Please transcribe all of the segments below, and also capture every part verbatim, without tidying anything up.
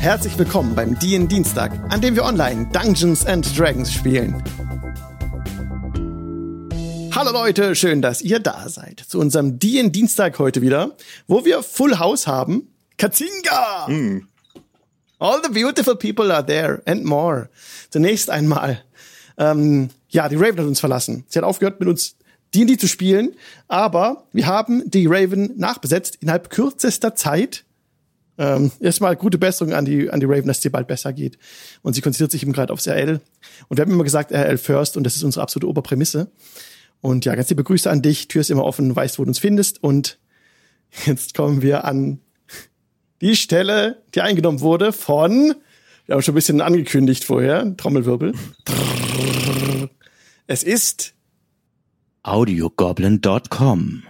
Herzlich willkommen beim D und D Dienstag, an dem wir online Dungeons and Dragons spielen. Hallo Leute, schön, dass ihr da seid. Zu unserem D und D Dienstag heute wieder, wo wir Full House haben. Katzinga! Mm. All the beautiful people are there and more. Zunächst einmal, ähm, ja, die Raven hat uns verlassen. Sie hat aufgehört, mit uns D und D zu spielen, aber wir haben die Raven nachbesetzt innerhalb kürzester Zeit. Ähm, erstmal gute Besserung an die, an die Raven, dass es dir bald besser geht. Und sie konzentriert sich eben gerade aufs R L. Und wir haben immer gesagt, R L first, und das ist unsere absolute Oberprämisse. Und ja, ganz liebe Grüße an dich. Tür ist immer offen, du weißt, wo du uns findest. Und jetzt kommen wir an die Stelle, die eingenommen wurde von, wir haben schon ein bisschen angekündigt vorher, Trommelwirbel. Es ist Audiogoblin Punkt com.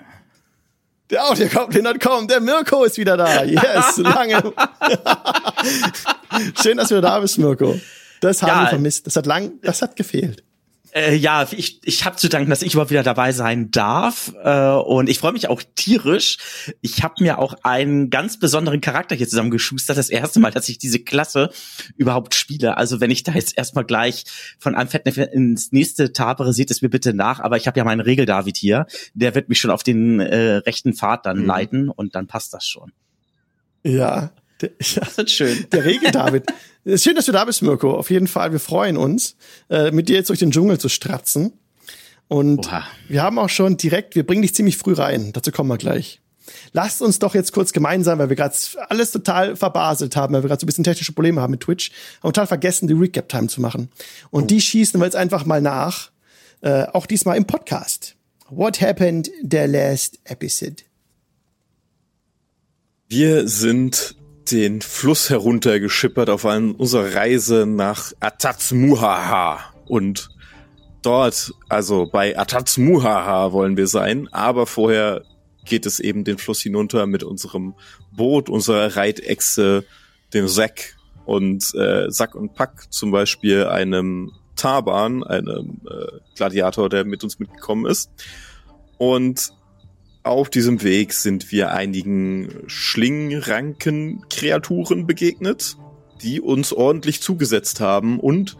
Der Audiogoblin Punkt com, der Mirko ist wieder da. Yes, lange. Schön, dass du da bist, Mirko. Das haben ja, wir vermisst. Das hat lang, das hat gefehlt. Äh, ja, ich ich habe zu danken, dass ich überhaupt wieder dabei sein darf, äh, und ich freue mich auch tierisch. Ich habe mir auch einen ganz besonderen Charakter hier zusammengeschustert. Das erste Mal, dass ich diese Klasse überhaupt spiele. Also wenn ich da jetzt erstmal gleich von einem Fettnäpf ins nächste tapere, seht es mir bitte nach. Aber ich habe ja meinen Regel-David hier. Der wird mich schon auf den äh, rechten Pfad dann mhm. leiten, und dann passt das schon. Ja, der, ja. Das wird schön. Der Regel-David. Es ist schön, dass du da bist, Mirko. Auf jeden Fall, wir freuen uns, äh, mit dir jetzt durch den Dschungel zu stratzen. Und Oha. wir haben auch schon direkt, wir bringen dich ziemlich früh rein. Dazu kommen wir gleich. Lasst uns doch jetzt kurz gemeinsam, weil wir gerade alles total verbaselt haben, weil wir gerade so ein bisschen technische Probleme haben mit Twitch, haben total vergessen, die Recap-Time zu machen. Und oh. die schießen wir jetzt einfach mal nach, äh, auch diesmal im Podcast. What happened the last episode? Wir sind den Fluss heruntergeschippert auf unserer Reise nach Atatsmuhaha. Und dort, also bei Atatsmuhaha wollen wir sein, aber vorher geht es eben den Fluss hinunter mit unserem Boot, unserer Reitechse, dem Sack und äh, Sack und Pack, zum Beispiel einem Taban, einem äh, Gladiator, der mit uns mitgekommen ist. Und auf diesem Weg sind wir einigen Schlingranken-Kreaturen begegnet, die uns ordentlich zugesetzt haben und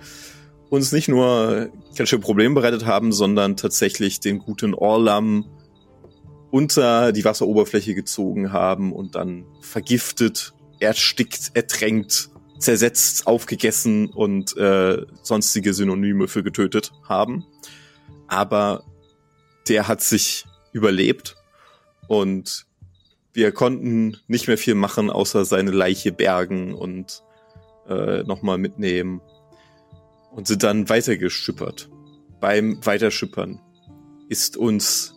uns nicht nur ganz schön Probleme bereitet haben, sondern tatsächlich den guten Orlam unter die Wasseroberfläche gezogen haben und dann vergiftet, erstickt, ertränkt, zersetzt, aufgegessen und äh, sonstige Synonyme für getötet haben. Aber der hat sich überlebt. Und wir konnten nicht mehr viel machen, außer seine Leiche bergen und äh, nochmal mitnehmen. Und sind dann weitergeschippert. Beim Weiterschippern ist uns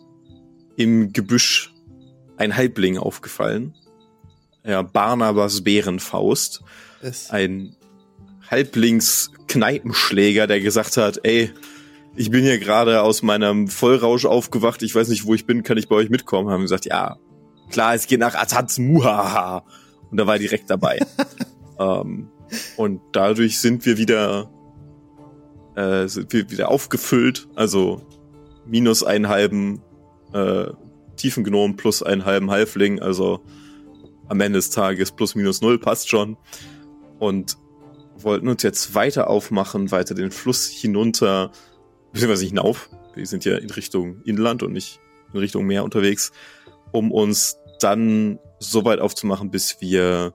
im Gebüsch ein Halbling aufgefallen. Ja, Barnabas Bärenfaust. Es. Ein Halblingskneipenschläger, der gesagt hat, ey, ich bin hier gerade aus meinem Vollrausch aufgewacht, ich weiß nicht, wo ich bin, kann ich bei euch mitkommen? Haben gesagt, ja, klar, es geht nach Atatsmuhaha. Und da war er direkt dabei. ähm, und dadurch sind wir wieder äh, sind wir wieder aufgefüllt, also minus einen halben äh, Tiefengnom plus einen halben Halfling, also am Ende des Tages plus minus null, passt schon. Und wollten uns jetzt weiter aufmachen, weiter den Fluss hinunter, beziehungsweise hinauf, wir sind ja in Richtung Inland und nicht in Richtung Meer unterwegs, um uns dann so weit aufzumachen, bis wir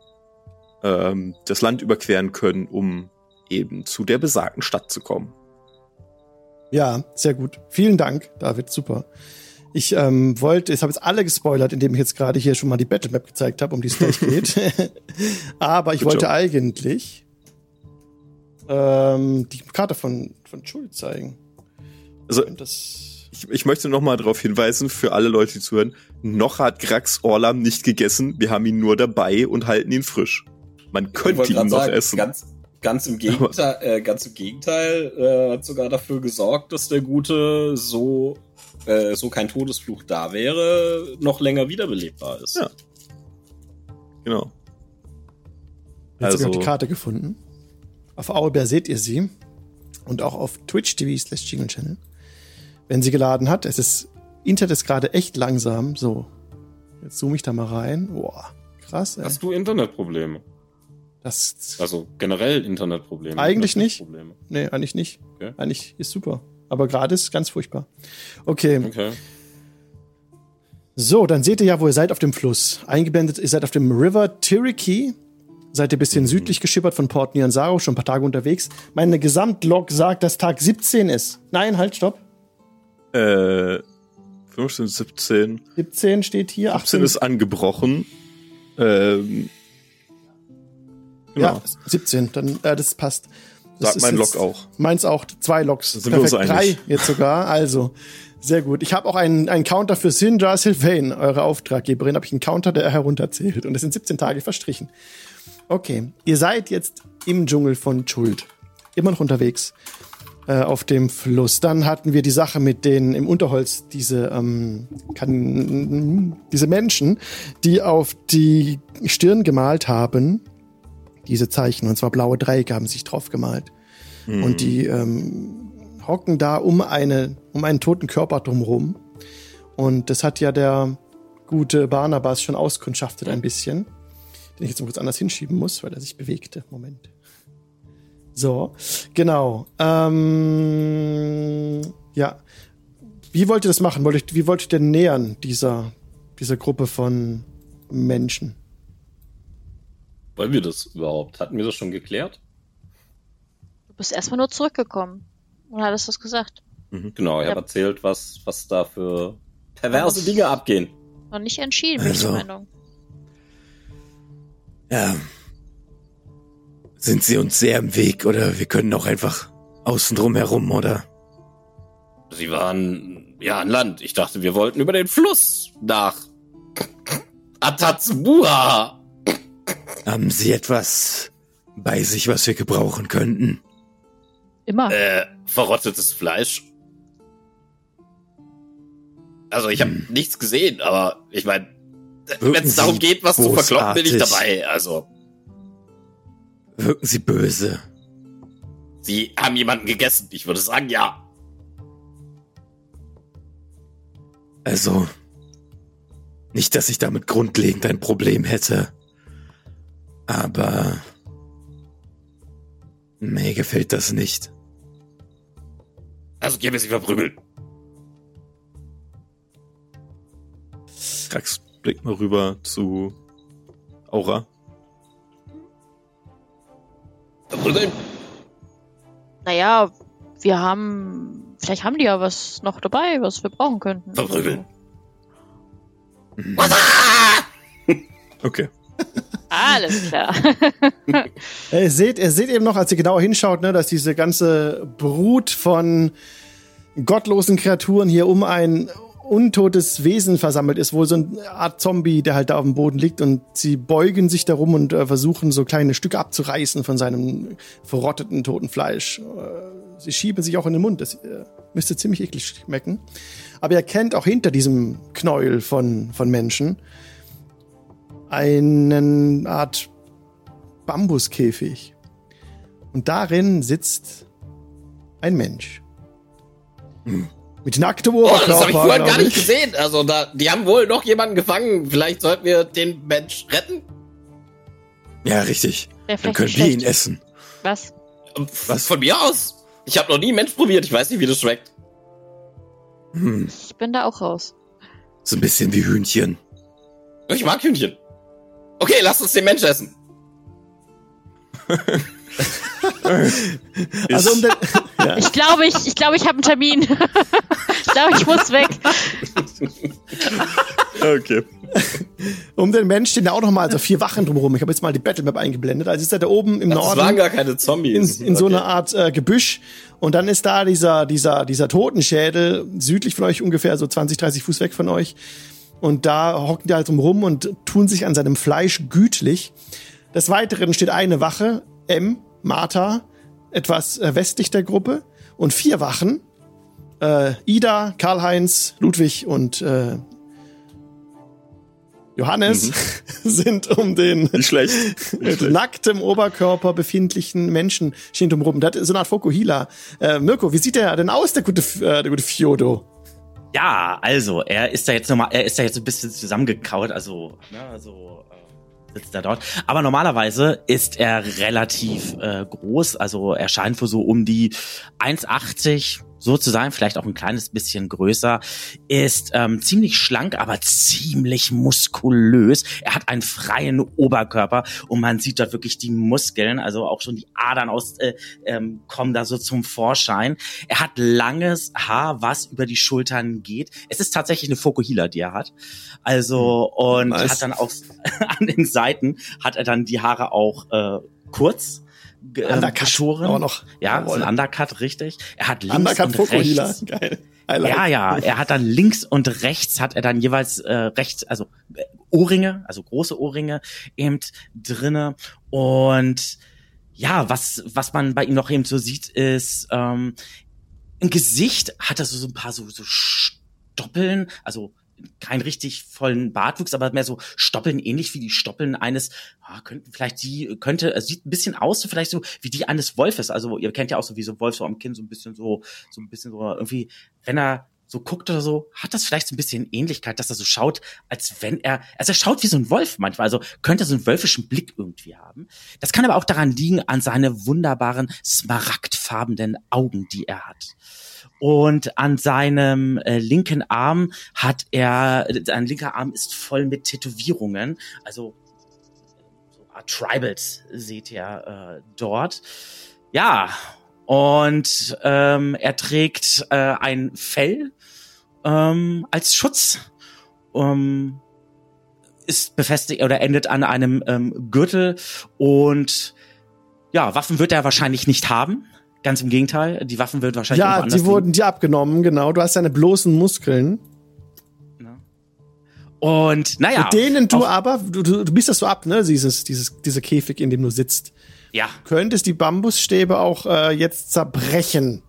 ähm, das Land überqueren können, um eben zu der besagten Stadt zu kommen. Ja, sehr gut. Vielen Dank, David, super. Ich ähm, wollte, ich habe jetzt alle gespoilert, indem ich jetzt gerade hier schon mal die Battlemap gezeigt habe, um die es gleich geht. Aber ich Good wollte job. eigentlich ähm, die Karte von, von Schuld zeigen. Also, ich, ich möchte noch mal darauf hinweisen, für alle Leute, die zuhören, noch hat Grax Orlam nicht gegessen, wir haben ihn nur dabei und halten ihn frisch. Man könnte ihn noch sagen, essen. Ganz, ganz im Gegenteil, äh, ganz im Gegenteil äh, hat sogar dafür gesorgt, dass der Gute, so, äh, so kein Todesfluch da wäre, noch länger wiederbelebbar ist. Ja. Genau. Also, ich habe die Karte gefunden. Auf Aura seht ihr sie. Und auch auf Twitch.tv slash Jingle Channel. Wenn sie geladen hat, es ist, Internet ist gerade echt langsam, so. Jetzt zoome ich da mal rein. Boah, krass, ey. Hast du Internetprobleme? Das also generell Internetprobleme? Eigentlich nicht. Nee, eigentlich nicht. Okay. Eigentlich ist super. Aber gerade ist ganz furchtbar. Okay. Okay. So, dann seht ihr ja, wo ihr seid auf dem Fluss. Eingeblendet, ihr seid auf dem River Tiryki. Seid ihr ein bisschen mhm. südlich geschippert von Port Nyanzaru, schon ein paar Tage unterwegs. Meine Gesamtlog sagt, dass Tag siebzehn ist. Nein, halt, stopp. Äh, fünfzehn, siebzehn. siebzehn steht hier. achtzehn ist angebrochen. Ähm, genau. Ja, siebzehn, dann, äh, das passt. Das Sag mein Log auch. Meins auch, zwei Logs. Sind perfekt, wir uns drei jetzt sogar, also sehr gut. Ich habe auch einen, einen Counter für Syndra Silvane, eure Auftraggeberin, habe ich einen Counter, der herunterzählt und es sind siebzehn Tage verstrichen. Okay, ihr seid jetzt im Dschungel von Schuld, immer noch unterwegs äh, auf dem Fluss. Dann hatten wir die Sache mit den im Unterholz, diese, ähm, kann, diese Menschen, die auf die Stirn gemalt haben, diese Zeichen, und zwar blaue Dreiecke haben sich drauf gemalt. Mhm. Und die ähm, hocken da um, eine, um einen toten Körper drumherum. Und das hat ja der gute Barnabas schon auskundschaftet ein bisschen. Den ich jetzt mal kurz anders hinschieben muss, weil er sich bewegte. Moment. So, genau. Ähm, ja. Wie wollt ihr das machen? Wollt ihr, wie wollt ihr denn nähern dieser, dieser Gruppe von Menschen? Wollen wir das überhaupt? Hatten wir das schon geklärt? Du bist erstmal nur zurückgekommen und hattest das gesagt. Mhm, genau, ich ja. habe erzählt, was, was da für perverse Dinge abgehen. Noch nicht entschieden, bin ich der Meinung. Ja. Sind sie uns sehr im Weg oder wir können auch einfach außen drum herum, oder? Sie waren ja an Land. Ich dachte, wir wollten über den Fluss nach Atatsmuhaha. Haben Sie etwas bei sich, was wir gebrauchen könnten? Immer. Äh, verrottetes Fleisch. Also ich habe hm. nichts gesehen, aber ich meine, wenn es darum geht, was bosartig. zu verkloppen, bin ich dabei. Also wirken Sie böse. Sie haben jemanden gegessen. Ich würde sagen, ja. Also nicht, dass ich damit grundlegend ein Problem hätte. Aber mir gefällt das nicht. Also gehen wir sie verprügeln. Krax, blick mal rüber zu Aura. Verprügeln? Naja, wir haben... Vielleicht haben die ja was noch dabei, was wir brauchen könnten. Verprügeln. Okay. Alles klar. ihr, seht, ihr seht eben noch, als ihr genauer hinschaut, ne, dass diese ganze Brut von gottlosen Kreaturen hier um ein untotes Wesen versammelt ist. Wohl so eine Art Zombie, der halt da auf dem Boden liegt. Und sie beugen sich darum und äh, versuchen, so kleine Stücke abzureißen von seinem verrotteten, toten Fleisch. Äh, sie schieben sich auch in den Mund. Das äh, müsste ziemlich eklig schmecken. Aber ihr kennt auch hinter diesem Knäuel von, von Menschen eine Art Bambuskäfig. Und darin sitzt ein Mensch. Hm. Mit nacktem Oberkörper. Oh, das habe ich vorhin gar nicht gesehen. Also, da, die haben wohl noch jemanden gefangen. Vielleicht sollten wir den Mensch retten? Ja, richtig. Ja, dann können wir ihn essen. Was? Was? Von mir aus? Ich habe noch nie einen Mensch probiert. Ich weiß nicht, wie das schmeckt. Hm. Ich bin da auch raus. So ein bisschen wie Hühnchen. Ich mag Hühnchen. Okay, lasst uns den Mensch essen. also um den, ja. Ich glaube, ich, ich, glaub, ich habe einen Termin. Ich glaube, ich muss weg. Okay. Um den Mensch stehen da auch nochmal so also vier Wachen drumherum. Ich habe jetzt mal die Battlemap eingeblendet. Also ist er da oben im das Norden. Das waren gar keine Zombies. In, in okay. so einer Art äh, Gebüsch. Und dann ist da dieser, dieser, dieser Totenschädel südlich von euch, ungefähr so zwanzig, dreißig Fuß weg von euch. Und da hocken die halt drum rum und tun sich an seinem Fleisch gütlich. Des Weiteren steht eine Wache, M, Martha, etwas westlich der Gruppe. Und vier Wachen, äh, Ida, Karl-Heinz, Ludwig und äh, Johannes, mhm. sind um den Nicht schlecht. Nicht mit nacktem Oberkörper befindlichen Menschen stehen drum rum. Das ist so eine Art Fokuhila. Äh, Mirko, wie sieht der denn aus, der gute, äh, der gute Fjodo? Ja, also, er ist da jetzt nochmal, er ist da jetzt ein bisschen zusammengekaut, also, ne, so, sitzt er dort. Aber normalerweise ist er relativ äh, groß, also er scheint für so um die eins achtzig so zu sein, vielleicht auch ein kleines bisschen größer, ist ähm, ziemlich schlank, aber ziemlich muskulös. Er hat einen freien Oberkörper und man sieht dort wirklich die Muskeln, also auch schon die Adern aus äh, ähm, kommen da so zum Vorschein. Er hat langes Haar, was über die Schultern geht. Es ist tatsächlich eine Fokuhila, die er hat. Also und was? Hat dann auch an den Seiten hat er dann die Haare auch äh, kurz. G- Undercut, aber noch. Ja, ist ein Undercut, richtig. Er hat links Undercut und Fokuhila. Rechts. Geil. Like. Ja, ja, er hat dann links und rechts hat er dann jeweils äh, rechts, also äh, Ohrringe, also große Ohrringe eben drinne. Und ja, was was man bei ihm noch eben so sieht, ist ähm, im Gesicht hat er so, so ein paar so, so Stoppeln, also kein richtig vollen Bartwuchs, aber mehr so Stoppeln, ähnlich wie die Stoppeln eines, ah, könnten vielleicht die, könnte, es sieht ein bisschen aus, vielleicht so wie die eines Wolfes. Also ihr kennt ja auch so wie so ein Wolf so am Kinn, so ein bisschen so, so ein bisschen so irgendwie, wenn er so guckt oder so, hat das vielleicht so ein bisschen Ähnlichkeit, dass er so schaut, als wenn er, also er schaut wie so ein Wolf manchmal, also könnte so einen wölfischen Blick irgendwie haben. Das kann aber auch daran liegen, an seine wunderbaren, smaragdfarbenen Augen, die er hat. Und an seinem äh, linken Arm hat er, sein linker Arm ist voll mit Tätowierungen, also so Art Tribals seht ihr äh, dort. Ja, und ähm, er trägt äh, ein Fell ähm, als Schutz, ähm, ist befestigt oder endet an einem ähm, Gürtel und ja, Waffen wird er wahrscheinlich nicht haben. Ganz im Gegenteil, die Waffen wird wahrscheinlich ja, anders. Ja, die wurden dir abgenommen, genau. Du hast deine bloßen Muskeln. Ja. Und, naja. Mit denen du aber, du, du, du biegst das so ab, ne? Dieses, dieses, dieser Käfig, in dem du sitzt. Ja. Du könntest die Bambusstäbe auch äh, jetzt zerbrechen.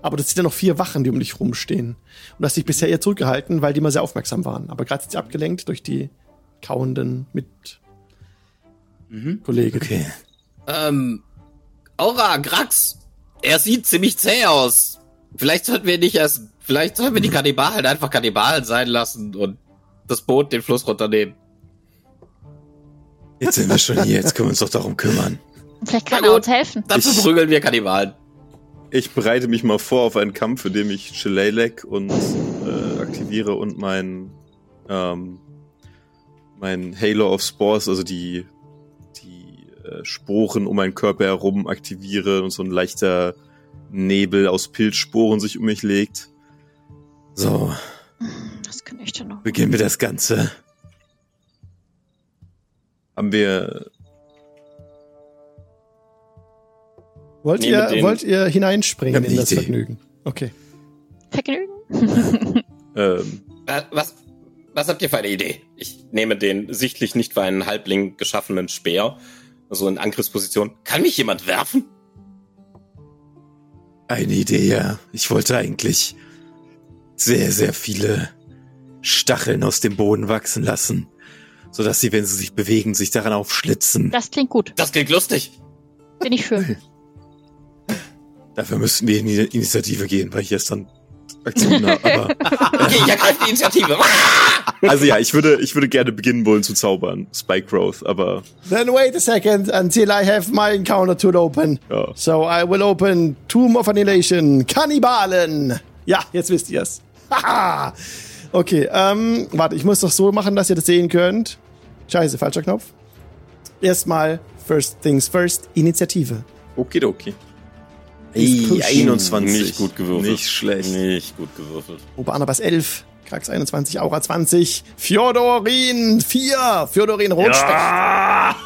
Aber das sind ja noch vier Wachen, die um dich rumstehen. Und du hast dich bisher eher zurückgehalten, weil die immer sehr aufmerksam waren. Aber gerade sind sie abgelenkt durch die kauenden mit mhm. Kollegen. Okay. Ähm, Aura, Grax! Er sieht ziemlich zäh aus. Vielleicht sollten wir nicht erst, vielleicht sollten wir die Kannibalen einfach Kannibalen sein lassen und das Boot den Fluss runternehmen. Jetzt sind wir schon hier, jetzt können wir uns doch darum kümmern. Vielleicht kann er uns helfen. Dann verprügeln wir Kannibalen. Ich bereite mich mal vor auf einen Kampf, in dem ich Shillelagh und äh, aktiviere und mein ähm, mein Halo of Spores, also die Sporen um meinen Körper herum aktiviere und so ein leichter Nebel aus Pilzsporen sich um mich legt. So. Das kann ich dann noch. Beginnen wir das Ganze. Haben wir... Wollt, nee, ihr, wollt ihr hineinspringen in das Idee. Vergnügen? Okay. Vergnügen? ähm. Was, was habt ihr für eine Idee? Ich nehme den sichtlich nicht für einen Halbling geschaffenen Speer. Also in Angriffsposition. Kann mich jemand werfen? Eine Idee, ja. Ich wollte eigentlich sehr, sehr viele Stacheln aus dem Boden wachsen lassen, sodass sie, wenn sie sich bewegen, sich daran aufschlitzen. Das klingt gut. Das klingt lustig. Bin ich für. Dafür müssten wir in die Initiative gehen, weil ich erst dann Aktionen habe. Aber, okay, ich ergreife die Initiative. Also ja, ich würde, ich würde gerne beginnen wollen zu zaubern, Spike Growth, aber... Then wait a second until I have my encounter to open. Ja. So I will open Tomb of Annihilation. Kannibalen! Ja, jetzt wisst ihr's. Haha! Okay, ähm, warte, ich muss doch so machen, dass ihr das sehen könnt. Scheiße, falscher Knopf. Erstmal, first things first, Initiative. Okidoki. Ey, einundzwanzig. Nicht gut gewürfelt. Nicht schlecht. Nicht gut gewürfelt. Oberanabass elf. Krax einundzwanzig, Aura zwanzig, Fjodorin vier, Fjodorin Rotspecht. Ja!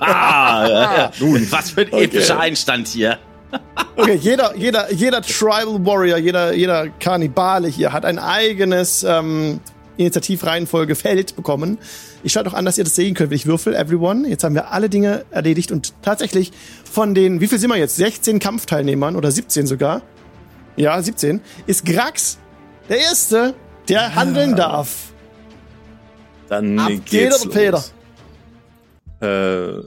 Ja. Nun, was für ein okay. epischer Einstand hier. Okay, jeder, jeder, jeder Tribal Warrior, jeder, jeder Kannibale hier hat ein eigenes ähm, Initiativreihenfolgefeld bekommen. Ich schaue doch an, dass ihr das sehen könnt, wenn ich würfel, everyone. Jetzt haben wir alle Dinge erledigt und tatsächlich von den, wie viel sind wir jetzt? sechzehn Kampfteilnehmern oder siebzehn sogar. Ja, siebzehn. Ist Grax der Erste, der ja. handeln darf. Dann ab geht's los. Äh,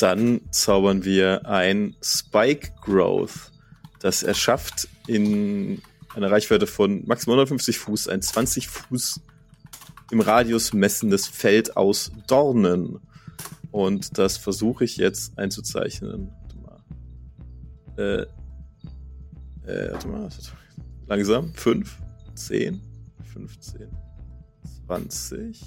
dann zaubern wir ein Spike Growth. Das erschafft in einer Reichweite von maximal hundertfünfzig Fuß ein zwanzig Fuß im Radius messendes Feld aus Dornen. Und das versuche ich jetzt einzuzeichnen. Warte mal. Äh, äh, warte mal. Langsam. fünf, zehn, fünfzehn, zwanzig.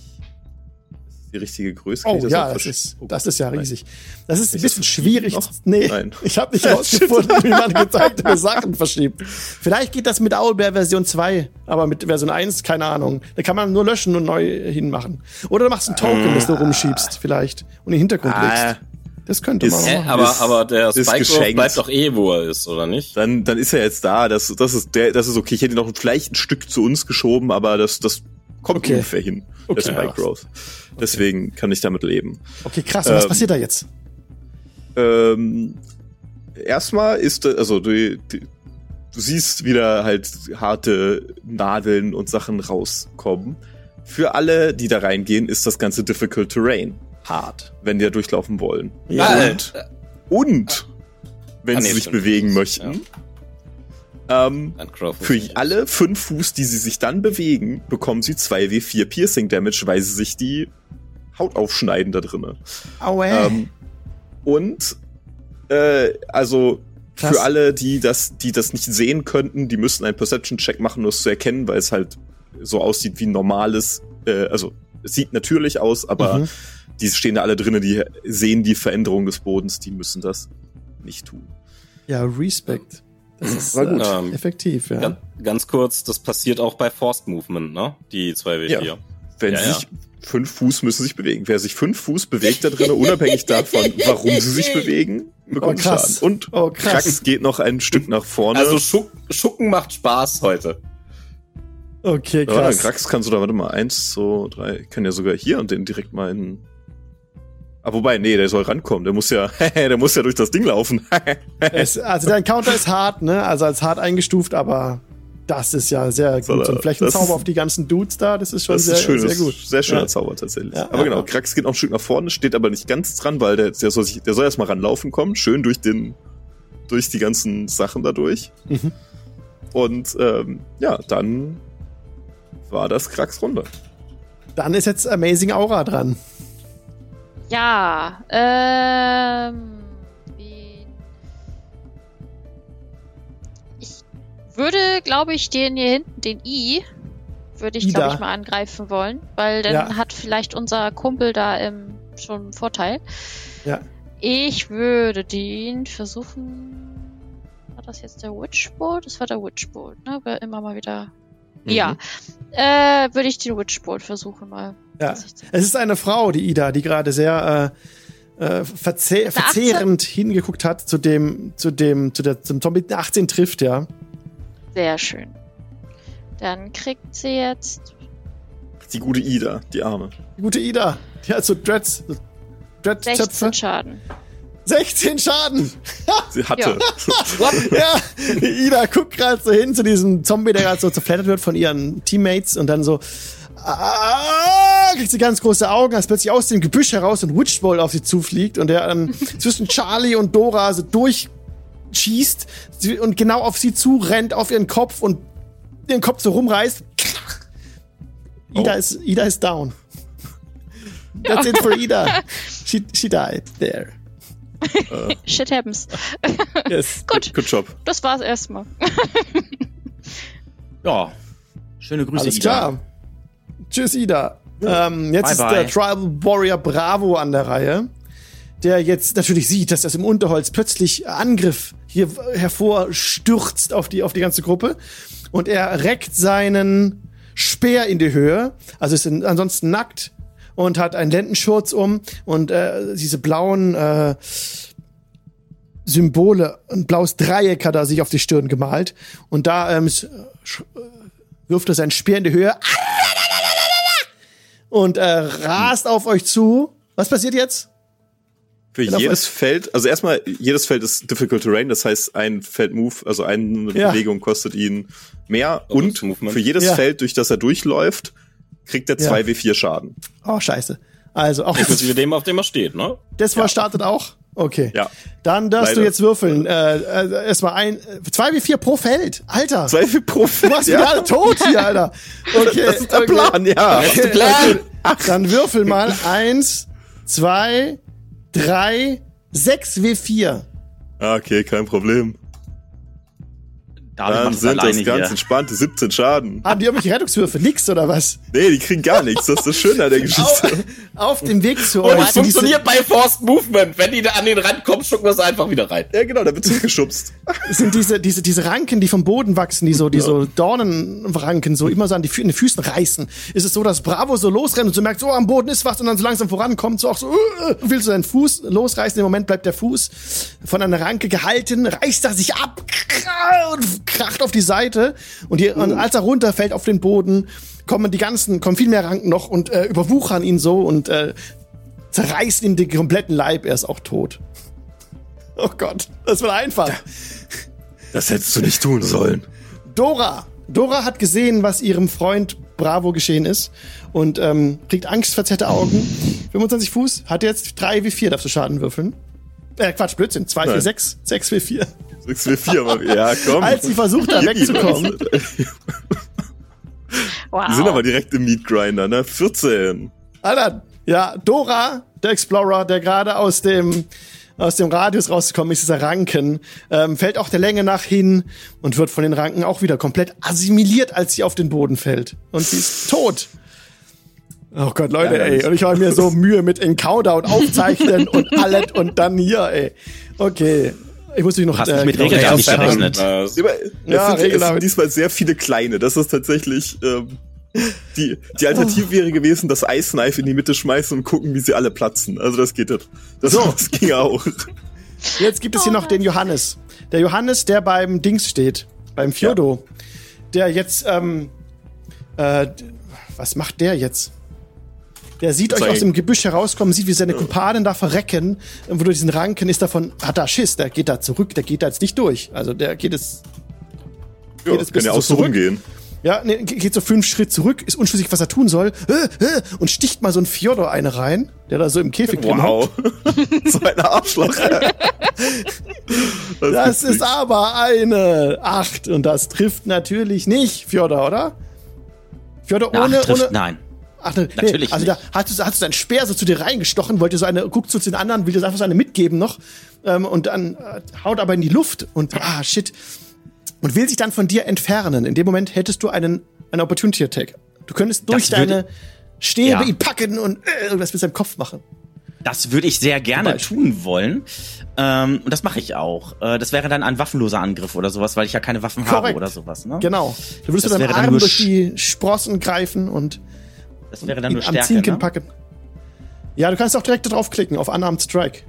Die richtige Größe. Oh das ja, das ist, oh, das ist ja riesig. Nein. Das ist ein bisschen ist schwierig. Nee, nein. Ich habe nicht rausgefunden, wie man gezeigte Sachen verschiebt. Vielleicht geht das mit Owlbear Version zwei, aber mit Version eins, keine Ahnung. Da kann man nur löschen und neu hinmachen. Oder du machst einen Token, ah. das du rumschiebst vielleicht und in den Hintergrund legst. Ah. Das könnte man auch. Aber, ist, aber der Spike bleibt doch eh, wo er ist, oder nicht? Dann, dann ist er jetzt da. Das, das, ist der, das ist okay. Ich hätte ihn noch vielleicht ein Stück zu uns geschoben, aber das, das kommt okay. ungefähr hin. Okay. Der Spike Growth. Okay. Deswegen kann ich damit leben. Okay, krass. Und was ähm, passiert da jetzt? Ähm, erstmal ist, also du, du, du siehst wieder halt harte Nadeln und Sachen rauskommen. Für alle, die da reingehen, ist das ganze Difficult Terrain hart, wenn die da durchlaufen wollen. Ja. Und, ja. und wenn ah, nee, sie sich bewegen Fuß. möchten, ja. ähm, für alle fünf Fuß, die sie sich dann bewegen, bekommen sie zwei W vier Piercing Damage, weil sie sich die Haut aufschneiden da drinne. Ähm, und äh, also Klasse. Für alle, die das, die das nicht sehen könnten, die müssen einen Perception-Check machen, um es zu erkennen, weil es halt so aussieht wie ein normales, äh, also es sieht natürlich aus, aber mhm. die stehen da alle drinnen, die sehen die Veränderung des Bodens, die müssen das nicht tun. Ja, Respekt. Das ist war gut. Ähm, effektiv, ja. Ganz, ganz kurz, das passiert auch bei Forced Movement, ne? Die zwei W vier. Ja. Wenn ja, sie ja. sich fünf Fuß müssen sich bewegen. Wer sich fünf Fuß bewegt da drin, unabhängig davon, warum sie sich bewegen, bekommt oh, krass. Schaden. Und oh, krass. Krax geht noch ein Stück nach vorne. Also Schuck, Schucken macht Spaß heute. Okay, krass. Ja, Krax kannst du da, warte mal, eins, zwei, drei, ich kann ja sogar hier und den direkt mal in... Ah, wobei, nee, der soll rankommen, der muss ja, der muss ja durch das Ding laufen. es, also der Encounter ist hart, ne, also als hart eingestuft, aber das ist ja sehr gut. So, und Flächenzauber auf die ganzen Dudes da, das ist schon das sehr, ist schön, sehr gut. Sehr schöner ja. Zauber tatsächlich. Ja, aber ja, genau, ja. Krax geht noch ein Stück nach vorne, steht aber nicht ganz dran, weil der, der soll sich, der soll erstmal ranlaufen kommen, schön durch den, durch die ganzen Sachen dadurch. Mhm. Und, ähm, ja, dann war das Krax Runde. Dann ist jetzt Amazing Aura dran. Ja, ähm. Ich würde, glaube ich, den hier hinten, den I, würde ich, glaube ich, mal angreifen wollen, weil dann ja. hat vielleicht unser Kumpel da ähm, schon einen Vorteil. Ja. Ich würde den versuchen. War das jetzt der Witch Bolt? Das war der Witch Bolt, ne? Wer immer mal wieder. Mhm. Ja, äh, würde ich den Witch Bolt versuchen mal. Ja, es ist eine Frau, die Ida, die gerade sehr äh, äh, verze- verzehrend hingeguckt hat zu dem, zu dem, zu der, zum Zombie achtzehn trifft, ja. Sehr schön. Dann kriegt sie jetzt die gute Ida, die Arme. Die gute Ida, die hat so Dreads, so Dread-Töpfe. sechzehn Schaden. sechzehn Schaden! Sie hatte. ja, Ida guckt gerade so hin zu diesem Zombie, der gerade so zerflattert wird von ihren Teammates und dann so ah, kriegt sie ganz große Augen, als plötzlich aus dem Gebüsch heraus ein Witch Bolt auf sie zufliegt und der dann zwischen Charlie und Dora so durchschießt und genau auf sie zurennt, auf ihren Kopf und ihren Kopf so rumreißt. Oh. Ida ist, Ida ist down. That's it for Ida. She, she died there. Shit happens. Yes. Gut. Good job. Das war's erstmal. ja. Schöne Grüße, Alles Ida. Klar. Tschüss, Ida. Ja. Ähm, jetzt bye ist bye. Der Tribal Warrior Bravo an der Reihe, der jetzt natürlich sieht, dass das im Unterholz plötzlich Angriff hier hervorstürzt auf die, auf die ganze Gruppe. Und er reckt seinen Speer in die Höhe. Also ist ansonsten nackt. Und hat einen Lendenschurz um und äh, diese blauen äh, Symbole, ein blaues Dreieck hat er sich auf die Stirn gemalt. Und da ähm, sch- wirft er seinen Speer in die Höhe und äh, rast auf euch zu. Was passiert jetzt? Für jedes Feld, also erstmal, jedes Feld ist Difficult Terrain, das heißt, ein Feld-Move, also eine ja. Bewegung kostet ihn mehr. Oh, und für jedes ja. Feld, durch das er durchläuft, kriegt er zwei W vier ja. Schaden. Oh, scheiße. Also auch. Inklusive dem, auf dem er steht, ne? Das war ja. startet auch? Okay. Ja. Dann darfst Leider. du jetzt würfeln. Äh, äh, erstmal ein. zwei W vier pro Feld. Alter. zwei W vier pro Feld. Du machst ja. mich alle tot hier, Alter. Okay. Das ist der Plan, okay. ja. Das ist der Plan. Okay. Dann würfel mal. eins, zwei, drei, sechs W vier. Okay, kein Problem. David Dann sind das ganz hier. entspannte siebzehn Schaden. Haben die irgendwelche Rettungswürfe? Nix oder was? Nee, die kriegen gar nichts. Das ist das Schöne an der Geschichte. Auf, auf dem Weg zu euch. Und das funktioniert bei Forced Movement. Wenn die da an den Rand kommen, schucken wir es einfach wieder rein. Ja, genau, da wird zurückgeschubst. Sind diese, diese, diese Ranken, die vom Boden wachsen, die so, die ja. so Dornenranken, so immer so an die Fü- in den Füßen reißen. Ist es so, dass Bravo so losrennt und so merkt, so am Boden ist was und dann so langsam vorankommt, so auch so, uh, willst du deinen Fuß losreißen? Im Moment bleibt der Fuß von einer Ranke gehalten, reißt er sich ab und kracht auf die Seite und, hier, und als er runterfällt auf den Boden, kommen die ganzen, kommen viel mehr Ranken noch und äh, überwuchern ihn so und äh, zerreißen ihm den kompletten Leib. Er ist auch tot. Oh Gott, das war einfach. Das hättest du nicht tun sollen. Dora. Dora hat gesehen, was ihrem Freund Bravo geschehen ist und ähm, kriegt angstverzerrte Augen. fünfundzwanzig Fuß, hat jetzt drei W vier, darfst du Schaden würfeln. Äh, Quatsch, Blödsinn. zwei W sechs, sechs W vier. sechs W vier, ja, komm. Als sie versucht, da wegzukommen. Wow. Die sind aber direkt im Meatgrinder, ne? vierzehn. Alter, ja, Dora, der Explorer, der gerade aus dem, aus dem Radius rausgekommen ist, dieser Ranken, ähm, fällt auch der Länge nach hin und wird von den Ranken auch wieder komplett assimiliert, als sie auf den Boden fällt. Und sie ist tot. Oh Gott, Leute, ja, ey. Und ich habe mir so Mühe mit Encounter und Aufzeichnen und alles und dann hier, ey. Okay. Ich muss mich noch hast äh, mit Regeln gar nicht verrechnet. Ja, ja, es sind diesmal sehr viele kleine. Das ist tatsächlich ähm, die die Alternative oh. wäre gewesen, das Ice Knife in die Mitte schmeißen und gucken, wie sie alle platzen. Also das geht das. Das, so. das ging auch. Jetzt gibt es hier noch den Johannes. Der Johannes, der beim Dings steht, beim Fjodo. Ja. Der jetzt ähm, äh, was macht der jetzt? Der sieht Zeig. euch aus dem Gebüsch herauskommen, sieht, wie seine Kumpanen da verrecken. Und wodurch diesen Ranken ist davon, hat da Schiss, der geht da zurück, der geht da jetzt nicht durch. Also der geht jetzt. Ja, geht jetzt kann ja auch so rumgehen. Ja, nee, geht so fünf Schritt zurück, ist unschlüssig, was er tun soll. Und sticht mal so ein Fjodor eine rein, der da so im Käfig drin wow. hockt. So eine Arschloch. das das ist nicht. Aber eine acht. Und das trifft natürlich nicht Fjodor, oder? Fjodor ohne. Ach, trifft, ohne nein. Ach, ne, natürlich. Nee, also da hat du, hat du deinen Speer so zu dir reingestochen, wollte so eine, guckt so zu den anderen, will dir einfach so eine mitgeben noch, ähm, und dann äh, haut aber in die Luft und ah, shit. Und will sich dann von dir entfernen. In dem Moment hättest du einen, einen Opportunity Attack. Du könntest durch das deine würde, Stäbe ja. ihn packen und äh, irgendwas mit seinem Kopf machen. Das würde ich sehr gerne tun wollen. Ähm, und das mache ich auch. Äh, das wäre dann ein waffenloser Angriff oder sowas, weil ich ja keine Waffen Korrekt. habe oder sowas, ne? Genau. Du würdest mit deinem Arm durch sch- die Sprossen greifen und Das wäre dann nur Stärke, am Zinken, ne? packen. Ja, du kannst auch direkt draufklicken, auf Unarmed Strike.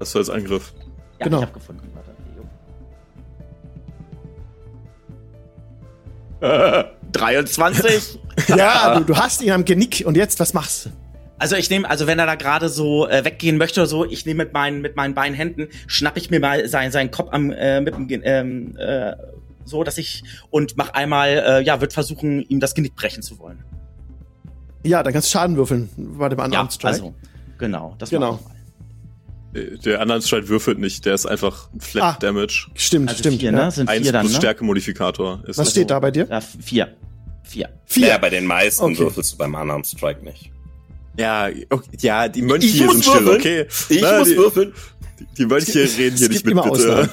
Das war jetzt Angriff. Ja, genau. Ich hab gefunden. Warte. Äh, dreiundzwanzig? Ja, du, du hast ihn am Genick. Und jetzt, was machst du? Also ich nehme, also wenn er da gerade so äh, weggehen möchte oder so, ich nehme mit meinen mit meinen beiden Händen, schnapp ich mir mal seinen, seinen Kopf am äh, mit dem ähm, äh, so, dass ich und mach einmal, äh, ja, wird versuchen, ihm das Genick brechen zu wollen. Ja, dann kannst du Schaden würfeln bei dem anderen ja, Strike. Also, genau, das genau. War mal. Der andere Strike würfelt nicht, der ist einfach Flat ah, Damage. Stimmt, also stimmt. Vier, ne? Sind eins vier dann, plus ne? Stärke-Modifikator. Ist Was das steht so. Da bei dir? Ja, vier. Vier. Vier. Ja, bei den meisten okay. würfelst du beim anderen Strike nicht. Ja, okay, ja, die Mönche ich hier sind still, okay. Ich Na, muss die, würfeln. Die Mönche reden hier nicht mit, bitte.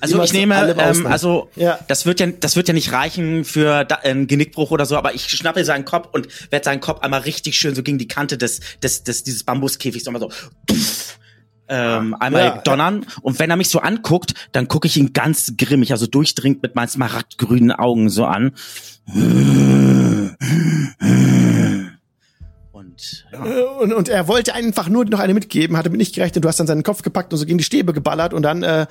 Also ich nehme, ähm, also ja. das wird ja, das wird ja nicht reichen für da, einen Genickbruch oder so, aber ich schnappe seinen Kopf und werde seinen Kopf einmal richtig schön so gegen die Kante des, des, des dieses Bambuskäfigs nochmal so pff, ähm, einmal ja, donnern. Ja. Und wenn er mich so anguckt, dann gucke ich ihn ganz grimmig, also durchdringend mit meinen smaragdgrünen Augen so an. Ja. Und, und er wollte einfach nur noch eine mitgeben, hatte mit nicht gerechnet, du hast dann seinen Kopf gepackt und so gegen die Stäbe geballert und dann, äh,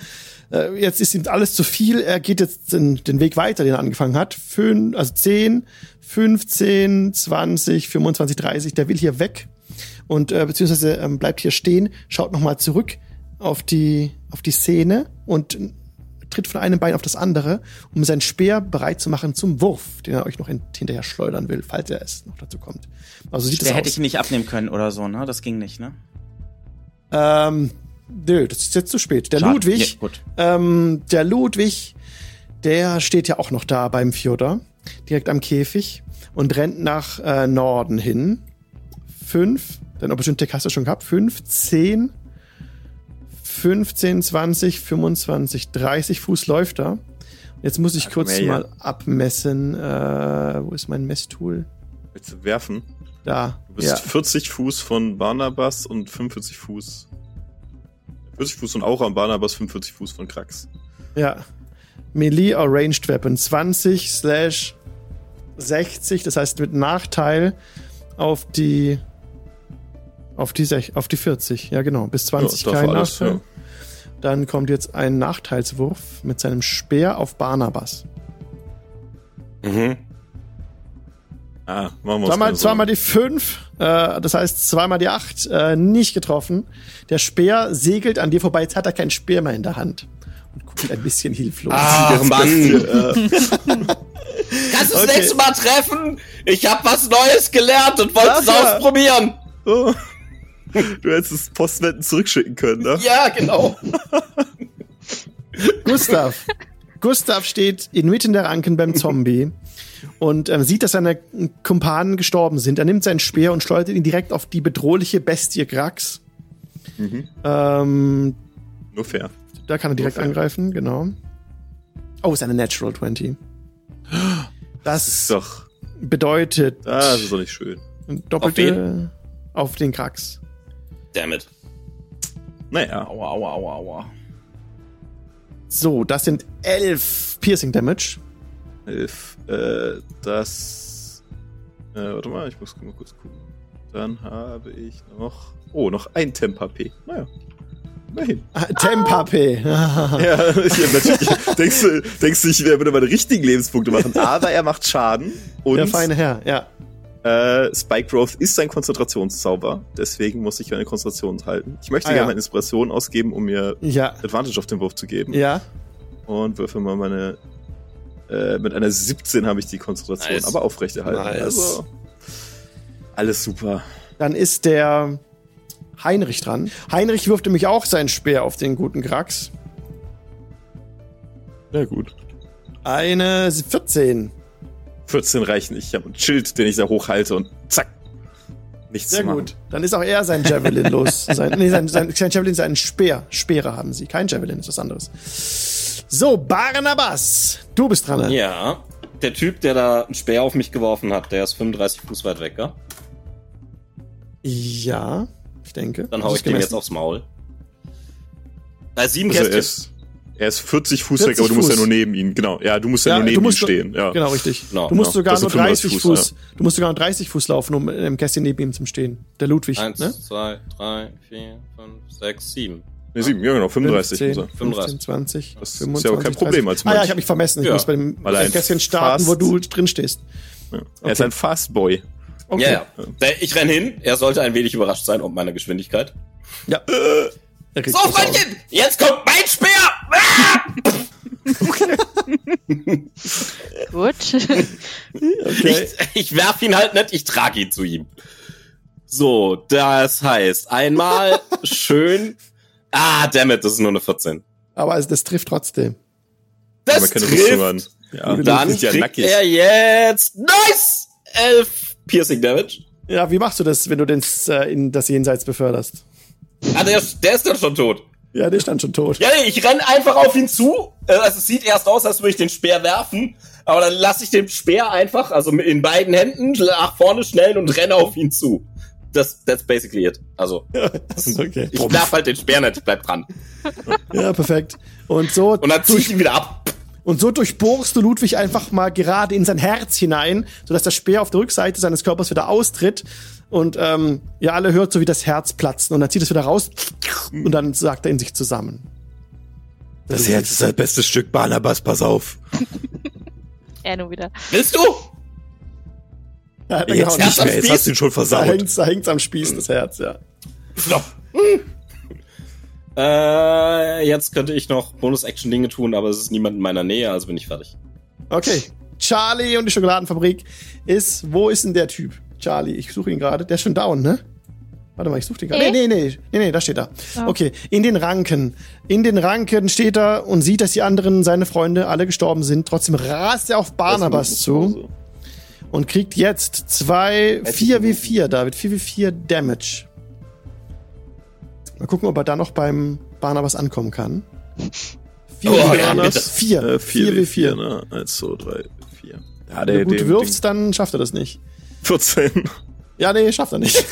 jetzt ist ihm alles zu viel, er geht jetzt den, den Weg weiter, den er angefangen hat, Fün- also zehn, fünfzehn, zwanzig, fünfundzwanzig, dreißig, der will hier weg und äh, beziehungsweise äh, bleibt hier stehen, schaut nochmal zurück auf die, auf die Szene und tritt von einem Bein auf das andere, um seinen Speer bereit zu machen zum Wurf, den er euch noch hinterher schleudern will, falls er es noch dazu kommt. Also sieht das aus. Hätte ich nicht abnehmen können oder so, ne? Das ging nicht, ne? Ähm, nö, das ist jetzt zu spät. Der Schade. Ludwig, ja, ähm, der Ludwig, der steht ja auch noch da beim Fjodor, direkt am Käfig und rennt nach äh, Norden hin. Fünf, Dann auch bestimmt Tick hast du schon gehabt. fünf, zehn, fünfzehn, zwanzig, fünfundzwanzig, dreißig Fuß läuft da. Jetzt muss ich ja, kurz her, mal ja. abmessen. Äh, wo ist mein Messtool? Willst du werfen? Da. Du bist ja. vierzig Fuß von Barnabas und fünfundvierzig Fuß. vierzig Fuß von Aura und Barnabas, fünfundvierzig Fuß von Krax. Ja. Melee or Ranged Weapon. zwanzig slash sechzig, das heißt mit Nachteil auf die auf die, sech, auf die vierzig. Ja, genau. Bis zwanzig ja, kein alles, Nachteil. Ja. Dann kommt jetzt ein Nachteilswurf mit seinem Speer auf Barnabas. Mhm. Ah, machen wir zweimal, zweimal die fünf, äh, das heißt zweimal die acht, äh, nicht getroffen. Der Speer segelt an dir vorbei, jetzt hat er keinen Speer mehr in der Hand. Und guckt ein bisschen hilflos. Ah, das Mann! Das, äh, kannst du das okay. nächste Mal treffen? Ich hab was Neues gelernt und wollte es ja. ausprobieren. Oh. Du hättest das Postwetten zurückschicken können, ne? Ja, genau. Gustav. Gustav steht inmitten der Ranken beim Zombie und äh, sieht, dass seine Kumpanen gestorben sind. Er nimmt seinen Speer und schleudert ihn direkt auf die bedrohliche Bestie Grax. Mhm. Ähm, Nur fair. Da kann er direkt Nur angreifen, fair. Genau. Oh, ist eine Natural zwanzig. Das, das ist doch bedeutet... Das ist doch nicht schön. Doppelte auf, auf den Grax. Dammit. Naja. Aua, aua, aua, aua. So, das sind elf Piercing Damage. elf. Äh, das. Äh, warte mal, ich muss mal kurz gucken. Dann habe ich noch. Oh, noch ein Temp-H P. Naja. Immerhin. Ah, Temp-H P. Ah. Ja, ja, natürlich. denkst du, denkst du, ich würde meine richtigen Lebenspunkte machen. Aber er macht Schaden. Und der feine Herr, ja. Äh, Spike Growth ist ein Konzentrationszauber, deswegen muss ich meine Konzentration halten. Ich möchte ah, gerne ja. meine Inspiration ausgeben, um mir ja. Advantage auf den Wurf zu geben. Ja. Und würfe mal meine. Äh, mit einer siebzehn habe ich die Konzentration, nice. Aber aufrechterhalten. Nice. Also, alles super. Dann ist der Heinrich dran. Heinrich wirft nämlich auch seinen Speer auf den guten Grax. Sehr gut. Eine vierzehn. vierzehn reichen nicht. Ich habe einen Schild, den ich da hochhalte und zack. Nichts Sehr zu machen. Sehr gut. Dann ist auch er sein Javelin los. Sein, nee, sein, sein, sein Javelin ist ein Speer. Speere haben sie. Kein Javelin, ist was anderes. So, Barnabas, du bist dran. Ne? Ja, der Typ, der da einen Speer auf mich geworfen hat, der ist fünfunddreißig Fuß weit weg, gell? Ja, ich denke. Dann hau ich dem jetzt aufs Maul. Da ist sieben Kästchen. Also Er ist vierzig Fuß weg, aber du Fuß. musst ja nur neben ihn, genau. Ja, du musst ja, ja nur neben ihm stehen. Ja. Genau, richtig. No, du musst no. sogar nur dreißig Fuß, Fuß ja. du musst sogar nur dreißig Fuß laufen, um im Kästchen neben ihm zu stehen. Der Ludwig, eins, ne? eins, zwei, drei, vier, fünf, sechs, sieben. Ne, sieben, ja genau, fünfunddreißig. fünfzehn, fünfunddreißig. fünfzehn, zwanzig. Das fünfundzwanzig, ist ja auch kein Problem als Mensch. Ah ja, ich hab mich vermessen. Ich ja. muss bei dem Kästchen starten, wo du drin stehst. Ja. Er okay. ist ein Fastboy. Okay. Ja, ja. Ich renn hin. Er sollte ein wenig überrascht sein, ob meiner Geschwindigkeit. Ja. Äh. So, Freundchen, jetzt kommt mein Speer! Ah! Gut. Okay. Ich, ich werf ihn halt nicht, ich trage ihn zu ihm. So, das heißt, einmal schön... Ah, dammit, das ist nur eine vierzehn. Aber also, das trifft trotzdem. Das ja, trifft! Ja. Dann ja kriegt nackig. Er jetzt... Nice! elf Piercing Damage. Ja, wie machst du das, wenn du den, äh, in das Jenseits beförderst? Ah, der, der ist dann schon tot. Ja, der ist dann schon tot. Ja, nee, ich renn einfach auf ihn zu. Also, es sieht erst aus, als würde ich den Speer werfen. Aber dann lasse ich den Speer einfach, also in beiden Händen, nach vorne schnellen und renne auf ihn zu. Das, that's basically it. Also, ja, okay. Ich darf halt den Speer nicht, ich bleib dran. Ja, perfekt. Und so. Und dann zieh ich ihn wieder ab. Und so durchbohrst du Ludwig einfach mal gerade in sein Herz hinein, sodass der Speer auf der Rückseite seines Körpers wieder austritt. Und ähm, ja, alle hört so, wie das Herz platzen. Und dann zieht es wieder raus und dann sagt er in sich zusammen. Das, das Herz ist, ist das beste Stück, Barnabas, pass auf. Er nur wieder. Willst du? Ja, jetzt gehauen. Nicht mehr, jetzt hast du ihn schon versaut. Da hängt's, da hängt's am Spieß, das Herz, ja. äh, jetzt könnte ich noch Bonus-Action-Dinge tun, aber es ist niemand in meiner Nähe, also bin ich fertig. Okay, Charlie und die Schokoladenfabrik ist, wo ist denn der Typ? Charlie, ich suche ihn gerade. Der ist schon down, ne? Warte mal, ich suche den gerade. Äh? Nee, nee, nee, nee, nee, da steht er. Oh. Okay, in den Ranken. In den Ranken steht er und sieht, dass die anderen, seine Freunde, alle gestorben sind. Trotzdem rast er auf Barnabas zu und kriegt jetzt zwei vier W vier, David. vier W vier Damage. Mal gucken, ob er da noch beim Barnabas ankommen kann. Vier, oh, Barnabas. Vier. Äh, vier, vier, vier, ne? Eins, zwei, drei, vier. Ja, der, Wenn du gut wirfst, dann schafft er das nicht. vierzehn. Ja, nee, schafft er nicht.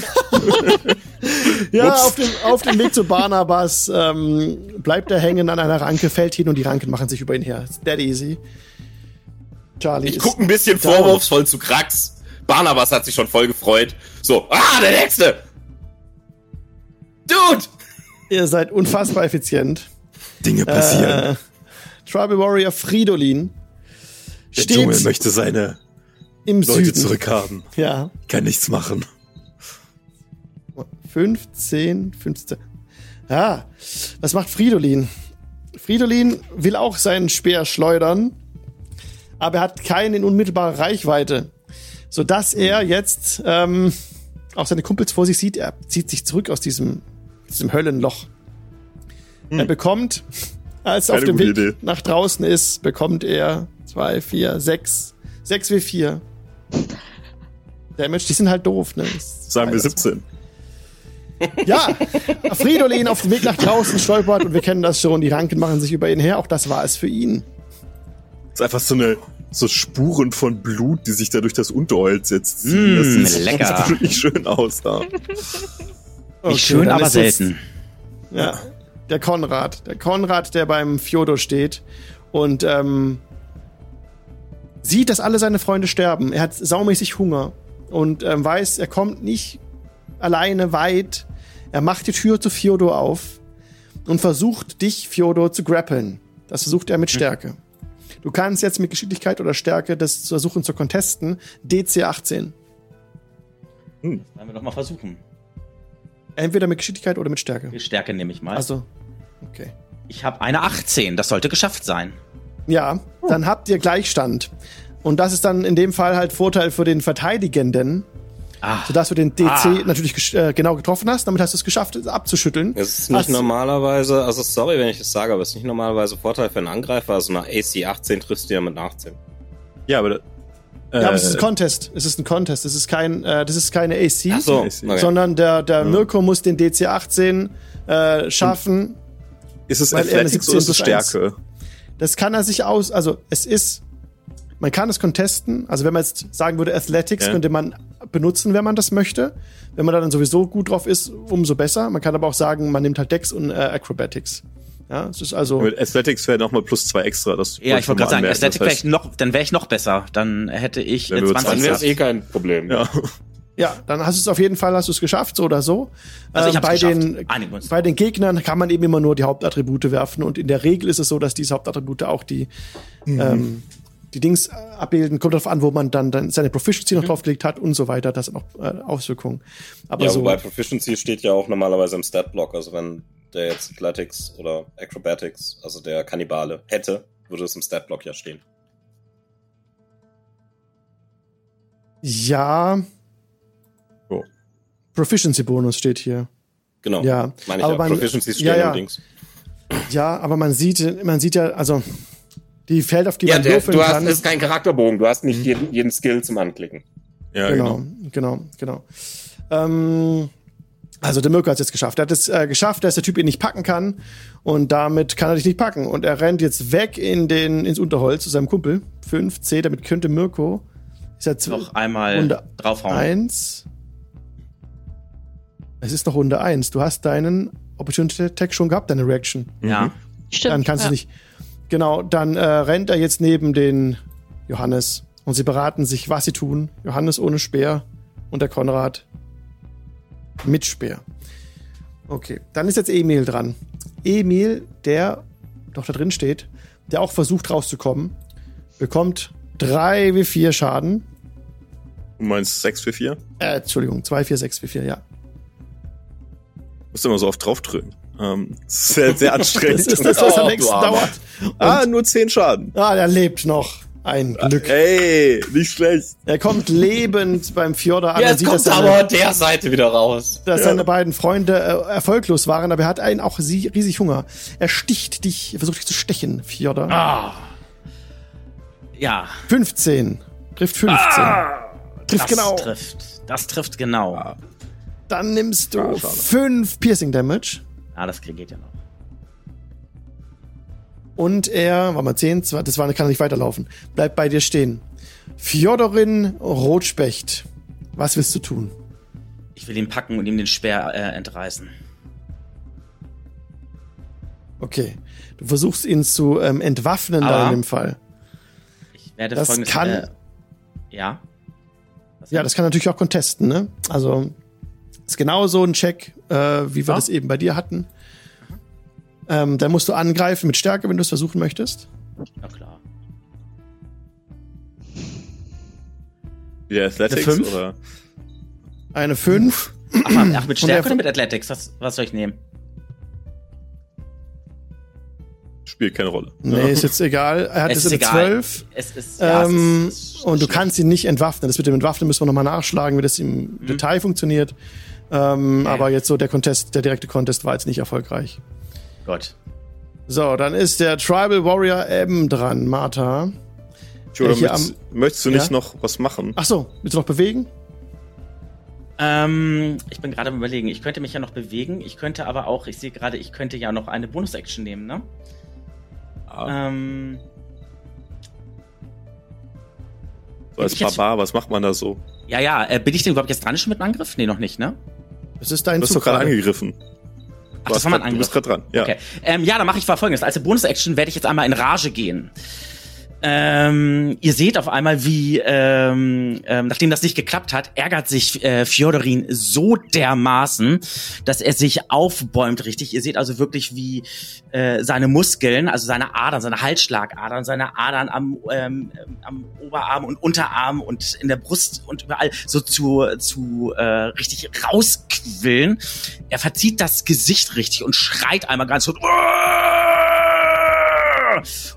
Ja, auf dem, auf dem Weg zu Barnabas ähm, bleibt er hängen an einer Ranke, fällt hin und die Ranken machen sich über ihn her. It's that easy. Charlie ich guck ein bisschen vorwurfsvoll zu Krax. Barnabas hat sich schon voll gefreut. So, ah, der Nächste! Dude! Ihr seid unfassbar effizient. Dinge passieren. Äh, Tribal Warrior Fridolin der steht Dschungel möchte seine im Leute Süden. Zurückhaben. Ja. Kann nichts machen. fünfzehn, fünfzehn. Ja, was macht Fridolin? Fridolin will auch seinen Speer schleudern, aber er hat keinen in unmittelbarer Reichweite, sodass er jetzt ähm, auch seine Kumpels vor sich sieht. Er zieht sich zurück aus diesem, diesem Höllenloch. Hm. Er bekommt, als er auf dem Weg Idee. nach draußen ist, bekommt er zwei, vier, sechs. sechs W vier. Damage, die sind halt doof, ne? Sagen wir siebzehn. Ja, Fridolin auf dem Weg nach draußen stolpert und wir kennen das schon. Die Ranken machen sich über ihn her. Auch das war es für ihn. Das ist einfach so eine so Spuren von Blut, die sich da durch das Unterholz jetzt ziehen. Mm, das sieht lecker. Wirklich schön aus da. Nicht okay, schön, aber selten. Jetzt, ja, der Konrad. Der Konrad, der beim Fjodo steht und ähm, sieht, dass alle seine Freunde sterben. Er hat saumäßig Hunger und ähm, weiß, er kommt nicht alleine weit. Er macht die Tür zu Fjodo auf und versucht, dich, Fjodo, zu grappeln. Das versucht er mit Stärke. Mhm. Du kannst jetzt mit Geschicklichkeit oder Stärke das versuchen zu contesten. D C achtzehn. Hm. Das wollen wir doch mal versuchen. Entweder mit Geschicklichkeit oder mit Stärke. Mit Stärke nehme ich mal. Also, okay. Ich habe eine achtzehn. Das sollte geschafft sein. Ja, oh. Dann habt ihr Gleichstand. Und das ist dann in dem Fall halt Vorteil für den Verteidigenden, ah. sodass du den D C ah. natürlich gesch- äh, genau getroffen hast. Damit hast du es geschafft, es abzuschütteln. Es ist nicht hast normalerweise, also sorry, wenn ich das sage, aber es ist nicht normalerweise Vorteil für einen Angreifer. Also nach A C achtzehn triffst du ja mit einer achtzehn. Ja, aber... Äh, ja, aber es ist ein Contest. Es ist ein Contest. Es ist kein, äh, das ist keine A C, ach so, okay. sondern der, der hm. Mirko muss den D C achtzehn äh, schaffen. Ist es Athletics oder ist es Stärke? Das kann er sich aus, also es ist, man kann es contesten, also wenn man jetzt sagen würde, Athletics ja. könnte man benutzen, wenn man das möchte, wenn man da dann sowieso gut drauf ist, umso besser, man kann aber auch sagen, man nimmt halt Dex und äh, Acrobatics. Ja, es ist also... Mit Athletics wäre nochmal plus zwei extra, das ja, ich wollte gerade sagen, Athletics wäre ich noch, dann wäre ich noch besser, dann hätte ich wenn zwanzig. Dann wäre es eh kein Problem. Ja. Ja, dann hast du es auf jeden Fall, hast du es geschafft, so oder so. Also ich hab's bei geschafft. Den, Einigungs- bei den Gegnern kann man eben immer nur die Hauptattribute werfen und in der Regel ist es so, dass diese Hauptattribute auch die, mhm. ähm, die Dings abbilden. Kommt darauf an, wo man dann, dann seine Proficiency mhm. noch draufgelegt hat und so weiter. Das hat auch äh, Auswirkungen. Aber ja, so, wobei Proficiency steht ja auch normalerweise im Stat-Block. Also wenn der jetzt Athletics oder Acrobatics, also der Kannibale hätte, würde es im Stat-Block ja stehen. Ja... Proficiency-Bonus steht hier. Genau. Ja, meine ich aber ja. Man, Proficiency steht ja, ja. Dings. Ja, aber man sieht, man sieht ja, also die Feld, auf die ja, man würfeln kann. Das ist kein Charakterbogen, du hast nicht jeden, jeden Skill zum Anklicken. Ja, genau. Genau, genau. genau. Ähm, also der Mirko hat es jetzt geschafft. Er hat es äh, geschafft, dass der Typ ihn nicht packen kann und damit kann er dich nicht packen. Und er rennt jetzt weg in den, ins Unterholz zu seinem Kumpel. fünf C, damit könnte Mirko ist jetzt noch einmal draufhauen. eins Es ist noch Runde eins. Du hast deinen Opportunity Attack schon gehabt, deine Reaction. Ja. Mhm. Stimmt. Dann kannst ja. du nicht. Genau, dann äh, rennt er jetzt neben den Johannes und sie beraten sich, was sie tun. Johannes ohne Speer und der Konrad mit Speer. Okay, dann ist jetzt Emil dran. Emil, der doch da drin steht, der auch versucht rauszukommen, bekommt drei W vier Schaden. Du meinst sechs W vier? Äh, Entschuldigung, zwei W vier, sechs W vier, ja. Musst immer so oft draufdrücken. Ähm, sehr, sehr anstrengend. Das ist das, was oh, am längsten dauert. Und ah, nur zehn Schaden. Ah, der lebt noch. Ein Glück. Ey, nicht schlecht. Er kommt lebend beim Fjorder an. Ja, jetzt sieht, kommt seine, aber der Seite wieder raus. Dass ja. seine beiden Freunde äh, erfolglos waren, aber er hat einen auch sie, riesig Hunger. Er sticht dich, er versucht dich zu stechen, Fjorder. Ah. Ja. fünfzehn. Trifft fünfzehn. Ah. Trifft das genau. Trifft. Das trifft genau. Ah. Dann nimmst du fünf Piercing Damage. Ah, das geht ja noch. Und er, warte mal, zehn, das war, kann nicht weiterlaufen. Bleibt bei dir stehen. Fjodorin Rotspecht, was willst du tun? Ich will ihn packen und ihm den Speer äh, entreißen. Okay. Du versuchst ihn zu ähm, entwaffnen, aber da in dem Fall. Ich werde das folgendes... Kann, äh, ja? Was ja, das kann natürlich auch contesten, ne? Also, ist genau so ein Check, äh, wie ja. wir das eben bei dir hatten. Ähm, dann musst du angreifen mit Stärke, wenn du es versuchen möchtest. Na klar. Ja, yeah, Athletics, eine fünf? Oder? Eine fünf. Ach, ach, mit Stärke oder mit Athletics? Was, was soll ich nehmen? Spielt keine Rolle. Nee, ja. Ist jetzt egal. Er hat es, es ist zwölf. Es ist, ja, ähm, es ist und du kannst ihn nicht entwaffnen. Das mit dem Entwaffnen müssen wir nochmal nachschlagen, wie das im mhm. Detail funktioniert. Ähm, okay. Aber jetzt so der Contest, der direkte Contest war jetzt nicht erfolgreich. Gott. So, dann ist der Tribal Warrior M dran, Martha. Joe, möchtest, am, möchtest du nicht ja? noch was machen? Ach so, willst du noch bewegen? Ähm, ich bin gerade am Überlegen. Ich könnte mich ja noch bewegen. Ich könnte aber auch, ich sehe gerade, ich könnte ja noch eine Bonus-Action nehmen, ne? Ah. Ähm. So als Barbar, jetzt, was macht man da so? Ja, ja, äh, bin ich denn überhaupt jetzt dran schon mit einem Angriff? Nee, noch nicht, ne? Das ist dein du bist Zug doch gerade angegriffen. Ach, das war mein Angriff. Du bist gerade dran, ja. Okay. Ähm, ja, dann mache ich Folgendes. Als Bonus-Action werde ich jetzt einmal in Rage gehen. Ähm, ihr seht auf einmal, wie, ähm, ähm, nachdem das nicht geklappt hat, ärgert sich äh, Fjodorin so dermaßen, dass er sich aufbäumt richtig. Ihr seht also wirklich, wie äh, seine Muskeln, also seine Adern, seine Halsschlagadern, seine Adern am, ähm, am Oberarm und Unterarm und in der Brust und überall so zu, zu äh, richtig rausquillen. Er verzieht das Gesicht richtig und schreit einmal ganz laut.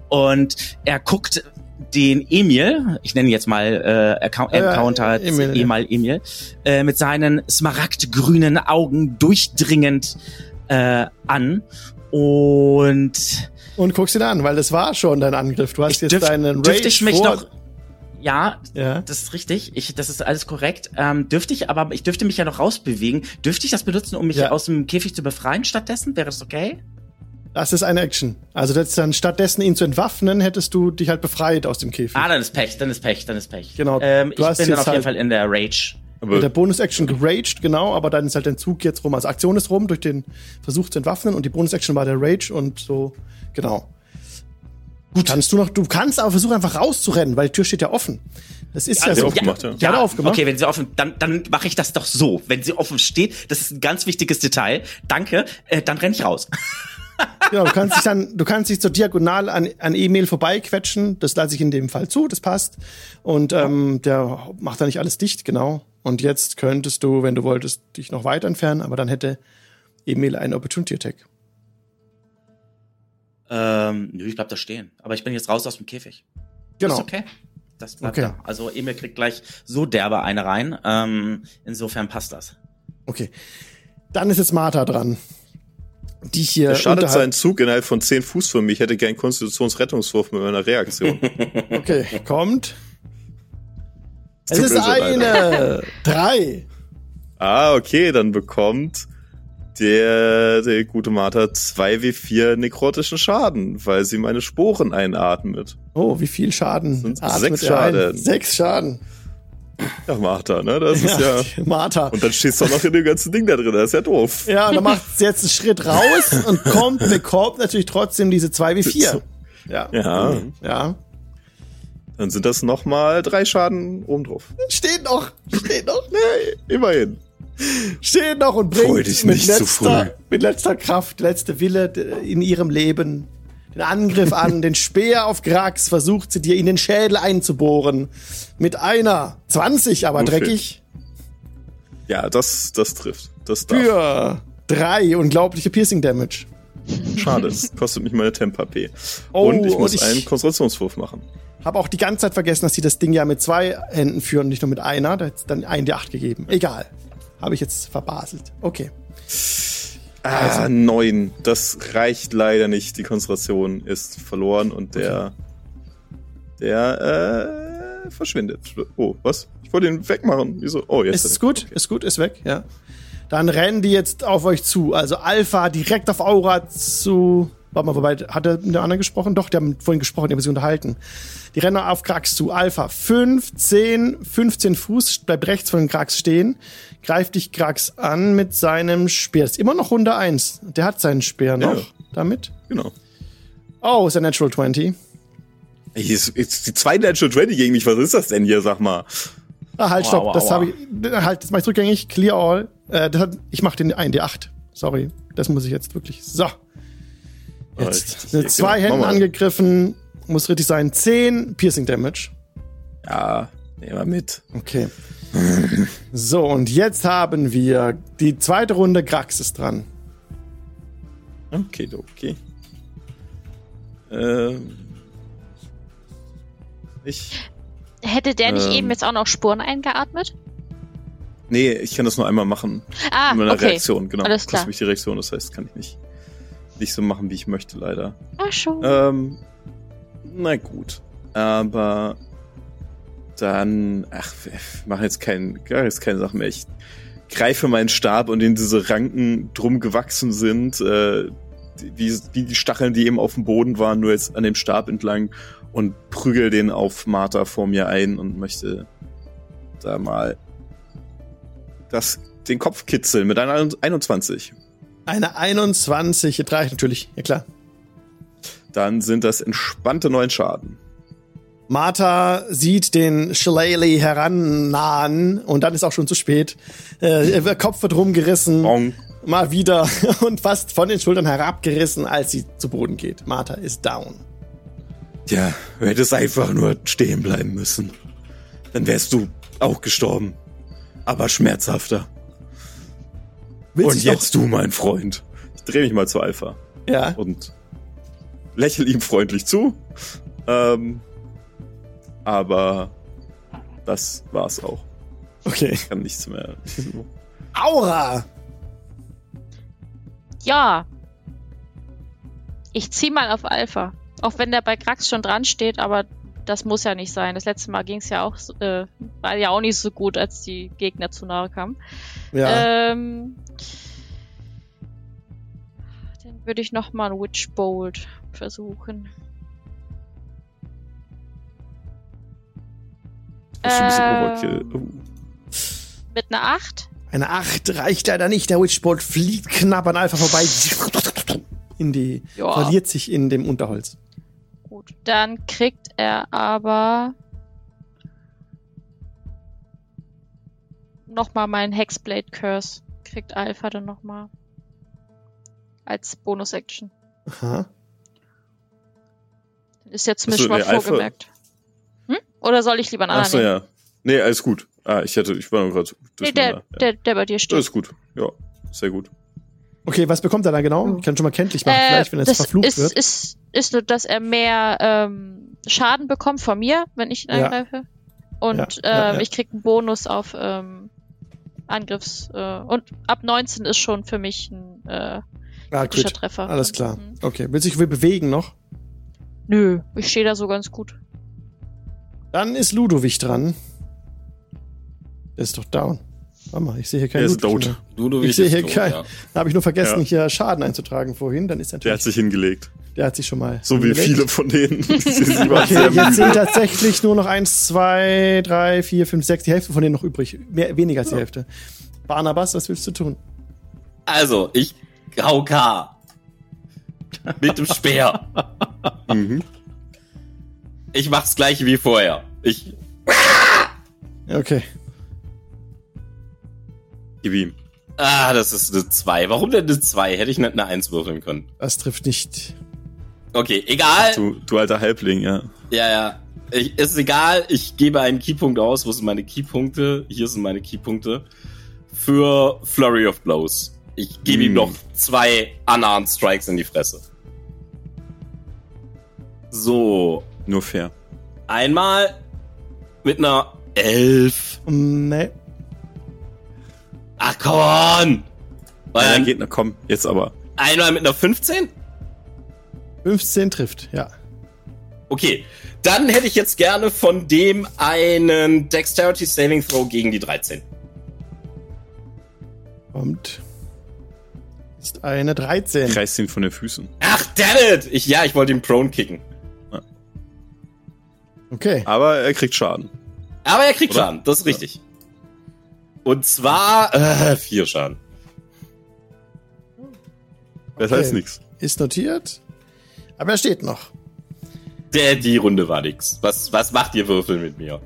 Und er guckt den Emil, ich nenne ihn jetzt mal äh, Account- äh, Encounter, äh, Emil, eh mal Emil, äh, mit seinen smaragdgrünen Augen durchdringend äh, an und... Und guckst ihn an, weil das war schon dein Angriff. Du hast jetzt dürf, deinen Rage dürfte ich mich vor- noch Ja, ja, das ist richtig. Ich, das ist alles korrekt. Ähm, dürfte ich, aber ich dürfte mich ja noch rausbewegen. Dürfte ich das benutzen, um mich ja. aus dem Käfig zu befreien stattdessen? Wäre das okay? Das ist eine Action. Also das dann stattdessen ihn zu entwaffnen, hättest du dich halt befreit aus dem Käfig. Ah, dann ist Pech, dann ist Pech, dann ist Pech. Genau. Ähm, ich bin dann auf jeden halt Fall in der Rage. In der Bonus-Action geraged, genau, aber dann ist halt der Zug jetzt rum. Also Aktion ist rum durch den Versuch zu entwaffnen und die Bonus-Action war der Rage und so, genau. Gut, kannst du noch, du kannst aber versuchen einfach rauszurennen, weil die Tür steht ja offen. Das ist ja, ja so. Aufgemacht, ja, ja. ja aufgemacht. Okay, wenn sie offen, dann, dann mache ich das doch so. Wenn sie offen steht, das ist ein ganz wichtiges Detail. Danke, äh, dann renn ich raus. Genau, du kannst dich dann, du kannst dich so diagonal an, an E-Mail vorbeiquetschen. Das lasse ich in dem Fall zu, das passt. Und ähm, der macht da nicht alles dicht, genau. Und jetzt könntest du, wenn du wolltest, dich noch weiter entfernen, aber dann hätte E-Mail einen Opportunity Attack. Ähm, nö, ich bleib da stehen. Aber ich bin jetzt raus aus dem Käfig. Genau. Das ist okay. Das bleibt okay. Da. Also E-Mail kriegt gleich so derbe eine rein. Ähm, insofern passt das. Okay. Dann ist jetzt Martha dran. Die hier. Er schadet seinen Zug innerhalb von zehn Fuß von mir. Ich hätte gern Konstitutionsrettungswurf mit meiner Reaktion. Okay, kommt. Es ist eine drei. Ah, okay, dann bekommt der, der gute Martha zwei W vier nekrotischen Schaden, weil sie meine Sporen einatmet. Oh, wie viel Schaden? Sechs Schaden. Sechs Schaden. Ja, Martha, ne? Das ist ja, ja. Martha. Und dann stehst du auch noch in dem ganzen Ding da drin. Das ist ja doof. Ja, dann macht sie jetzt einen Schritt raus und kommt, bekommt natürlich trotzdem diese zwei W vier. Ja. Ja. Ja. Dann sind das nochmal drei Schaden obendrauf. Steht noch. Steht noch. Nee, immerhin. Steht noch und bringt dich mit, nicht letzter, so früh. mit letzter Kraft, letzte Wille in ihrem Leben den Angriff an, den Speer auf Grax, versucht sie dir in den Schädel einzubohren. Mit einer zwanzig, aber okay. Dreckig. Ja, das, das trifft. Das darf. Für drei unglaubliche Piercing-Damage. Schade, das kostet mich meine Temp-H P. Oh, und ich muss und ich einen Konstruktionswurf machen. Habe auch die ganze Zeit vergessen, dass sie das Ding ja mit zwei Händen führen, nicht nur mit einer. Da hätte es dann einen der acht gegeben. Egal. Habe ich jetzt verbaselt. Okay. Ah, neun. Das reicht leider nicht. Die Konzentration ist verloren und der okay. der äh, verschwindet. Oh, was? Ich wollte ihn wegmachen. Wieso? Oh, jetzt ist es gut. Okay. Ist gut, ist weg, ja. Dann rennen die jetzt auf euch zu. Also Alpha direkt auf Aura zu... Warte mal, wobei, hat er mit der anderen gesprochen? Doch, die haben vorhin gesprochen, die haben sich unterhalten. Die rennen auf Krax zu. Alpha, fünfzehn, fünfzehn Fuß, bleibt rechts von Krax stehen. Greift dich Krax an mit seinem Speer. Das ist immer noch Runde eins. Der hat seinen Speer noch ja. damit. Genau. Oh, ist ein Natural zwanzig. Ist, ist die zweite Natural zwanzig gegen mich. Was ist das denn hier, sag mal? Ah, halt, stopp. Aua, das habe ich. Halt, das mache ich rückgängig. Clear all. Äh, das hat, ich mache den ein, die acht. Sorry. Das muss ich jetzt wirklich. So. Jetzt mit zwei genau. Händen angegriffen, muss richtig sein. zehn Piercing Damage. Ja, nehmen wir mit. Okay. So, und jetzt haben wir die zweite Runde. Grax ist dran. Okay, okay. Ähm. Ich. Hätte der nicht ähm, eben jetzt auch noch Spuren eingeatmet? Nee, ich kann das nur einmal machen. Ah, mit einer okay. Reaktion, genau. Alles klar. Das ist nämlich die Reaktion, das heißt, kann ich nicht. nicht so machen, wie ich möchte, leider. Ach schon. Ähm, na gut. Aber dann, ach, wir machen jetzt, kein, gar jetzt keine Sachen mehr. Ich greife meinen Stab, und in diese Ranken drum gewachsen sind, äh, wie, wie die Stacheln, die eben auf dem Boden waren, nur jetzt an dem Stab entlang, und prügel den auf Martha vor mir ein und möchte da mal das, den Kopf kitzeln mit einer einundzwanzig. Eine einundzwanzig, jetzt reicht natürlich, ja klar. Dann sind das entspannte neun Schaden. Martha sieht den Shillelagh herannahen, und dann ist auch schon zu spät. Äh, der Kopf wird rumgerissen, Bonk. mal wieder, und fast von den Schultern herabgerissen, als sie zu Boden geht. Martha ist down. Tja, du hättest einfach nur stehen bleiben müssen. Dann wärst du auch gestorben, aber schmerzhafter. Willst und jetzt du, mein Freund. Ich drehe mich mal zu Alpha. Ja. Und lächle ihm freundlich zu. Ähm, aber das war's auch. Okay. Ich kann nichts mehr. Aura! Ja. Ich zieh mal auf Alpha. Auch wenn der bei Krax schon dran steht, aber das muss ja nicht sein. Das letzte Mal ging's ja auch, äh, war ja auch nicht so gut, als die Gegner zu nahe kamen. Ja. Ähm, dann würde ich nochmal einen Witch Bolt versuchen. Das ist ein bisschen ähm, mit einer acht? Eine acht reicht leider nicht. Der Witch Bolt fliegt knapp an Alpha vorbei. In die, Joa. verliert sich in dem Unterholz. Gut, dann kriegt er aber nochmal meinen Hexblade Curse. Kriegt Alpha dann nochmal. Als Bonus-Action. Aha. Ist ja zumindest schon mal vorgemerkt. Hm? Oder soll ich lieber einen anderen nehmen? Achso, ja. Nee, alles gut. Ah, ich hätte, ich war nur gerade. Nee, der, ja. der, der bei dir steht. Das ist gut. Ja, sehr gut. Okay, was bekommt er da genau? Ich kann schon mal kenntlich machen, äh, vielleicht, wenn er jetzt verflucht ist, wird. Ist, ist nur, dass er mehr ähm, Schaden bekommt von mir, wenn ich ihn ja. angreife. Und ja, ähm, ja, ja. ich krieg einen Bonus auf ähm, Angriffs... Äh, und ab neunzehn ist schon für mich ein äh, ah, kritischer Treffer. Alles klar. Mhm. Okay, willst du dich bewegen noch? Nö, ich stehe da so ganz gut. Dann ist Ludovic dran. Der ist doch down. Warte mal, ich sehe hier keinen Ludovic. Ludovic ich sehe hier keinen. Ja. Da habe ich nur vergessen, ja. hier Schaden einzutragen vorhin. Dann ist natürlich. Der hat sich hingelegt. Der hat sich schon mal. So hingelegt. Wie viele von denen. Okay, jetzt sind tatsächlich nur noch eins, zwei, drei, vier, fünf, sechs. Die Hälfte von denen noch übrig. Mehr, weniger als die ja. Hälfte. Barnabas, was willst du tun? Also, ich hau K. Mit dem Speer. mhm. Ich mach's gleiche wie vorher. Ich. Okay. Gib ihm. Ah, das ist eine zwei. Warum denn eine zwei? Hätte ich nicht eine eins würfeln können. Das trifft nicht. Okay, egal. Ach, du, du alter Halbling, ja. Ja, ja. Ich, ist egal, ich gebe einen Keypunkt aus. Wo sind meine Keypunkte? Hier sind meine Keypunkte. Für Flurry of Blows. Ich gebe hm. ihm noch zwei Unarmed Strikes in die Fresse. So. Nur fair. Einmal mit einer elf. Nee. Ach, come on! Ja, geht na komm, jetzt aber. Einmal mit einer fünfzehn? fünfzehn trifft, ja. Okay, dann hätte ich jetzt gerne von dem einen Dexterity Saving Throw gegen die dreizehn. Kommt. Ist eine dreizehn. dreizehn von den Füßen. Ach, damn it! Ich, ja, ich wollte ihn prone kicken. Ja. Okay. Aber er kriegt Schaden. Aber er kriegt Oder? Schaden, das ist richtig. Ja. Und zwar äh, vier Schaden. Das okay. heißt nichts. Ist notiert, aber er steht noch. Der, die Runde war nix. Was, was macht ihr Würfel mit mir?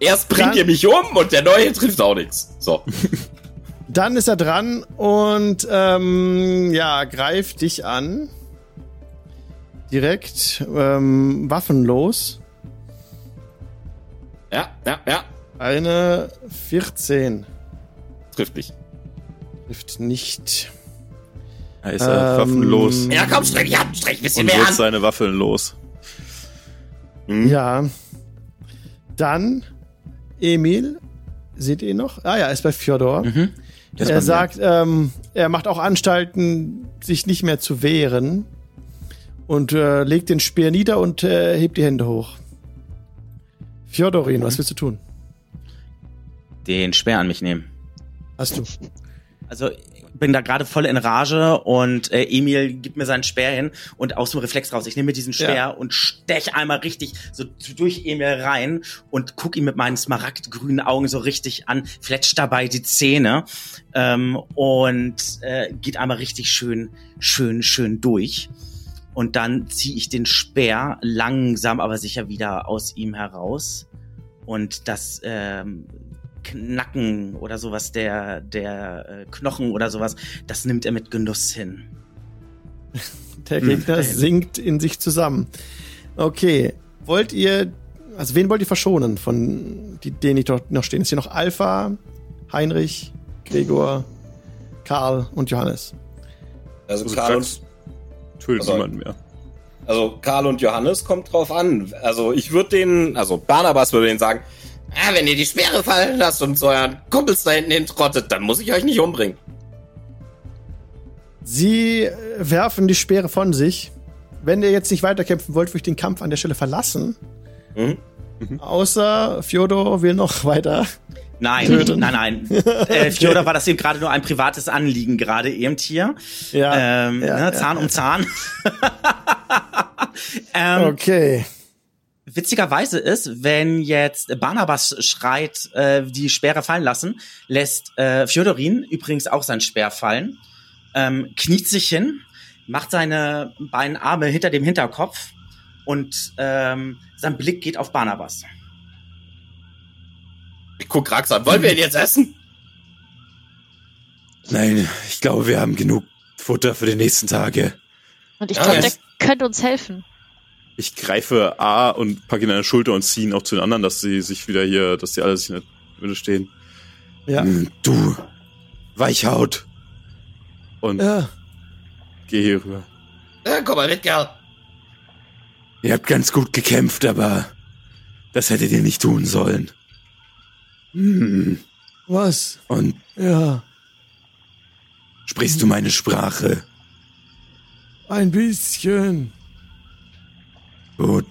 Erst bringt dann, ihr mich um und der Neue trifft auch nichts. So. Dann ist er dran und ähm, ja, greift dich an. Direkt ähm, waffenlos. Ja, ja, ja. Eine vierzehn. Trifft nicht. Trifft nicht. Da ist er ähm, waffenlos. Ja, komm, streich die Hand, streich ein bisschen und mehr an. Und wirft seine Waffeln los. Hm? Ja. Dann, Emil, seht ihr ihn noch? Ah ja, er ist bei Fjodor. Mhm. Er sagt, ähm, er macht auch Anstalten, sich nicht mehr zu wehren. Und äh, legt den Speer nieder und äh, hebt die Hände hoch. Fjodorin, mhm. was willst du tun? Den Speer an mich nehmen. Hast du. Also, ich bin da gerade voll in Rage und äh, Emil gibt mir seinen Speer hin und aus dem Reflex raus. Ich nehme mir diesen Speer ja. und stech einmal richtig so durch Emil rein und guck ihn mit meinen smaragdgrünen Augen so richtig an, fletscht dabei die Zähne ähm, und äh, geht einmal richtig schön, schön, schön durch. Und dann ziehe ich den Speer langsam, aber sicher wieder aus ihm heraus. Und das ähm, Knacken oder sowas, der, der äh, Knochen oder sowas, das nimmt er mit Genuss hin. Der Gegner hm. sinkt in sich zusammen. Okay, wollt ihr, also wen wollt ihr verschonen von die, denen, die dort noch stehen? Ist hier noch Alpha, Heinrich, Gregor, Karl und Johannes? Also Karl und Tötet also, niemand mehr. Also Karl und Johannes kommt drauf an. Also ich würde denen, also Barnabas würde denen sagen, ah, wenn ihr die Speere fallen lasst und zu euren Kumpels da hinten hintrottet, dann muss ich euch nicht umbringen. Sie werfen die Speere von sich. Wenn ihr jetzt nicht weiterkämpfen wollt, würde ich den Kampf an der Stelle verlassen. Mhm. Mhm. Außer Fjodor will noch weiter. Nein, töten. nein, nein. äh, Fjodor okay. war das eben gerade nur ein privates Anliegen, gerade eben hier. Ja, ähm, ja, ne, ja. Zahn um Zahn. ähm, okay. Witzigerweise ist, wenn jetzt Barnabas schreit, äh, die Speere fallen lassen, lässt äh, Fjodorin übrigens auch seinen Speer fallen, ähm, kniet sich hin, macht seine beiden Arme hinter dem Hinterkopf und ähm, sein Blick geht auf Barnabas. Ich guck Krax an. Wollen wir ihn jetzt essen? Nein, ich glaube, wir haben genug Futter für die nächsten Tage. Und ich ja, glaube, der könnte uns helfen. Ich greife A und packe ihn an der Schulter und ziehe ihn auch zu den anderen, dass sie sich wieder hier, dass die alle sich in der Mitte stehen. Ja. Du, Weichhaut. Und ja. geh hier rüber. Ja, komm mal mit, Kerl. Ihr habt ganz gut gekämpft, aber das hättet ihr nicht tun sollen. Hm. Was? Und ja. Sprichst du meine Sprache? Ein bisschen. Gut.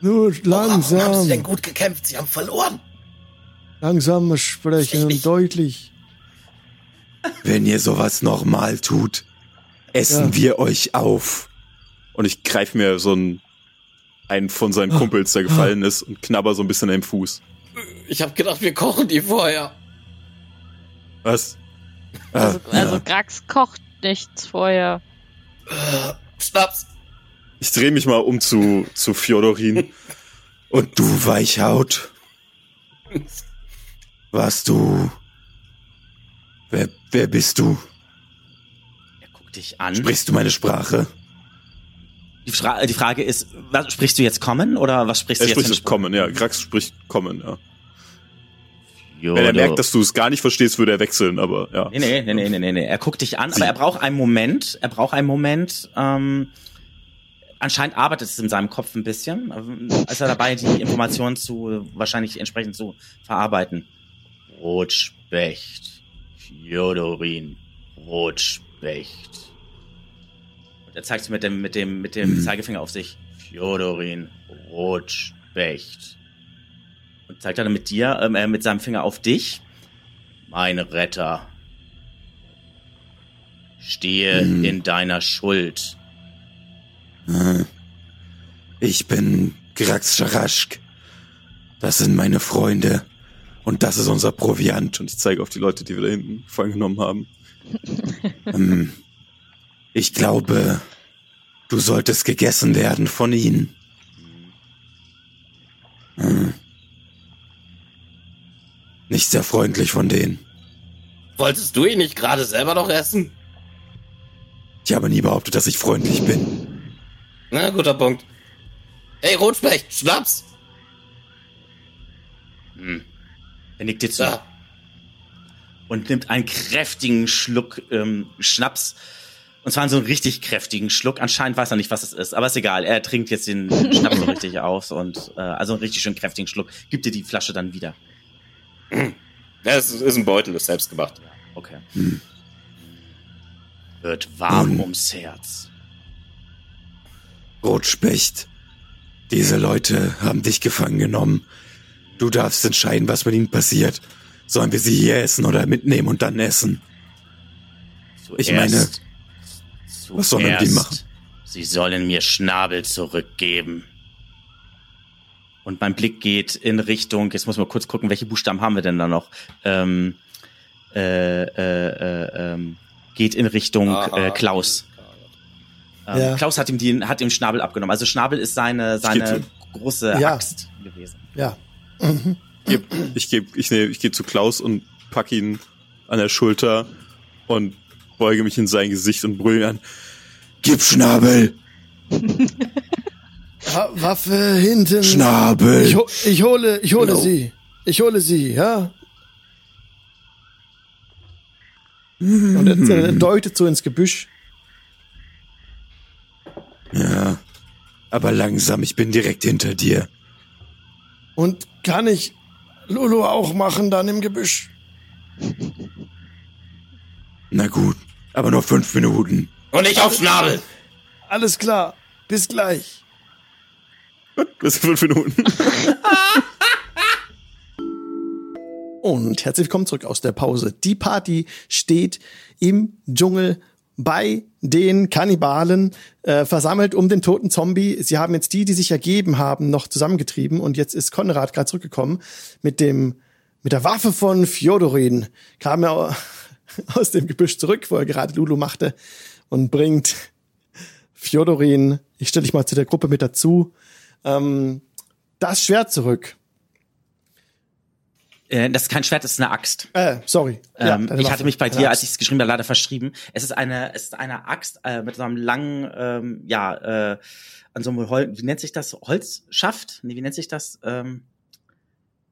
Nur langsam. Warum haben sie denn gut gekämpft? Sie haben verloren. Langsames Sprechen und deutlich. Wenn ihr sowas nochmal tut, essen ja. wir euch auf. Und ich greife mir so einen, einen von seinen Kumpels, der gefallen ist, und knabber so ein bisschen an dem Fuß. Ich hab gedacht, wir kochen die vorher. Was? Also, also Grax kocht nichts vorher. Schnaps. Ich drehe mich mal um zu, zu Fjodorin. Und du, Weichhaut. Was du? Wer, wer bist du? Er guckt dich an. Sprichst du meine Sprache? Die, Fra- die Frage ist, was, sprichst du jetzt kommen oder was sprichst du er jetzt? Er spricht kommen, ja. Grax spricht kommen, ja. Jodo. Wenn er merkt, dass du es gar nicht verstehst, würde er wechseln, aber ja. Nee, nee, nee, nee, nee, nee. Er guckt dich an, Sie- aber er braucht einen Moment. Er braucht einen Moment, ähm... Anscheinend arbeitet es in seinem Kopf ein bisschen. Ist er dabei, die Informationen zu wahrscheinlich entsprechend zu verarbeiten. Rotspecht. Fjodorin Rotspecht. Und er zeigt mit dem, mit dem, mit dem Zeigefinger auf sich. Fjodorin Rotspecht. Und zeigt dann mit dir, äh, mit seinem Finger auf dich. Mein Retter. Stehe hm. in deiner Schuld. Ich bin Grax Scharaschk. Das sind meine Freunde. Und das ist unser Proviant. Und ich zeige auf die Leute, die wir da hinten gefangen genommen haben. ähm, ich glaube, du solltest gegessen werden von ihnen. Ähm, nicht sehr freundlich von denen. Wolltest du ihn nicht gerade selber noch essen? Ich habe nie behauptet, dass ich freundlich bin. Na, guter Punkt. Hey, Rotspecht, Schnaps! Hm. Er nickt dir zu ah. und nimmt einen kräftigen Schluck ähm, Schnaps. Und zwar einen so einen richtig kräftigen Schluck. Anscheinend weiß er nicht, was es ist, aber ist egal. Er trinkt jetzt den Schnaps so richtig aus und äh, also einen richtig schön kräftigen Schluck. Gibt dir die Flasche dann wieder. Ja, es ist ein Beutel, das ist selbst gemacht. Ja, okay. Hm. Wird warm hm. ums Herz. Rotspecht, diese Leute haben dich gefangen genommen. Du darfst entscheiden, was mit ihnen passiert. Sollen wir sie hier essen oder mitnehmen und dann essen? Zuerst, ich meine, was sollen wir mit ihnen machen? Sie sollen mir Schnabel zurückgeben. Und mein Blick geht in Richtung, jetzt muss man kurz gucken, welche Buchstaben haben wir denn da noch? Ähm, äh, äh, äh, äh, geht in Richtung äh, Klaus. Ähm, ja. Klaus hat ihm den, hat ihm Schnabel abgenommen. Also Schnabel ist seine, seine große ja. Axt gewesen. Ja. Mhm. Ich gehe ich ich, ich geh zu Klaus und packe ihn an der Schulter und beuge mich in sein Gesicht und brülle an. Gib Schnabel! Waffe hinten. Schnabel! Ich, ho- ich hole, ich hole no. sie. Ich hole sie, ja? Mm-hmm. Und er, er deutet so ins Gebüsch. Ja, aber langsam, ich bin direkt hinter dir. Und kann ich Lulu auch machen dann im Gebüsch? Na gut, aber nur fünf Minuten. Und nicht auf Schnabel. Alles klar, bis gleich. Gut, bis fünf Minuten. Und herzlich willkommen zurück aus der Pause. Die Party steht im Dschungel bei den Kannibalen äh, versammelt um den toten Zombie. Sie haben jetzt die, die sich ergeben haben, noch zusammengetrieben. Und jetzt ist Konrad gerade zurückgekommen mit dem mit der Waffe von Fjodorin. Kam er aus dem Gebüsch zurück, wo er gerade Lulu machte und bringt Fjodorin, ich stelle dich mal zu der Gruppe mit dazu, ähm, das Schwert zurück. Das ist kein Schwert, das ist eine Axt. Äh, sorry. Ähm, ja, ich hatte mich bei dir, als ich es geschrieben habe, leider verschrieben. Es ist eine, es ist eine Axt äh, mit so einem langen, ähm, ja, äh, an so einem Holz, wie nennt sich das? Holzschaft? Nee, wie nennt sich das? Ähm,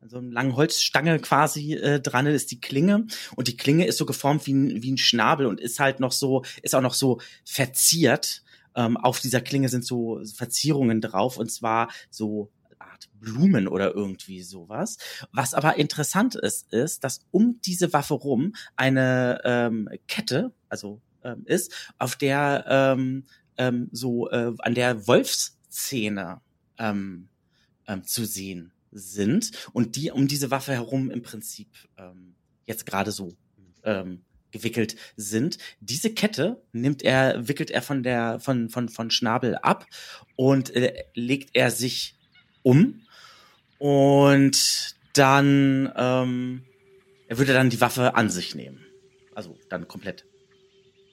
an so einem langen Holzstange quasi äh, dran ist die Klinge. Und die Klinge ist so geformt wie ein, wie ein Schnabel und ist halt noch so, ist auch noch so verziert. Ähm, auf dieser Klinge sind so Verzierungen drauf und zwar so Art Blumen oder irgendwie sowas. Was aber interessant ist, ist, dass um diese Waffe rum eine ähm, Kette, also ähm, ist, auf der ähm, ähm, so äh, an der Wolfszähne ähm, ähm, zu sehen sind und die um diese Waffe herum im Prinzip ähm, jetzt gerade so ähm, gewickelt sind. Diese Kette nimmt er, wickelt er von der von von von Schnabel ab und äh, legt er sich um und dann ähm, er würde dann die Waffe an sich nehmen, also dann komplett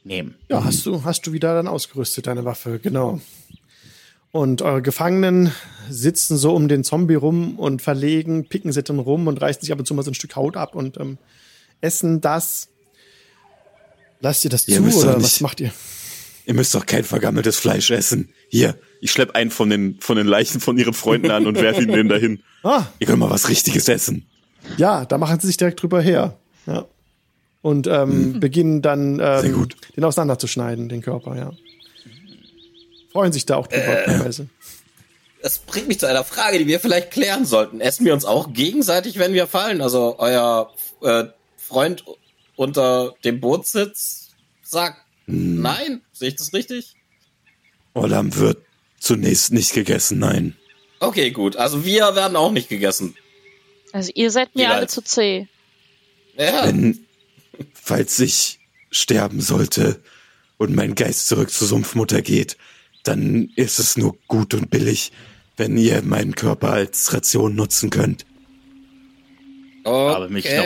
nehmen. Ja, hast du hast du wieder dann ausgerüstet deine Waffe, genau. Und eure Gefangenen sitzen so um den Zombie rum und verlegen, picken sie dann rum und reißen sich ab und zu mal so ein Stück Haut ab und ähm, essen das. Lasst ihr das ihr zu oder was macht ihr? Ihr müsst doch kein vergammeltes Fleisch essen. Hier, ich schlepp einen von den, von den Leichen von ihren Freunden an und werfe ihn denen dahin. Ah. Ihr könnt mal was Richtiges essen. Ja, da machen sie sich direkt drüber her. Ja. Und ähm, mhm. beginnen dann, ähm, den auseinanderzuschneiden, den Körper, ja. Freuen sich da auch drüber. Äh, das bringt mich zu einer Frage, die wir vielleicht klären sollten. Essen wir uns auch gegenseitig, wenn wir fallen? Also euer äh, Freund unter dem Bootssitz sagt, nein, sehe ich das richtig? Orlam wird zunächst nicht gegessen, nein. Okay, gut. Also wir werden auch nicht gegessen. Also ihr seid mir alle zu zäh. Ja. Wenn, falls ich sterben sollte, und mein Geist zurück zur Sumpfmutter geht, dann ist es nur gut und billig, wenn ihr meinen Körper als Ration nutzen könnt. Okay. Aber mich noch,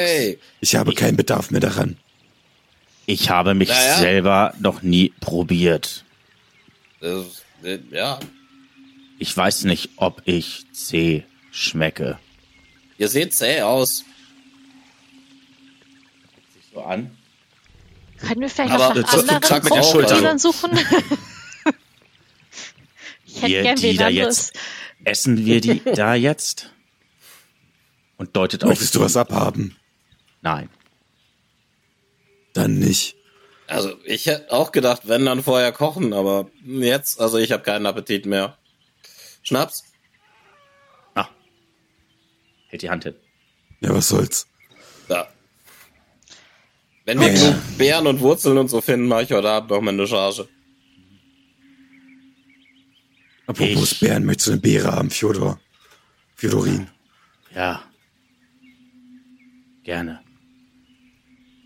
ich habe ich, keinen Bedarf mehr daran. Ich habe mich naja. selber noch nie probiert. Das ist, ja. Ich weiß nicht, ob ich zäh schmecke. Ihr seht zäh aus. Sich so an. Können wir vielleicht aber noch nach anderen Profilen suchen? Ich hätte gern wen anderes. Essen wir die da jetzt? Und deutet auf. Möchtest du was abhaben? Nein. Dann nicht. Also ich hätte auch gedacht, wenn, dann vorher kochen, aber jetzt, also ich habe keinen Appetit mehr. Schnaps? Ah. Hält die Hand hin. Ja, was soll's. Da. Wenn wir ja. Beeren und Wurzeln und so finden, mache ich heute Abend noch mal eine Charge. Apropos ich. Beeren, möchtest du eine Beere haben, Fjodor? Fjodorin. Ja. Gerne.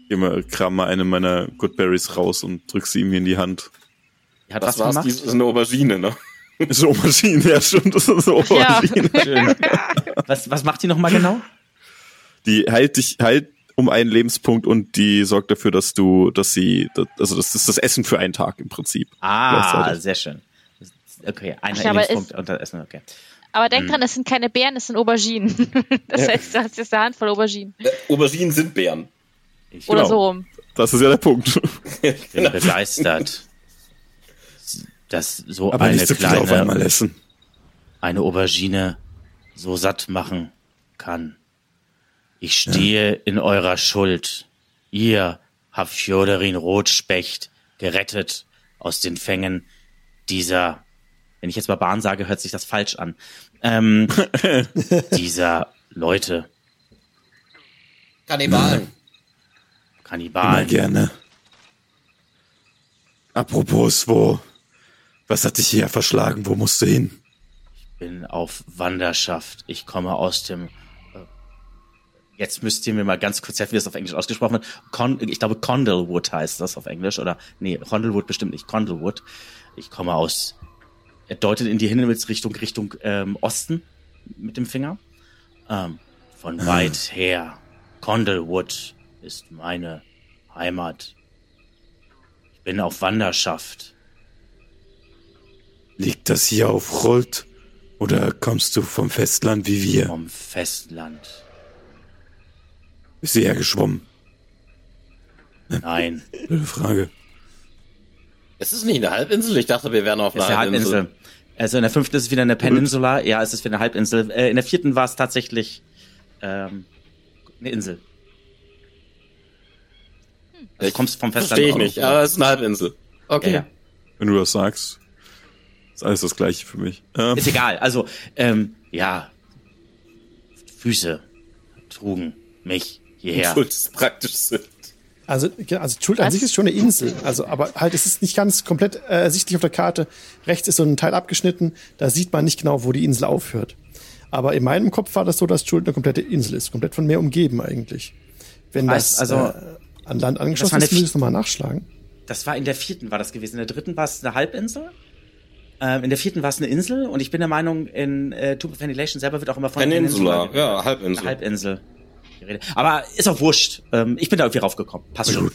Ich kram mal eine meiner Goodberries raus und drück sie ihm in die Hand. Ja, das war's, die ist eine Aubergine, ne? Das ist eine Aubergine, ja, stimmt, das ist eine Aubergine. Ja. was, was macht die nochmal genau? Die heilt dich, heilt um einen Lebenspunkt und die sorgt dafür, dass du, dass sie, also das ist das Essen für einen Tag im Prinzip. Ah, sehr schön. Okay, ein Lebenspunkt und das Essen, okay. Aber denk hm. dran, es sind keine Beeren, es sind Auberginen. Das heißt, du hast jetzt eine Handvoll Auberginen. Äh, Auberginen sind Beeren. Ich Oder genau. so rum. Das ist ja der Punkt. Ich bin begeistert, dass so aber eine so kleine, auf einmal essen. eine Aubergine so satt machen kann. Ich stehe ja. in eurer Schuld. Ihr habt Fjodorin Rotspecht gerettet aus den Fängen dieser, wenn ich jetzt Barbaren sage, hört sich das falsch an, ähm, dieser Leute. Kannibalen. Kannibalen. Immer gerne. Apropos, wo, was hat dich hier verschlagen? Wo musst du hin? Ich bin auf Wanderschaft. Ich komme aus dem, äh, jetzt müsst ihr mir mal ganz kurz helfen, wie das auf Englisch ausgesprochen wird. Con, ich glaube, Condlewood heißt das auf Englisch, oder? Nee, Condlewood bestimmt nicht. Condlewood. Ich komme aus, er deutet in die Himmelsrichtung, Richtung, ähm, Osten mit dem Finger. Ähm, von ah. weit her. Condlewood ist meine Heimat. Ich bin auf Wanderschaft. Liegt das hier auf Rult? Oder kommst du vom Festland wie wir? Vom Festland. Bist du hergeschwommen? Nein. Blöde Frage. Es ist nicht eine Halbinsel? Ich dachte, wir wären auf einer Halbinsel. Halbinsel. Also in der fünften ist es wieder eine Peninsula. Ja, es ist wieder eine Halbinsel. Äh, in der vierten war es tatsächlich ähm, eine Insel. Also ich kommst vom Festland. Verstehe ich nicht, aber es ist eine Halbinsel. Okay. Ja, ja. Wenn du das sagst, ist alles das Gleiche für mich. Ähm. Ist egal. Also, ähm, ja. Füße trugen mich hierher. Schuld ist praktisch sind. Also, also Schuld an Was? sich ist schon eine Insel. Also, aber halt, es ist nicht ganz komplett äh, ersichtlich auf der Karte. Rechts ist so ein Teil abgeschnitten. Da sieht man nicht genau, wo die Insel aufhört. Aber in meinem Kopf war das so, dass Schuld eine komplette Insel ist. Komplett von Meer umgeben eigentlich. Wenn das... Also, äh, an Land angeschossen, das müssen wir nochmal nachschlagen. Das war in der vierten war das gewesen. In der dritten war es eine Halbinsel. Ähm, in der vierten war es eine Insel. Und ich bin der Meinung, in äh, Tomb of Annihilation selber wird auch immer von Peninsula. Ja, Halbinsel. Eine Halbinsel. Aber ist auch wurscht. Ähm, ich bin da irgendwie raufgekommen. Passt schon.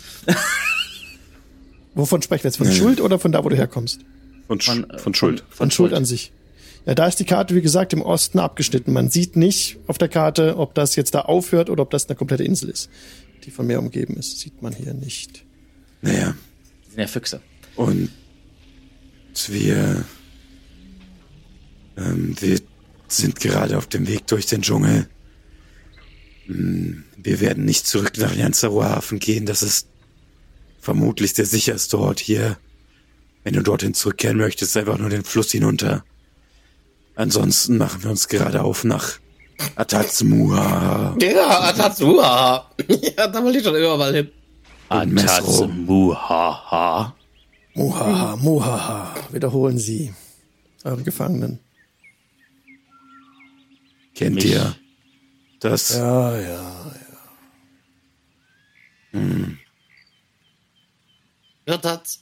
Wovon sprechen wir jetzt? Von ja. Schuld oder von da, wo du herkommst? Von, Sch- von, äh, von Schuld. Von, von, von Schuld an sich. Ja, da ist die Karte, wie gesagt, im Osten abgeschnitten. Man sieht nicht auf der Karte, ob das jetzt da aufhört oder ob das eine komplette Insel ist, die von Meer umgeben ist. Sieht man hier nicht. Naja. Die sind ja Füchse. Und wir, ähm, wir sind gerade auf dem Weg durch den Dschungel. Wir werden nicht zurück nach Nyanzaru Hafen gehen. Das ist vermutlich der sicherste Ort hier. Wenn du dorthin zurückkehren möchtest, einfach nur den Fluss hinunter. Ansonsten machen wir uns gerade auf nach Atatsmuhaha. Ja, Atatsmuhaha. Ja, da wollte ich schon immer mal hin. Atatsmuhaha. Muhaha, Muhaha. Wiederholen Sie, eure Gefangenen. Kennt Mich. ihr das? Ja, ja, ja. Hm. Atats.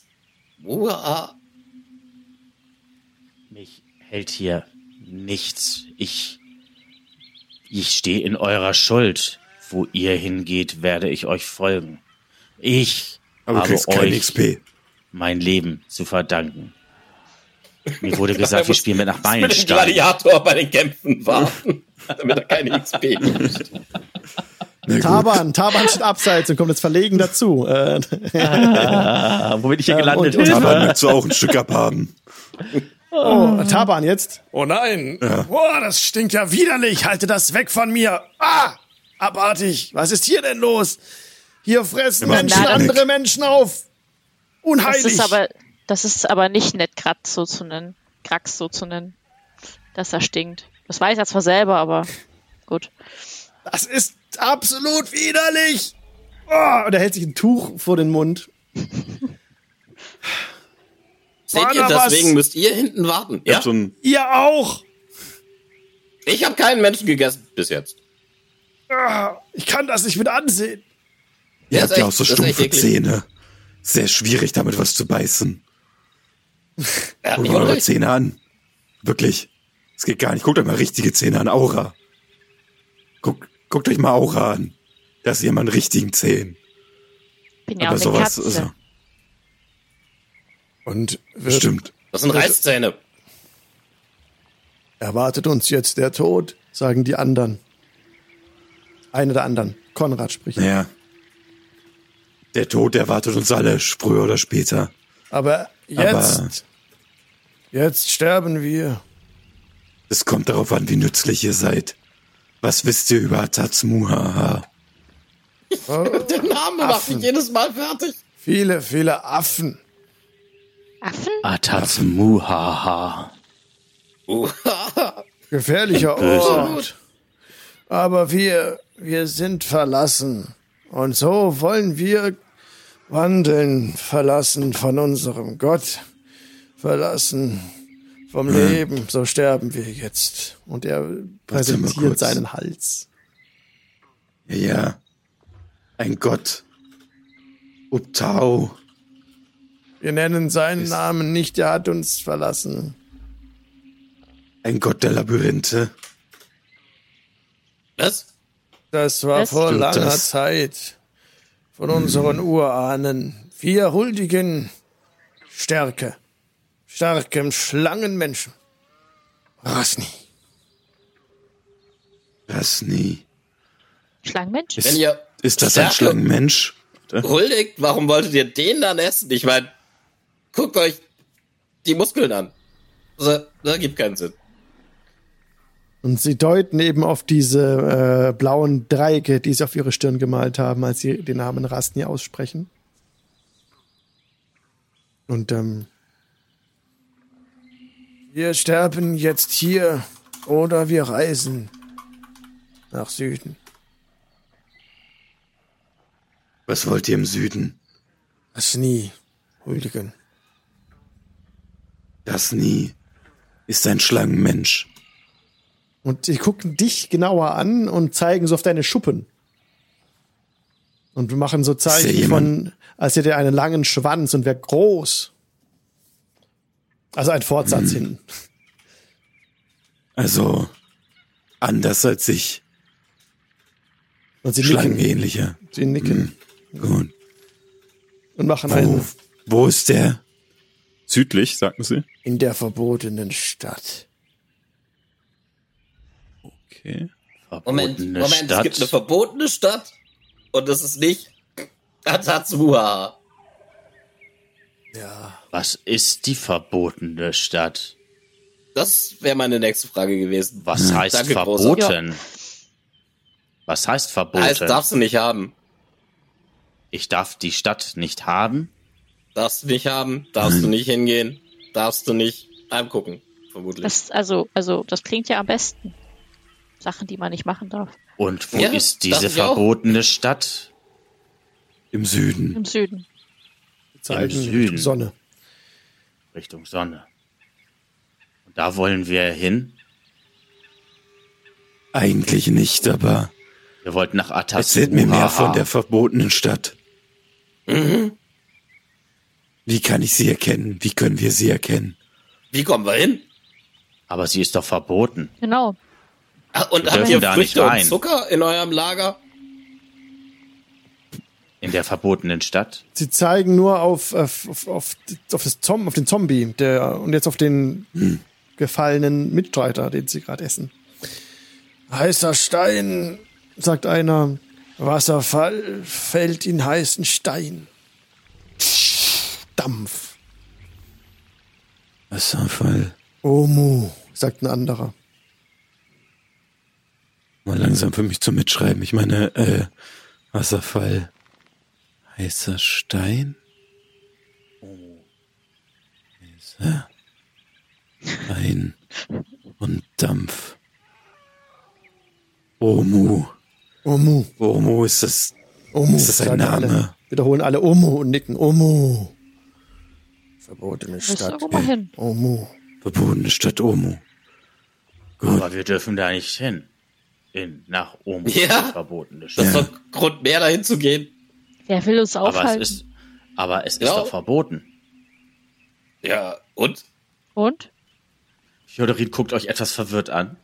Uah. Mich hält hier nichts. Ich, ich stehe in eurer Schuld. Wo ihr hingeht, werde ich euch folgen. Ich Aber habe euch X P. Mein Leben zu verdanken. Mir wurde gesagt, wir spielen mit nach Beinen. Ich will den Gladiator bei den Kämpfen warten, damit er keine X P gibt. Taban, Taban steht abseits und kommt jetzt verlegen dazu. Ah, wo bin ich hier gelandet? Und, und Taban möchte auch ein Stück abhaben. Oh, Taban jetzt? Oh nein. Ja. Oh, das stinkt ja widerlich. Halte das weg von mir. Ah, abartig. Was ist hier denn los? Hier fressen Immer Menschen andere Menschen auf. Unheilig. Das ist aber, das ist aber nicht nett, Krax so zu nennen. Krax so zu nennen. Dass er stinkt. Das weiß er zwar selber, aber gut. Das ist absolut widerlich! Oh, und er hält sich ein Tuch vor den Mund. Seht ihr, deswegen müsst ihr hinten warten. Ja? So ihr auch! Ich habe keinen Menschen gegessen bis jetzt. Ich kann das nicht mit ansehen. Ihr habt ja auch so stumpfe Zähne. Sehr schwierig, damit was zu beißen. Guckt mal eure Zähne an. Wirklich. Es geht gar nicht. Guckt euch mal richtige Zähne an. Aura. Guckt. Guckt euch mal Aura an. Da ist jemand richtigen Zehen. Bin ja Aber auch sowas eine Katze. Und stimmt. Das sind Reißzähne. Erwartet uns jetzt der Tod, sagen die anderen. Eine der anderen. Konrad spricht. Ja. Der Tod erwartet uns alle, früher oder später. Aber jetzt. Aber jetzt sterben wir. Es kommt darauf an, wie nützlich ihr seid. Was wisst ihr über Atatsmuhaha? Der Name macht mich jedes Mal fertig. Viele, viele Affen. Affen? Atatsmuhaha. Gefährlicher Ort. Aber wir, wir sind verlassen. Und so wollen wir wandeln, verlassen von unserem Gott, verlassen vom Leben, so sterben wir jetzt. Und er präsentiert seinen Hals. Ja, ein Gott. Uptau. Wir nennen seinen ist Namen nicht, er hat uns verlassen. Ein Gott der Labyrinthe. Was? Das war Was? vor Stimmt langer das? Zeit von unseren Urahnen. Wir huldigen Stärke. Starkem Schlangenmenschen. Ras Nsi. Ras Nsi. Schlangenmensch? Ist, Wenn ihr ist das ein Schlangenmensch? Huldigt, warum wolltet ihr den dann essen? Ich meine, guckt euch die Muskeln an. Also, das gibt keinen Sinn. Und sie deuten eben auf diese äh, blauen Dreiecke, die sie auf ihre Stirn gemalt haben, als sie den Namen Ras Nsi aussprechen. Und, ähm, wir sterben jetzt hier oder wir reisen nach Süden. Was wollt ihr im Süden? Das nie, Huldigen. Das nie ist ein Schlangenmensch. Und sie gucken dich genauer an und zeigen so auf deine Schuppen. Und wir machen so Zeichen von, als hätte er einen langen Schwanz und wäre groß. Also ein Fortsatz hm. hinten. Also anders als ich. Und sie Schlangenähnlicher. Nicken. Sie nicken. Hm. Gut. Und machen wo, einen. Wo ist der? Südlich, sagten sie. In der verbotenen Stadt. Okay. Verbotene Moment, Moment, Stadt. Es gibt eine verbotene Stadt und das ist nicht Atatsmuhaha. Ja. Was ist die verbotene Stadt? Das wäre meine nächste Frage gewesen. Was heißt Danke, verboten? Ja. Was heißt verboten? Das darfst du nicht haben. Ich darf die Stadt nicht haben? Darfst du nicht haben, darfst du nicht hingehen, darfst du nicht angucken, vermutlich. Das, also, also, das klingt ja am besten. Sachen, die man nicht machen darf. Und wo ja, ist diese verbotene auch. Stadt? Im Süden. Im Süden. Im Süden. Richtung Sonne. Richtung Sonne. Und da wollen wir hin? Eigentlich nicht, aber wir wollten nach Atatsmuhaha. Erzählt mir mehr von der verbotenen Stadt. Mhm. Wie kann ich sie erkennen? Wie können wir sie erkennen? Wie kommen wir hin? Aber sie ist doch verboten. Genau. Ach, und wir habt ihr da Früchte nicht rein. Und Zucker in eurem Lager? In der verbotenen Stadt? Sie zeigen nur auf, auf, auf, auf, auf, das Zom, auf den Zombie der, und jetzt auf den hm. gefallenen Mitstreiter, den sie gerade essen. Heißer Stein, sagt einer. Wasserfall fällt in heißen Stein. Dampf. Wasserfall. Omu, sagt ein anderer. Mal langsam für mich zum Mitschreiben. Ich meine, äh, Wasserfall. Heißer Stein. Omu. Heißer Stein und Dampf. Omu. Omu. Omu ist das, Omu, ist das ein Name? Alle, wiederholen alle Omu und nicken. Omu. Verbotene Stadt. Hin. Omu. Verbotene Stadt Omu. Gut. Aber wir dürfen da nicht hin. In, nach Omu. Ja. Ist verbotene Stadt. Das ist doch Grund mehr, dahin zu gehen. Wer will uns aufhalten? Aber es ist, aber es ist ja. doch verboten. Ja, und? Und? Fjodorin guckt euch etwas verwirrt an.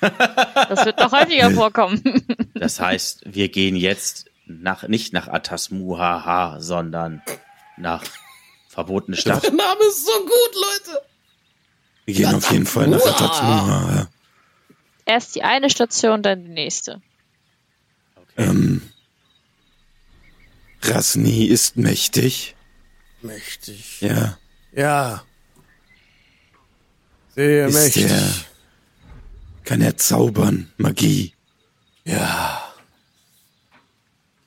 Das wird noch häufiger vorkommen. Das heißt, wir gehen jetzt nach, nicht nach Atatsmuhaha, sondern nach verbotene Stadt. Der Name ist so gut, Leute. Wir gehen auf jeden Fall nach Atatsmuhaha. Erst die eine Station, dann die nächste. Okay. Ähm, Ras Nsi ist mächtig. Mächtig. Ja. Ja. Sehr ist mächtig. Der kann er zaubern, Magie. Ja.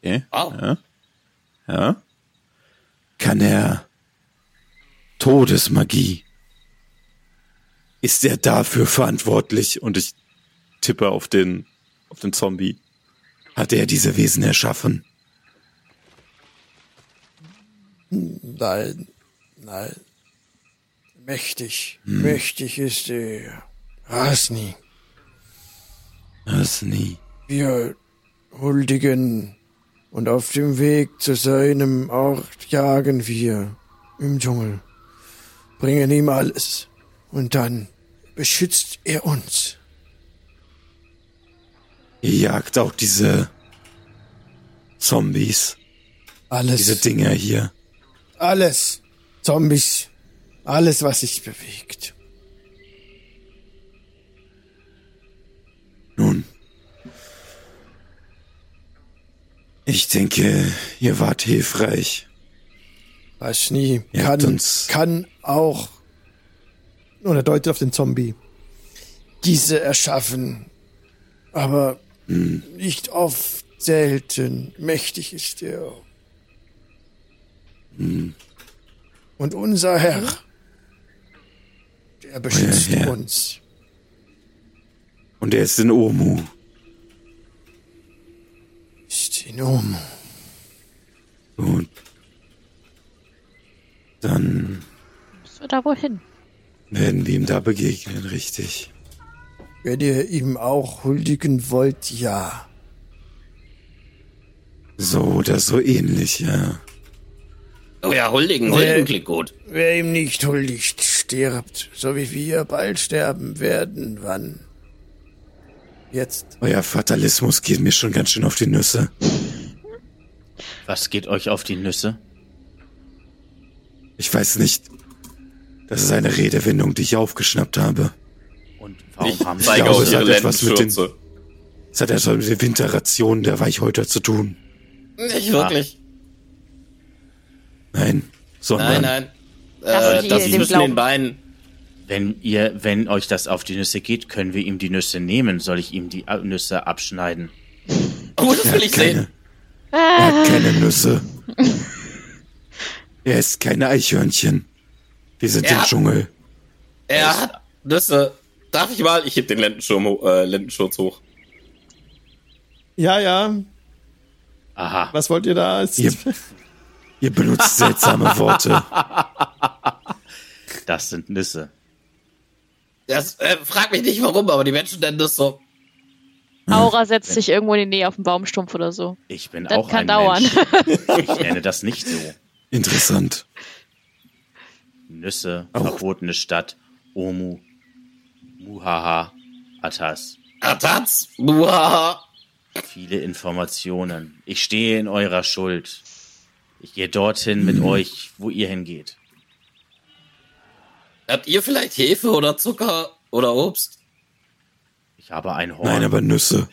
Okay. Wow. Ja. Ja. Kann er Todesmagie? Ist er dafür verantwortlich? Und ich tippe auf den, auf den Zombie. Hat er diese Wesen erschaffen? Nein, nein. Mächtig, hm. mächtig ist er. Ras Nsi. Ras Nsi. Wir huldigen und auf dem Weg zu seinem Ort jagen wir im Dschungel, bringen ihm alles und dann beschützt er uns. Ihr jagt auch diese Zombies. Alles. Diese Dinger hier. Alles. Zombies. Alles, was sich bewegt. Nun, ich denke, ihr wart hilfreich. Ras Nsi kann, kann auch, und er deutet auf den Zombie, diese erschaffen, aber hm. nicht oft, selten. Mächtig ist er. Hm. Und unser Herr, der beschützt Euer Herr. uns. Und er ist in Omu. Ist in Omu. Gut. Dann müssen wir da wohl hin. Werden wir ihm da begegnen, richtig. Wenn ihr ihm auch huldigen wollt, ja. So oder so ähnlich, ja. Oh ja, huldigen, huldigen klingt gut. Wer ihm nicht huldigt, stirbt. So wie wir bald sterben werden, wann? Jetzt. Euer Fatalismus geht mir schon ganz schön auf die Nüsse. Was geht euch auf die Nüsse? Ich weiß nicht. Das ist eine Redewendung, die ich aufgeschnappt habe. Und warum haben ich glaube, es hat etwas mit den, es hat etwas mit den Winterrationen der Weichhäuter zu tun. Nicht wirklich. Nein, sondern... Nein, nein. Äh, das ist zwischen den Beinen. Wenn ihr, wenn euch das auf die Nüsse geht, können wir ihm die Nüsse nehmen. Soll ich ihm die Nüsse abschneiden? Oh, das will ich sehen. Er hat keine Nüsse. Er ist keine Eichhörnchen. Wir sind im Dschungel. Er hat Nüsse. Darf ich mal? Ich heb den Lendenschurm, äh, Lendenschurz hoch. Ja, ja. Aha. Was wollt ihr da? Ihr, ihr benutzt seltsame Worte. Das sind Nüsse. Das, äh, frag mich nicht warum, aber die Menschen nennen das so. Aura setzt sich irgendwo in die Nähe auf den Baumstumpf oder so. Ich bin das auch ein Mensch. Das kann dauern. Ich nenne das nicht so. Interessant. Nüsse, oh. Verbotene Stadt, Omu, Muhaha, Atas. Atats? Muhaha. Viele Informationen. Ich stehe in eurer Schuld. Ich gehe dorthin mit hm. euch, wo ihr hingeht. Habt ihr vielleicht Hefe oder Zucker oder Obst? Ich habe ein Horn. Nein, aber Nüsse.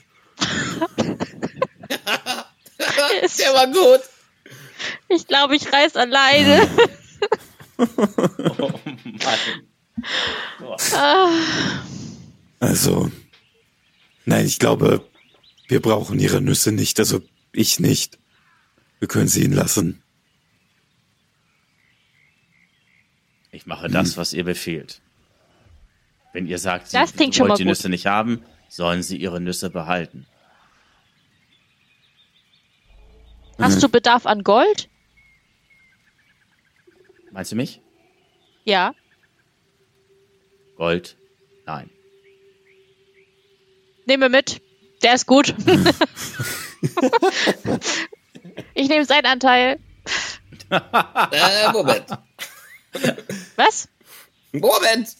Der war gut. Ich glaube, ich reiß alleine. Oh Mann. Also, nein, ich glaube, wir brauchen ihre Nüsse nicht. Also, ich nicht. Wir können sie ihn lassen. Ich mache hm. das, was ihr befehlt. Wenn ihr sagt, sie wollt die Nüsse nicht haben, sollen sie ihre Nüsse behalten. Hast du Bedarf an Gold? Meinst du mich? Ja. Gold? Nein. Nehme mit. Der ist gut. Ich nehme seinen Anteil. äh, Moment. Was? Moment.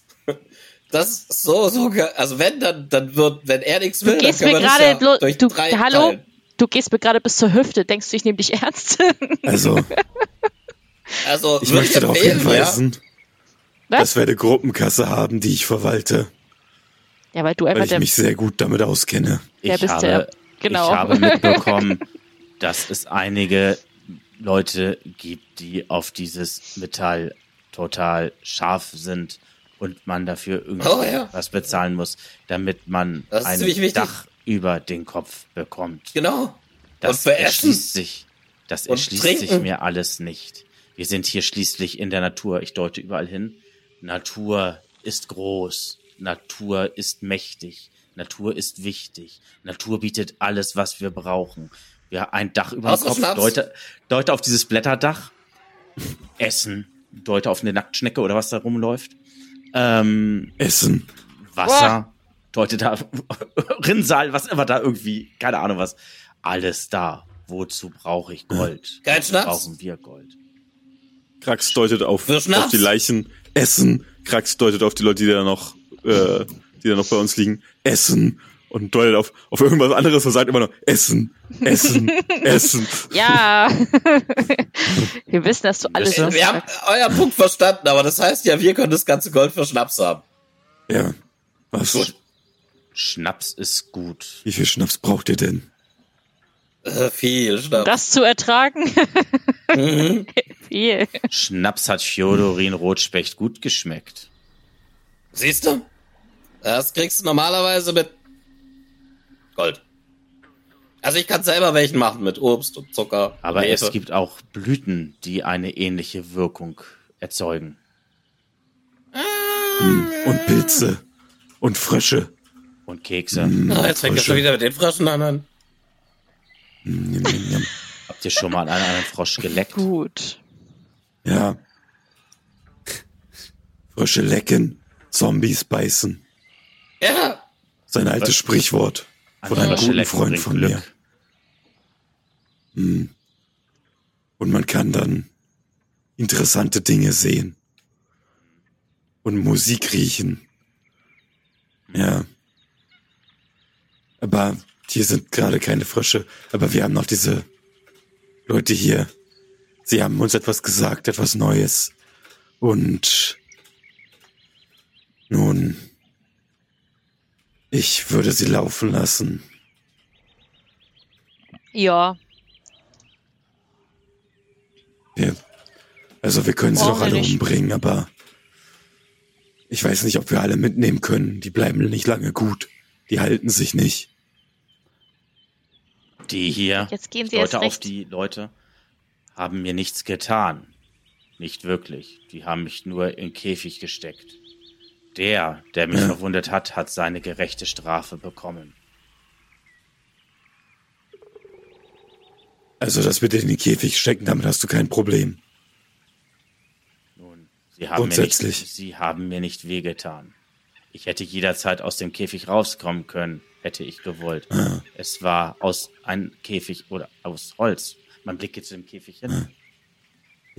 Das ist so, so, also wenn, dann, dann wird, wenn er nichts will, dann können wir das ja lo- durch du, drei hallo? Teilen. Du gehst mir gerade bis zur Hüfte. Denkst du, ich nehme dich ernst? Also, also ich möchte darauf hinweisen, ja? dass wir eine Gruppenkasse haben, die ich verwalte. Ja, weil du einfach weil ich der mich sehr gut damit auskenne. Ich, bist habe, der, genau. ich habe mitbekommen, dass es einige Leute gibt, die auf dieses Metall total scharf sind und man dafür irgendwas oh, ja. bezahlen muss, damit man das ein Dach über den Kopf bekommt. Genau. Das und erschließt sich, das und erschließt trinken. sich mir alles nicht. Wir sind hier schließlich in der Natur. Ich deute überall hin. Natur ist groß. Natur ist mächtig. Natur ist wichtig. Natur bietet alles, was wir brauchen. Ja, ein Dach über den Kopf. Deute, deute auf dieses Blätterdach. Essen. Deute auf eine Nacktschnecke oder was da rumläuft. Ähm, Essen. Wasser. Boah. Leute da, Rinnsal, was immer da irgendwie, keine Ahnung was. Alles da. Wozu brauche ich Gold? Kein Schnaps? Brauchen wir Gold. Krax deutet auf, auf die Leichen. Essen. Krax deutet auf die Leute, die da noch, äh, die da noch bei uns liegen. Essen. Und deutet auf, auf irgendwas anderes und sagt immer noch Essen, Essen, Essen. Ja. Wir wissen, dass du alles hast. Wir haben euren Punkt verstanden, aber das heißt ja, wir können das ganze Gold für Schnaps haben. Ja. Was? Gut. Schnaps ist gut. Wie viel Schnaps braucht ihr denn? Äh, viel Schnaps. Das zu ertragen? Mhm. Viel. Schnaps hat Fjodorin Rotspecht gut geschmeckt. Siehst du? Das kriegst du normalerweise mit Gold. Also ich kann selber welchen machen mit Obst und Zucker. Aber und es gibt auch Blüten, die eine ähnliche Wirkung erzeugen. Hm. Und Pilze. Und Frösche. Und Kekse. Na, jetzt fängt das schon wieder mit den Fröschen an. Habt ihr schon mal an einen anderen Frosch geleckt? Gut. Ja. Frösche lecken, Zombies beißen. Ja. Sein altes Sprichwort von einem guten Freund von mir. Und man kann dann interessante Dinge sehen. Und Musik riechen. Ja. Aber hier sind gerade keine Frösche. Aber wir haben noch diese Leute hier. Sie haben uns etwas gesagt, etwas Neues. Und nun, ich würde sie laufen lassen. Ja. Wir, also wir können sie doch alle umbringen, aber ich weiß nicht, ob wir alle mitnehmen können. Die bleiben nicht lange gut. Die halten sich nicht. Die hier, jetzt gehen sie Leute jetzt auf die Leute, haben mir nichts getan. Nicht wirklich. Die haben mich nur in den Käfig gesteckt. Der, der mich ja. verwundet hat, hat seine gerechte Strafe bekommen. Also, dass wir den in den Käfig stecken, damit hast du kein Problem. Nun, sie haben, Grundsätzlich. Mir, nicht, sie haben mir nicht wehgetan. Ich hätte jederzeit aus dem Käfig rauskommen können, hätte ich gewollt. Ja. Es war aus einem Käfig oder aus Holz. Man blickt jetzt zu dem Käfig hin.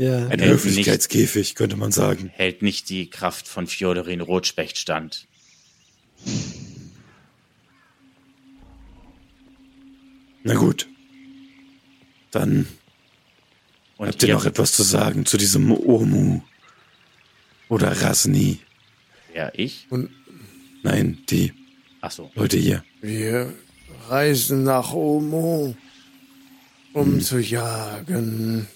Ja, ein Höflichkeitskäfig, nicht, könnte man sagen. Hält nicht die Kraft von Fjodorin Rotspecht stand. Na gut. Dann und habt ihr noch etwas zu sagen zu diesem Omu oder Ras Nsi? Ja, ich? Und nein, die Ach so. Leute hier. Wir reisen nach Omu, um hm. zu jagen,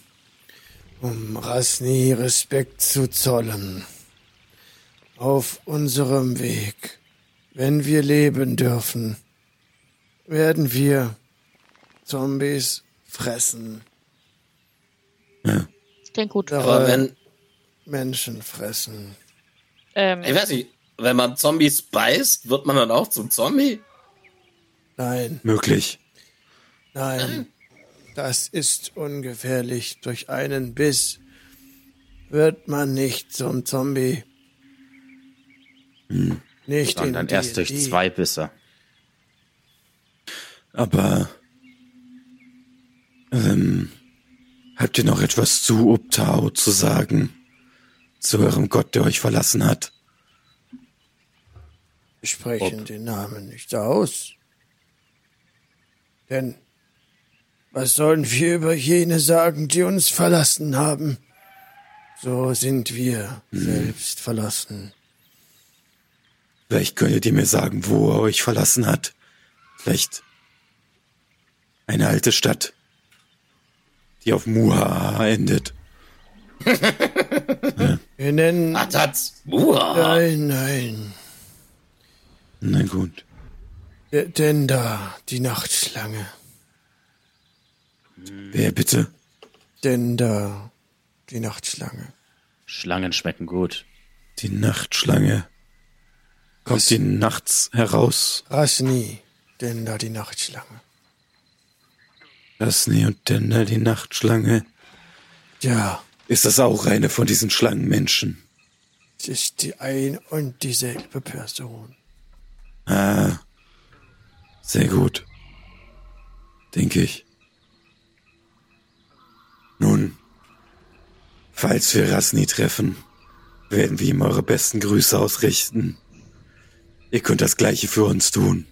um Ras Nsi Respekt zu zollen. Auf unserem Weg, wenn wir leben dürfen, werden wir Zombies fressen. Ja. Das klingt gut. Aber wenn Menschen fressen. Ähm. Ich weiß nicht, wenn man Zombies beißt, wird man dann auch zum Zombie? Nein. Möglich. Nein. Das ist ungefährlich. Durch einen Biss wird man nicht zum Zombie. Hm. Nicht Sondern erst durch zwei Bisse. Aber ähm, habt ihr noch etwas zu Uptao zu sagen? Zu eurem Gott, der euch verlassen hat? Wir sprechen Ob. den Namen nicht aus. Denn was sollen wir über jene sagen, die uns verlassen haben? So sind wir hm. selbst verlassen. Vielleicht könntet ihr mir sagen, wo er euch verlassen hat. Vielleicht eine alte Stadt, die auf Muhaha endet. ja. Wir nennen... Atatsmuhaha. Nein, nein. Na gut. D- Dendar, die Nachtschlange. Wer bitte? Dendar, die Nachtschlange. Schlangen schmecken gut. Die Nachtschlange. Kommt Was? die nachts heraus? Ras Nsi, Dendar, die Nachtschlange. Ras Nsi und Dendar, die Nachtschlange. Ja. Ist das auch eine von diesen Schlangenmenschen? Es ist die ein und dieselbe Person. Ah, sehr gut. Denke ich. Nun, falls wir Ras Nsi treffen, werden wir ihm eure besten Grüße ausrichten. Ihr könnt das Gleiche für uns tun.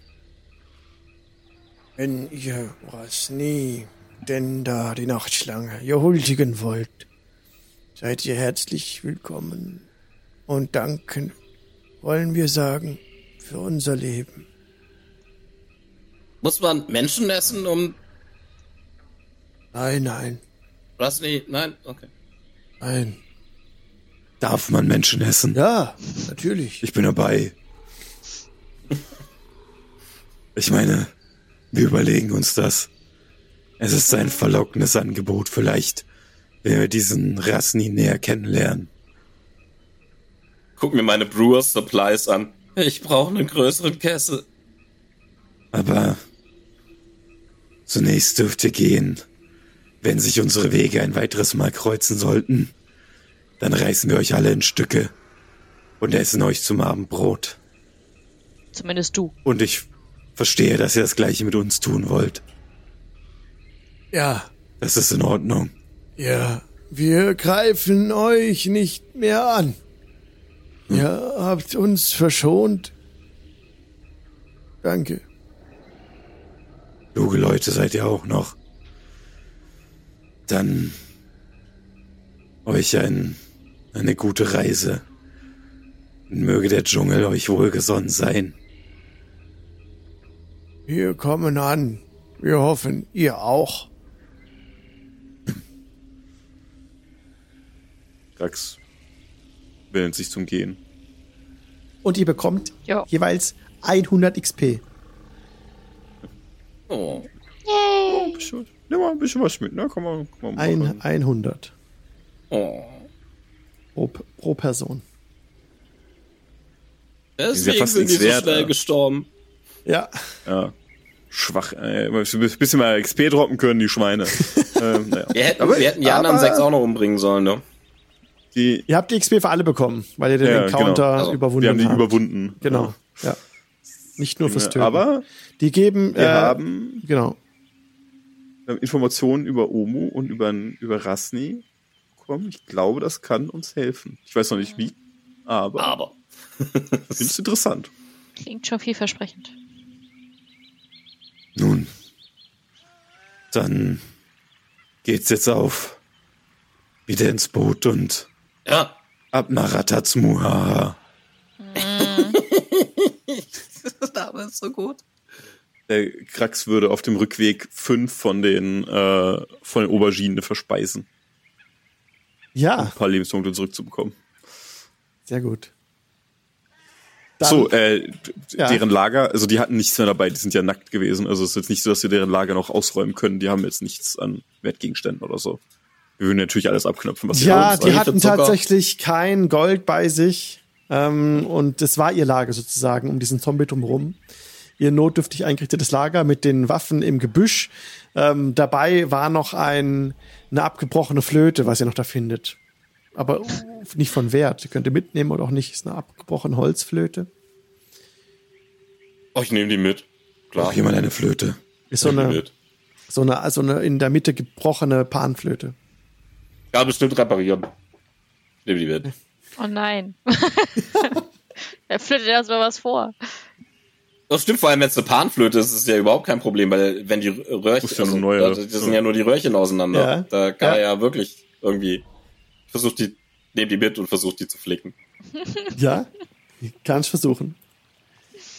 Wenn ihr Ras Nsi, Dendar, die Nachtschlange, ihr huldigen wollt, seid ihr herzlich willkommen und danken, wollen wir sagen, für unser Leben. Muss man Menschen essen, um... Nein, nein. Ras Nsi, nein? Okay. Nein. Darf man Menschen essen? Ja, natürlich. Ich bin dabei. Ich meine, wir überlegen uns das. Es ist ein verlockendes Angebot. Vielleicht, wenn wir diesen Ras Nsi näher kennenlernen. Guck mir meine Brewer Supplies an. Ich brauche einen größeren Kessel. Aber zunächst dürft ihr gehen. Wenn sich unsere Wege ein weiteres Mal kreuzen sollten, dann reißen wir euch alle in Stücke und essen euch zum Abendbrot. Zumindest du. Und ich verstehe, dass ihr das Gleiche mit uns tun wollt. Ja. Das ist in Ordnung. Ja, wir greifen euch nicht mehr an. Hm. Ihr habt uns verschont. Danke. Kluge Leute seid ihr auch noch. Dann euch ein, eine gute Reise. Möge der Dschungel euch wohlgesonnen sein. Wir kommen an. Wir hoffen, ihr auch. Krax wendet sich zum Gehen. Und ihr bekommt jo. jeweils hundert X P. Oh. Yay. Oh, bisschen, nimm mal ein bisschen was mit, ne? Komm mal, komm mal ein, hundert. Oh. Pro, pro Person. Deswegen ja sind die so schnell ja. gestorben. Ja. Ja. Schwach, äh, ein bisschen mal X P droppen können, die Schweine. ähm, naja. Wir hätten, aber, wir hätten die anderen sechs auch noch umbringen sollen, ne? Die, ihr habt die X P für alle bekommen, weil ihr den ja, Encounter genau. also, überwunden habt. Wir haben die habt. überwunden. Genau, ja. ja. Nicht nur fürs Töten. Aber die geben, wir äh, haben genau. Informationen über Omu und über, über Ras Nsi. bekommen. Ich glaube, das kann uns helfen. Ich weiß noch nicht wie, aber. Aber. Finde ich interessant. Klingt schon vielversprechend. Nun. Dann geht's jetzt auf. Wieder ins Boot und. Ja. Ab nach Atatsmuhaha. Das Name ist so gut. Der Krax würde auf dem Rückweg fünf von den, äh, von den Auberginen verspeisen. Ja. Um ein paar Lebenspunkte zurückzubekommen. Sehr gut. Dann, so, äh, ja. deren Lager, also die hatten nichts mehr dabei, die sind ja nackt gewesen. Also es ist jetzt nicht so, dass wir deren Lager noch ausräumen können. Die haben jetzt nichts an Wertgegenständen oder so. Wir würden natürlich alles abknöpfen, was sie ja, haben. Ja, die hatten tatsächlich kein Gold bei sich. Ähm, und das war ihr Lager sozusagen, um diesen Zombie drumherum. Ihr notdürftig eingerichtetes Lager mit den Waffen im Gebüsch. Ähm, dabei war noch ein, eine abgebrochene Flöte, was ihr noch da findet. Aber nicht von Wert. Ihr könnt ihr mitnehmen oder auch nicht. Ist eine abgebrochene Holzflöte. Oh, ich nehme die mit. Klar. Auch jemand eine Flöte. Ist so eine, so eine, so eine in der Mitte gebrochene Panflöte. Ja, bestimmt reparieren. Ich nehme die mit. Oh nein. Er flötet erst mal was vor. Das stimmt, vor allem jetzt eine Panflöte, das ist ja überhaupt kein Problem, weil wenn die Röhrchen, das, ja also, neue, da, das so. sind ja nur die Röhrchen auseinander, ja. da kann ja. er ja wirklich irgendwie, versucht die, nehmt die mit und versucht die zu flicken. Ja, kannst versuchen.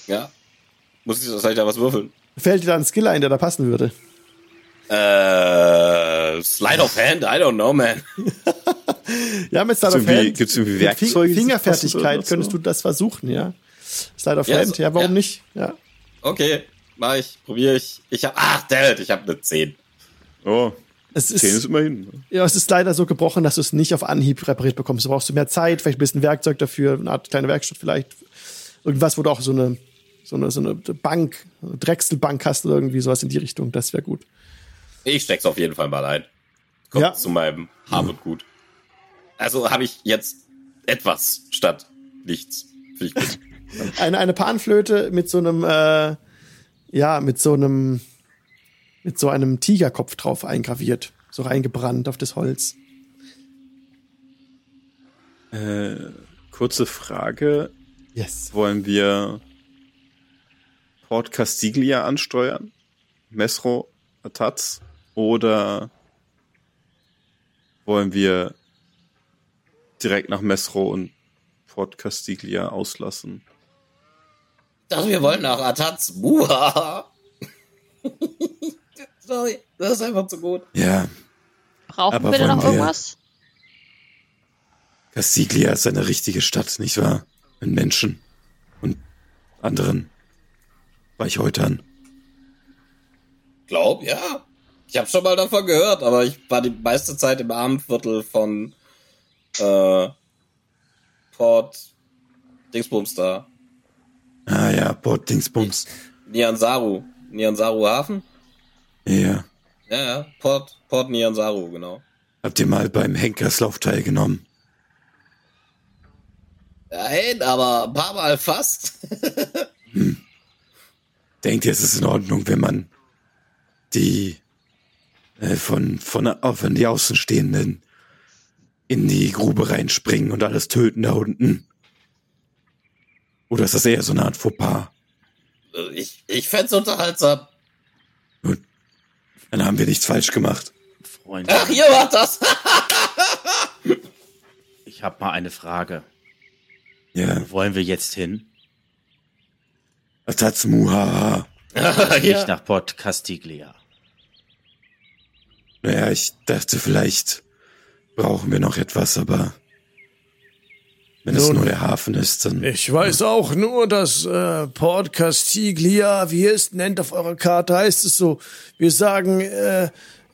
Ja, muss ich, soll ich da was würfeln? Fällt dir da ein Skill ein, der da passen würde? Äh, Slide of Hand, I don't know, man. Ja, mit Slide of Hand, gibt's irgendwie Werkzeuge, mit Fingerfertigkeit könntest du das versuchen, ja. Slide of ja, Hand, so, ja, warum ja. nicht? Ja. Okay, mach ich, probiere ich. Ich habe, ach, David, ich habe eine zehn. Oh, es zehn ist, ist immerhin. Ja, es ist leider so gebrochen, dass du es nicht auf Anhieb repariert bekommst. Du brauchst mehr Zeit, vielleicht ein bisschen Werkzeug dafür, eine Art kleine Werkstatt vielleicht. Irgendwas, wo du auch so eine, so eine, so eine Bank, eine Drechselbank hast oder irgendwie sowas in die Richtung. Das wäre gut. Ich steck's auf jeden Fall mal ein. Kommt ja. zu meinem Hab und Gut. Also habe ich jetzt etwas statt nichts. Finde ich gut. Eine, eine Panflöte mit so einem, äh, ja, mit so einem, mit so einem Tigerkopf drauf eingraviert. So reingebrannt auf das Holz. Äh, kurze Frage. Yes. Wollen wir Port Castigliar ansteuern? Mezro, Atatz? Oder wollen wir direkt nach Mezro und Port Castigliar auslassen? Also wir wollen nach Atatsmuhaha. Sorry, das ist einfach zu gut. Ja. Brauchen aber wir da noch irgendwas? Castigliar ist eine richtige Stadt, nicht wahr? Mit Menschen und anderen Weichhäutern. Glaub, ja. Ich habe schon mal davon gehört, aber ich war die meiste Zeit im Abendviertel von äh, Port Dingsbums da. Ah ja, Port Dingsbums. Nyanzaru. Nyanzaru Hafen? Ja. Ja, ja, Port, Port Nyanzaru, genau. Habt ihr mal beim Henkerslauf teilgenommen? Nein, aber ein paar Mal fast. Hm. Denkt ihr, es ist in Ordnung, wenn man die äh, von, von, oh, von die Außenstehenden in die Grube reinspringen und alles töten da unten? Oder ist das eher so eine Art Fauxpas? Ich, ich fänd's unterhaltsam. Gut. Dann haben wir nichts falsch gemacht. Freunde. Ach, ihr macht das! Ich hab mal eine Frage. Ja. Wo wollen wir jetzt hin? Atatsmuhaha. Nicht ja. nach Port Castigliar. Naja, ich dachte, vielleicht brauchen wir noch etwas, aber... Wenn es nur der Hafen ist, dann... Ich weiß ja. auch nur, dass äh, Port Castigliar, wie es nennt auf eurer Karte, heißt es so. Wir sagen äh,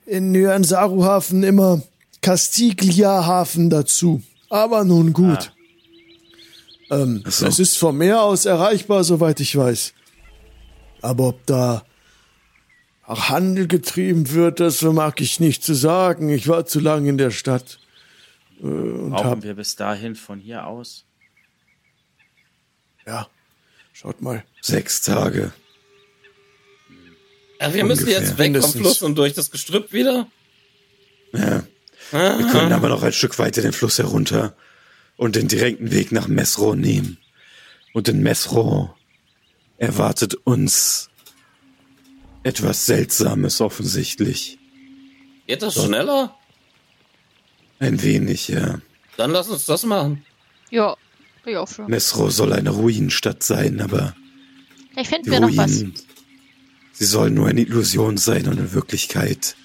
in Nyanzaru-Hafen immer Castigliar-Hafen dazu. Aber nun gut. Ah. Ähm, so. Es ist vom Meer aus erreichbar, soweit ich weiß. Aber ob da auch Handel getrieben wird, das vermag ich nicht zu sagen. Ich war zu lange in der Stadt. Und brauchen hab, wir bis dahin von hier aus? Ja, schaut mal. Sechs Tage. Ja, wir Ungefähr. müssen jetzt weg vom Fluss und durch das Gestrüpp wieder. Ja, Ah. Wir können aber noch ein Stück weiter den Fluss herunter und den direkten Weg nach Mezro nehmen. Und in Mezro erwartet uns etwas Seltsames offensichtlich. Geht das so schneller? Ein wenig, ja. Dann lass uns das machen. Ja, bin ich auch schon. Mezro soll eine Ruinenstadt sein, aber vielleicht finden wir noch was. Sie soll nur eine Illusion sein und in Wirklichkeit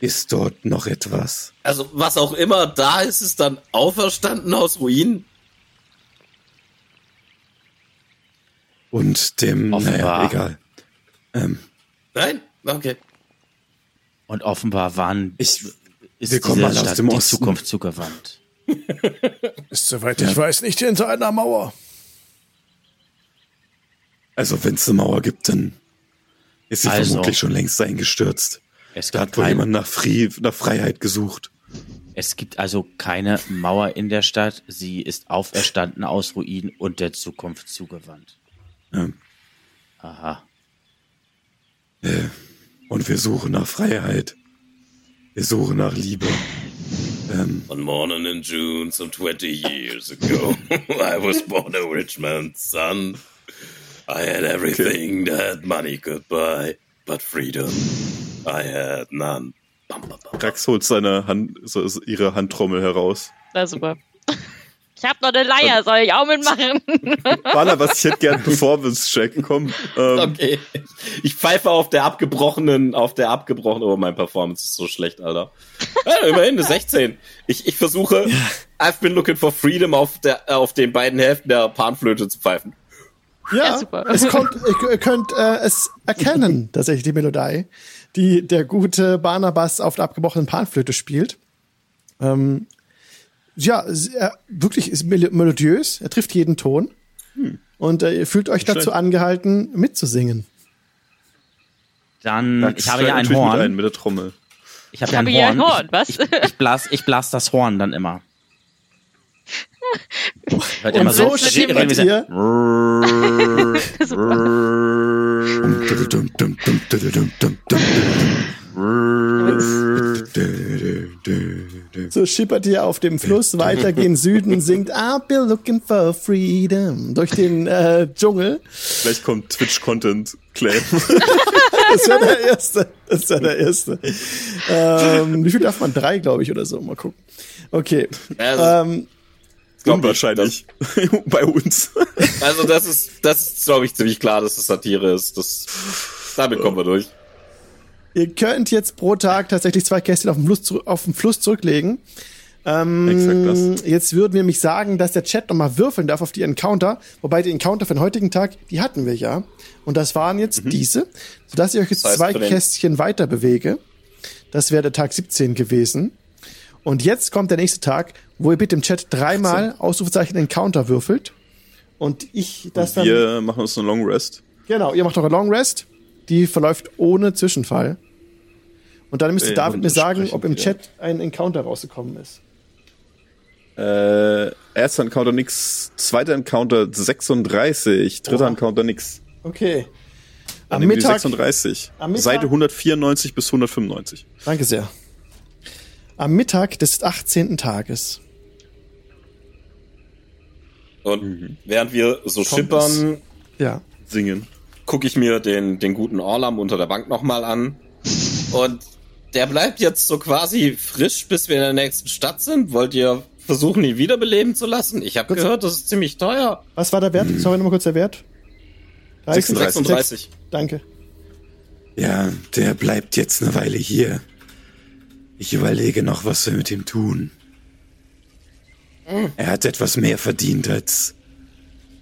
ist dort noch etwas. Also was auch immer da ist, ist dann auferstanden aus Ruinen? Und dem, offenbar. Naja, egal. Ähm, Nein? Okay. Und offenbar waren, ich, ist wir kommen diese Stadt aus dem Osten. Die Zukunft zugewandt. Ist soweit ja. Ich weiß nicht hinter einer Mauer. Also wenn es eine Mauer gibt, dann ist sie also vermutlich schon längst eingestürzt. Es da hat wohl kein, jemand nach, Frie, nach Freiheit gesucht. Es gibt also keine Mauer in der Stadt. Sie ist auferstanden aus Ruinen und der Zukunft zugewandt. Ja. Aha. Und wir suchen nach Freiheit. Wir suchen nach Liebe. Ähm, One morning in June, some twenty years ago, I was born a rich man's son. I had everything okay. that money could buy, but freedom I had none. Bam, bam, bam. Krax holt seine Hand, so ihre Handtrommel heraus. Na super. Ich hab noch eine Leier, soll ich auch mitmachen? Walla, was ich hätte gern Performance-Check, komm. Ähm. Okay. Ich pfeife auf der abgebrochenen, auf der abgebrochenen, oh, mein Performance ist so schlecht, Alter. Ja, immerhin eine sechzehn. Ich, ich versuche, ja. I've been looking for freedom auf der, auf den beiden Hälften der Panflöte zu pfeifen. Ja, ja super. Es kommt, ihr könnt äh, es erkennen, tatsächlich die Melodie, die der gute Barnabas auf der abgebrochenen Panflöte spielt. Ähm, Ja, er wirklich ist melodiös. Er trifft jeden Ton. Hm. Und äh, ihr fühlt euch dazu schlecht. Angehalten, mitzusingen. Dann, das ich habe ja ein Horn. Mit ein, mit der Trommel. Ich habe ja ein Horn. Ein Horn. Ich, was? Ich, ich, blas, ich blas das Horn dann immer. Hört und immer so schön. So schippert ihr auf dem Fluss, weiter gen Süden, singt I've been looking for freedom durch den äh, Dschungel. Vielleicht kommt Twitch-Content-Claim. Das wäre der erste. Das wäre der erste. Ähm, wie viel darf man? Drei, glaube ich, oder so. Mal gucken. Okay. Also, ähm, unwahrscheinlich. Bei uns. Also das ist, das ist, glaube ich, ziemlich klar, dass es Satire ist. Das, damit kommen wir durch. Ihr könnt jetzt pro Tag tatsächlich zwei Kästchen auf dem Fluss, zu- auf dem Fluss zurücklegen. Ähm, Exakt das. Jetzt würden wir nämlich sagen, dass der Chat nochmal würfeln darf auf die Encounter. Wobei die Encounter für den heutigen Tag, die hatten wir ja. Und das waren jetzt mhm. diese. Sodass ich euch jetzt das heißt, zwei Kästchen weiter bewege. Das wäre der Tag siebzehn gewesen. Und jetzt kommt der nächste Tag, wo ihr bitte im Chat dreimal achtzehn Ausrufezeichen Encounter würfelt. Und ich das Und wir dann... Wir machen uns einen Long Rest. Genau, ihr macht noch einen Long Rest. Die verläuft ohne Zwischenfall. Und dann müsste ja, David mir sagen, ob im Chat wieder ein Encounter rausgekommen ist. Äh, erster Encounter nix, zweiter Encounter sechsunddreißig, dritter oh. Encounter nix. Okay. Dann am Mittag, sechsunddreißig. Am Mittag, Seite hundertvierundneunzig bis hundertfünfundneunzig. Danke sehr. Am Mittag des achtzehnten Tages. Und mhm. während wir so Kommt schippern, ja. singen. Gucke ich mir den, den guten Orlam unter der Bank nochmal an. Und der bleibt jetzt so quasi frisch, bis wir in der nächsten Stadt sind. Wollt ihr versuchen, ihn wiederbeleben zu lassen? Ich habe gehört, das ist ziemlich teuer. Was war der Wert? Hm. Sorry, nochmal kurz der Wert. sechsunddreißig. sechsunddreißig. Danke. Ja, der bleibt jetzt eine Weile hier. Ich überlege noch, was wir mit ihm tun. Hm. Er hat etwas mehr verdient als...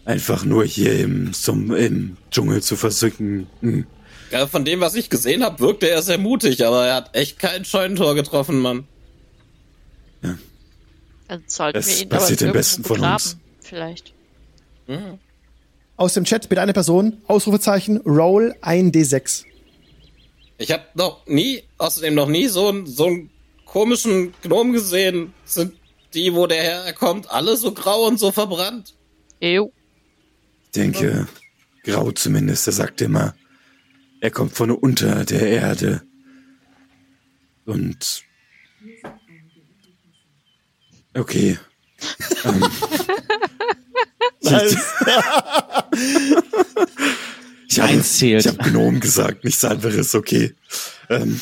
einfach nur hier im, zum, im Dschungel zu versinken. Hm. Ja, von dem, was ich gesehen habe, wirkte er sehr mutig, aber er hat echt kein Scheunentor getroffen, Mann. Ja. Dann sollten das wir ihn passiert den Besten von uns. Vielleicht. Ja. Aus dem Chat bitte eine Person, Ausrufezeichen, Roll ein D sechs. Ich habe noch nie, außerdem noch nie so, so einen komischen Gnom gesehen. Sind die, wo der herkommt, alle so grau und so verbrannt? Jo. Ich denke, grau zumindest, er sagt immer, er kommt von unter der Erde. Und Okay. um. Ich habe hab Gnom gesagt, nichts anderes, okay. Ähm,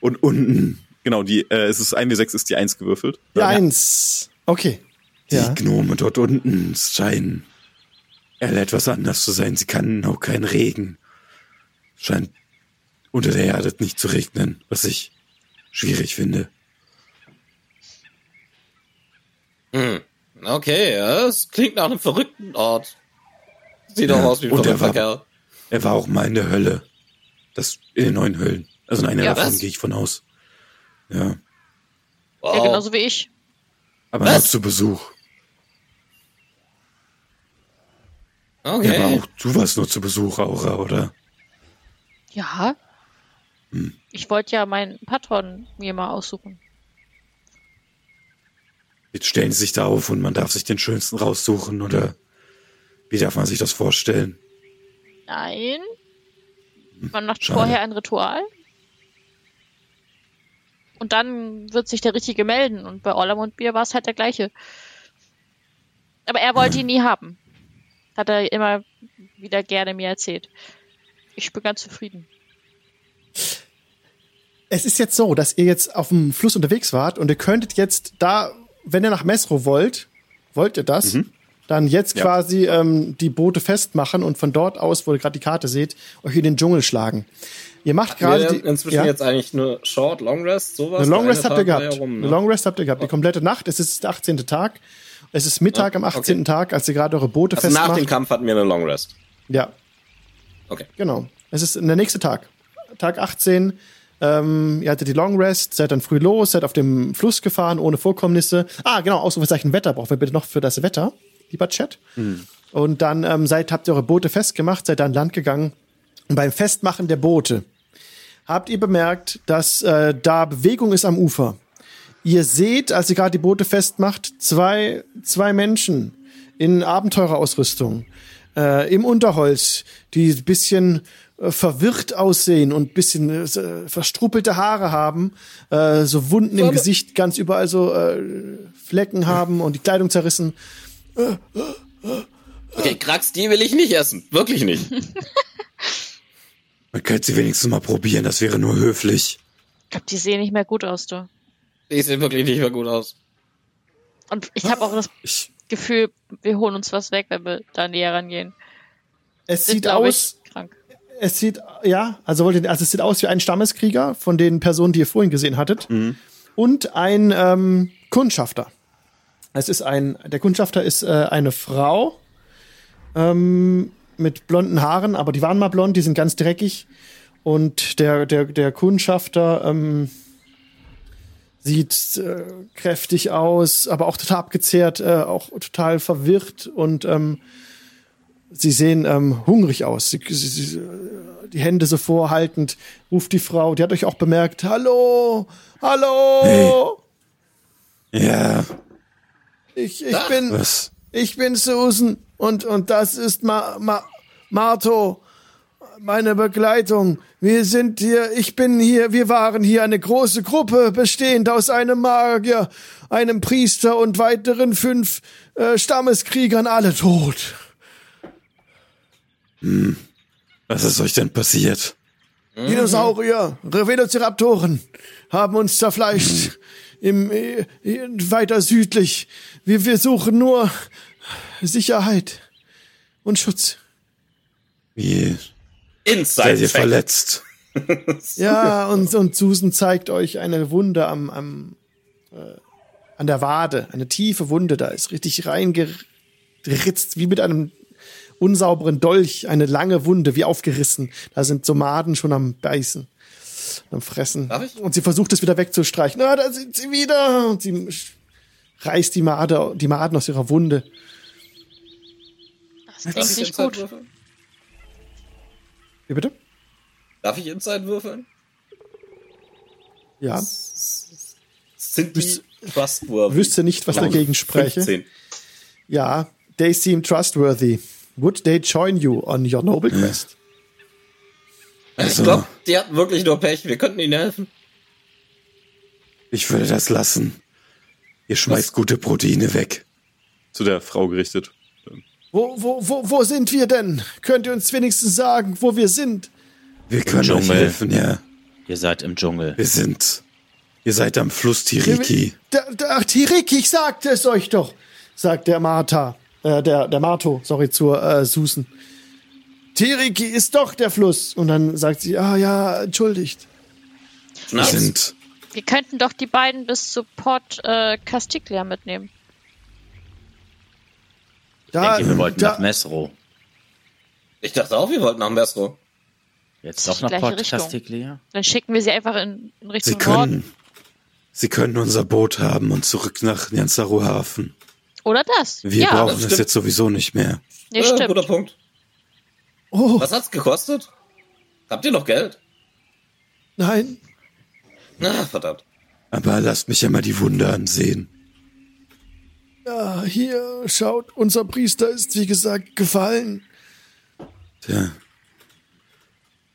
und unten, genau, die, äh, es ist eins W sechs, ist die eins gewürfelt. Die ja, eins, okay. Die ja. Gnome dort unten scheinen etwas anders zu sein. Sie kannten auch keinen Regen. Scheint unter der Erde nicht zu regnen, was ich schwierig finde. Hm. Okay, ja, das klingt nach einem verrückten Ort. Sieht doch ja, aus wie ein verrückter war, Kerl. Er war auch mal in der Hölle. Das in den neuen Höllen. Also in einer ja, davon gehe ich von aus. Ja. Wow. Ja, genauso wie ich. Aber was? Noch zu Besuch. Okay. Ja, aber auch du warst nur zu Besuch, Aura, oder? Ja. Hm. Ich wollte ja meinen Patron mir mal aussuchen. Jetzt stellen sie sich da auf und man darf sich den schönsten raussuchen, oder wie darf man sich das vorstellen? Nein. Man macht Schade. Vorher ein Ritual. Und dann wird sich der Richtige melden. Und bei Orlam und Bier war es halt der gleiche. Aber er wollte ja. ihn nie haben. Hat er immer wieder gerne mir erzählt. Ich bin ganz zufrieden. Es ist jetzt so, dass ihr jetzt auf dem Fluss unterwegs wart und ihr könntet jetzt da, wenn ihr nach Mezro wollt, wollt ihr das, mhm. dann jetzt ja. quasi ähm, die Boote festmachen und von dort aus, wo ihr gerade die Karte seht, euch in den Dschungel schlagen. Ihr macht gerade die... Inzwischen ja. jetzt eigentlich nur Short, Long Rest, sowas? Eine Long Rest habt ihr gehabt. Rum, ne? Eine Long Rest habt ihr gehabt. Die komplette Nacht, es ist der achtzehnte Tag. Es ist Mittag ja, am achtzehnten Okay. Tag, als ihr gerade eure Boote also festmacht. Nach dem Kampf hatten wir eine Long Rest. Ja. Okay. Genau. Es ist der nächste Tag. Tag achtzehn. Ähm, ihr hattet die Long Rest, seid dann früh los, seid auf dem Fluss gefahren, ohne Vorkommnisse. Ah, genau, Ausrufezeichen Wetter brauchen wir bitte noch für das Wetter, lieber Chat. Mhm. Und dann ähm, seid, habt ihr eure Boote festgemacht, seid an Land gegangen. Und beim Festmachen der Boote habt ihr bemerkt, dass äh, da Bewegung ist am Ufer. Ihr seht, als ihr gerade die Boote festmacht, zwei, zwei Menschen in Abenteurerausrüstung, äh, im Unterholz, die ein bisschen äh, verwirrt aussehen und ein bisschen äh, verstruppelte Haare haben, äh, so Wunden im Gesicht, ganz überall so äh, Flecken haben und die Kleidung zerrissen. Okay, Krax, die will ich nicht essen. Wirklich nicht. Man könnte sie wenigstens mal probieren, das wäre nur höflich. Ich glaube, die sehen nicht mehr gut aus, du. Die sehen wirklich nicht mehr gut aus. Und ich habe auch das ich. Gefühl, wir holen uns was weg, wenn wir da näher rangehen. Es sind, sieht aus, ich, krank. Es sieht, ja, also, wollt ihr, also es sieht aus wie ein Stammeskrieger von den Personen, die ihr vorhin gesehen hattet. Mhm. Und ein ähm, Kundschafter. Es ist ein, der Kundschafter ist äh, eine Frau ähm, mit blonden Haaren, aber die waren mal blond, die sind ganz dreckig. Und der, der, der Kundschafter, ähm, sieht äh, kräftig aus, aber auch total abgezehrt, äh, auch total verwirrt und ähm, sie sehen ähm, hungrig aus. Sie, sie, sie, die Hände so vorhaltend, ruft die Frau, die hat euch auch bemerkt, hallo, hallo. Hey. Ja. Ich, ich bin, Was? ich bin Susan und, und das ist Ma, Ma, Marto. Meine Begleitung. Wir sind hier, ich bin hier, wir waren hier eine große Gruppe, bestehend aus einem Magier, einem Priester und weiteren fünf äh, Stammeskriegern, alle tot. Hm. Was ist euch denn passiert? Dinosaurier, Velociraptoren haben uns zerfleischt. Hm. Im, äh, weiter südlich. Wir, wir suchen nur Sicherheit und Schutz. Wie? Inside ihr verletzt. Ja, und, und Susan zeigt euch eine Wunde am, am äh, an der Wade, eine tiefe Wunde, da ist richtig reingeritzt, wie mit einem unsauberen Dolch, eine lange Wunde, wie aufgerissen. Da sind so Maden schon am Beißen, am Fressen. Darf ich? Und sie versucht es wieder wegzustreichen. Na, da sind sie wieder. Und sie reißt die, Made, die Maden aus ihrer Wunde. Das klingt nicht gut. Wie bitte? Darf ich Inside würfeln? Ja. S- sind die trustworthy? Wüsste nicht, was dagegen spreche. fünfzehn. Ja, they seem trustworthy. Would they join you on your noble quest? Also. Ich glaube, die hatten wirklich nur Pech. Wir könnten ihnen helfen. Ich würde das lassen. Ihr schmeißt Was? gute Proteine weg. Zu der Frau gerichtet. Wo, wo, wo, wo sind wir denn? Könnt ihr uns wenigstens sagen, wo wir sind? Wir können euch helfen, ja. Ihr seid im Dschungel. Wir sind... Ihr seid am Fluss Tiryki. Ach, Tiryki, ich sagte es euch doch, sagt der Martha, äh, der, der Marto, sorry, zur äh, Susan. Tiryki ist doch der Fluss. Und dann sagt sie, ah ja, entschuldigt. Wir, sind wir könnten doch die beiden bis zu Port äh, Castigliar mitnehmen. Da, ich denke, wir wollten da, nach Mezro. Ich dachte auch, wir wollten nach Mezro. Jetzt doch nach Port Castigliar. Dann schicken wir sie einfach in, in Richtung sie können, Norden. Sie können unser Boot haben und zurück nach Nyanzaru Hafen. Oder das. Wir ja, brauchen das, das jetzt sowieso nicht mehr. Ja, ja, stimmt. Guter Punkt. Oh. Was hat's gekostet? Habt ihr noch Geld? Nein. Na, verdammt. Aber lasst mich ja mal die Wunder ansehen. Ja, hier, schaut, unser Priester ist, wie gesagt, gefallen. Tja.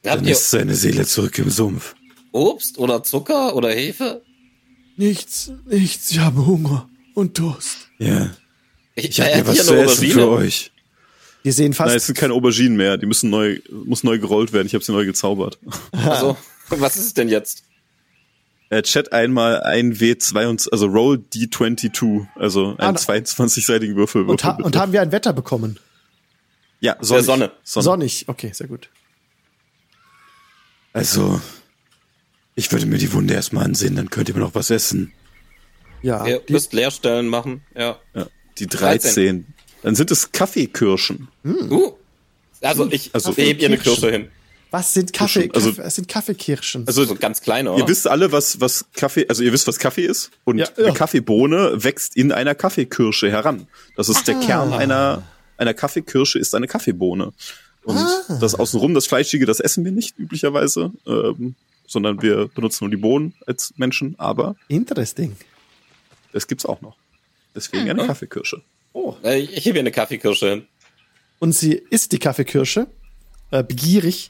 Dann ist seine Seele zurück im Sumpf. Obst oder Zucker oder Hefe? Nichts, nichts. Ich habe Hunger und Durst. Ja. Ich, ich habe ja was zu essen für euch. Wir sehen fast... Nein, es sind keine Auberginen mehr. Die müssen neu, muss neu gerollt werden. Ich habe sie neu gezaubert. Also, was ist es denn jetzt? Äh, Chat einmal ein W zweiundzwanzig, also Roll D zweiundzwanzig, also einen ah, zweiundzwanzigseitigen Würfel. Und, ha- und haben wir ein Wetter bekommen? Ja, sonnig. Sonne. Sonne. Sonnig, okay, sehr gut. Also, ich würde mir die Wunde erstmal ansehen, dann könnt ihr mir noch was essen. Ja. Ihr müsst Leerstellen machen, ja. ja. Die dreizehn. dreizehn. Dann sind es Kaffeekirschen. Hm. Uh. Also, ich also, heb ihr eine Kirsche hin. Was sind Kaffee? Also, Kaffee, sind Kaffeekirschen. Also, also ganz kleine, oder? Ihr wisst alle, was, was Kaffee, also ihr wisst, was Kaffee ist. Und ja, eine ja. Kaffeebohne wächst in einer Kaffeekirsche heran. Das ist ah. der Kern einer, einer Kaffeekirsche, ist eine Kaffeebohne. Und ah. das außenrum, das Fleischige, das essen wir nicht üblicherweise, ähm, sondern wir benutzen nur die Bohnen als Menschen, aber. Interesting. Das gibt's auch noch. Deswegen hm. eine Kaffeekirsche. Oh. Ich hebe eine Kaffeekirsche hin. Und sie isst die Kaffeekirsche, äh, begierig.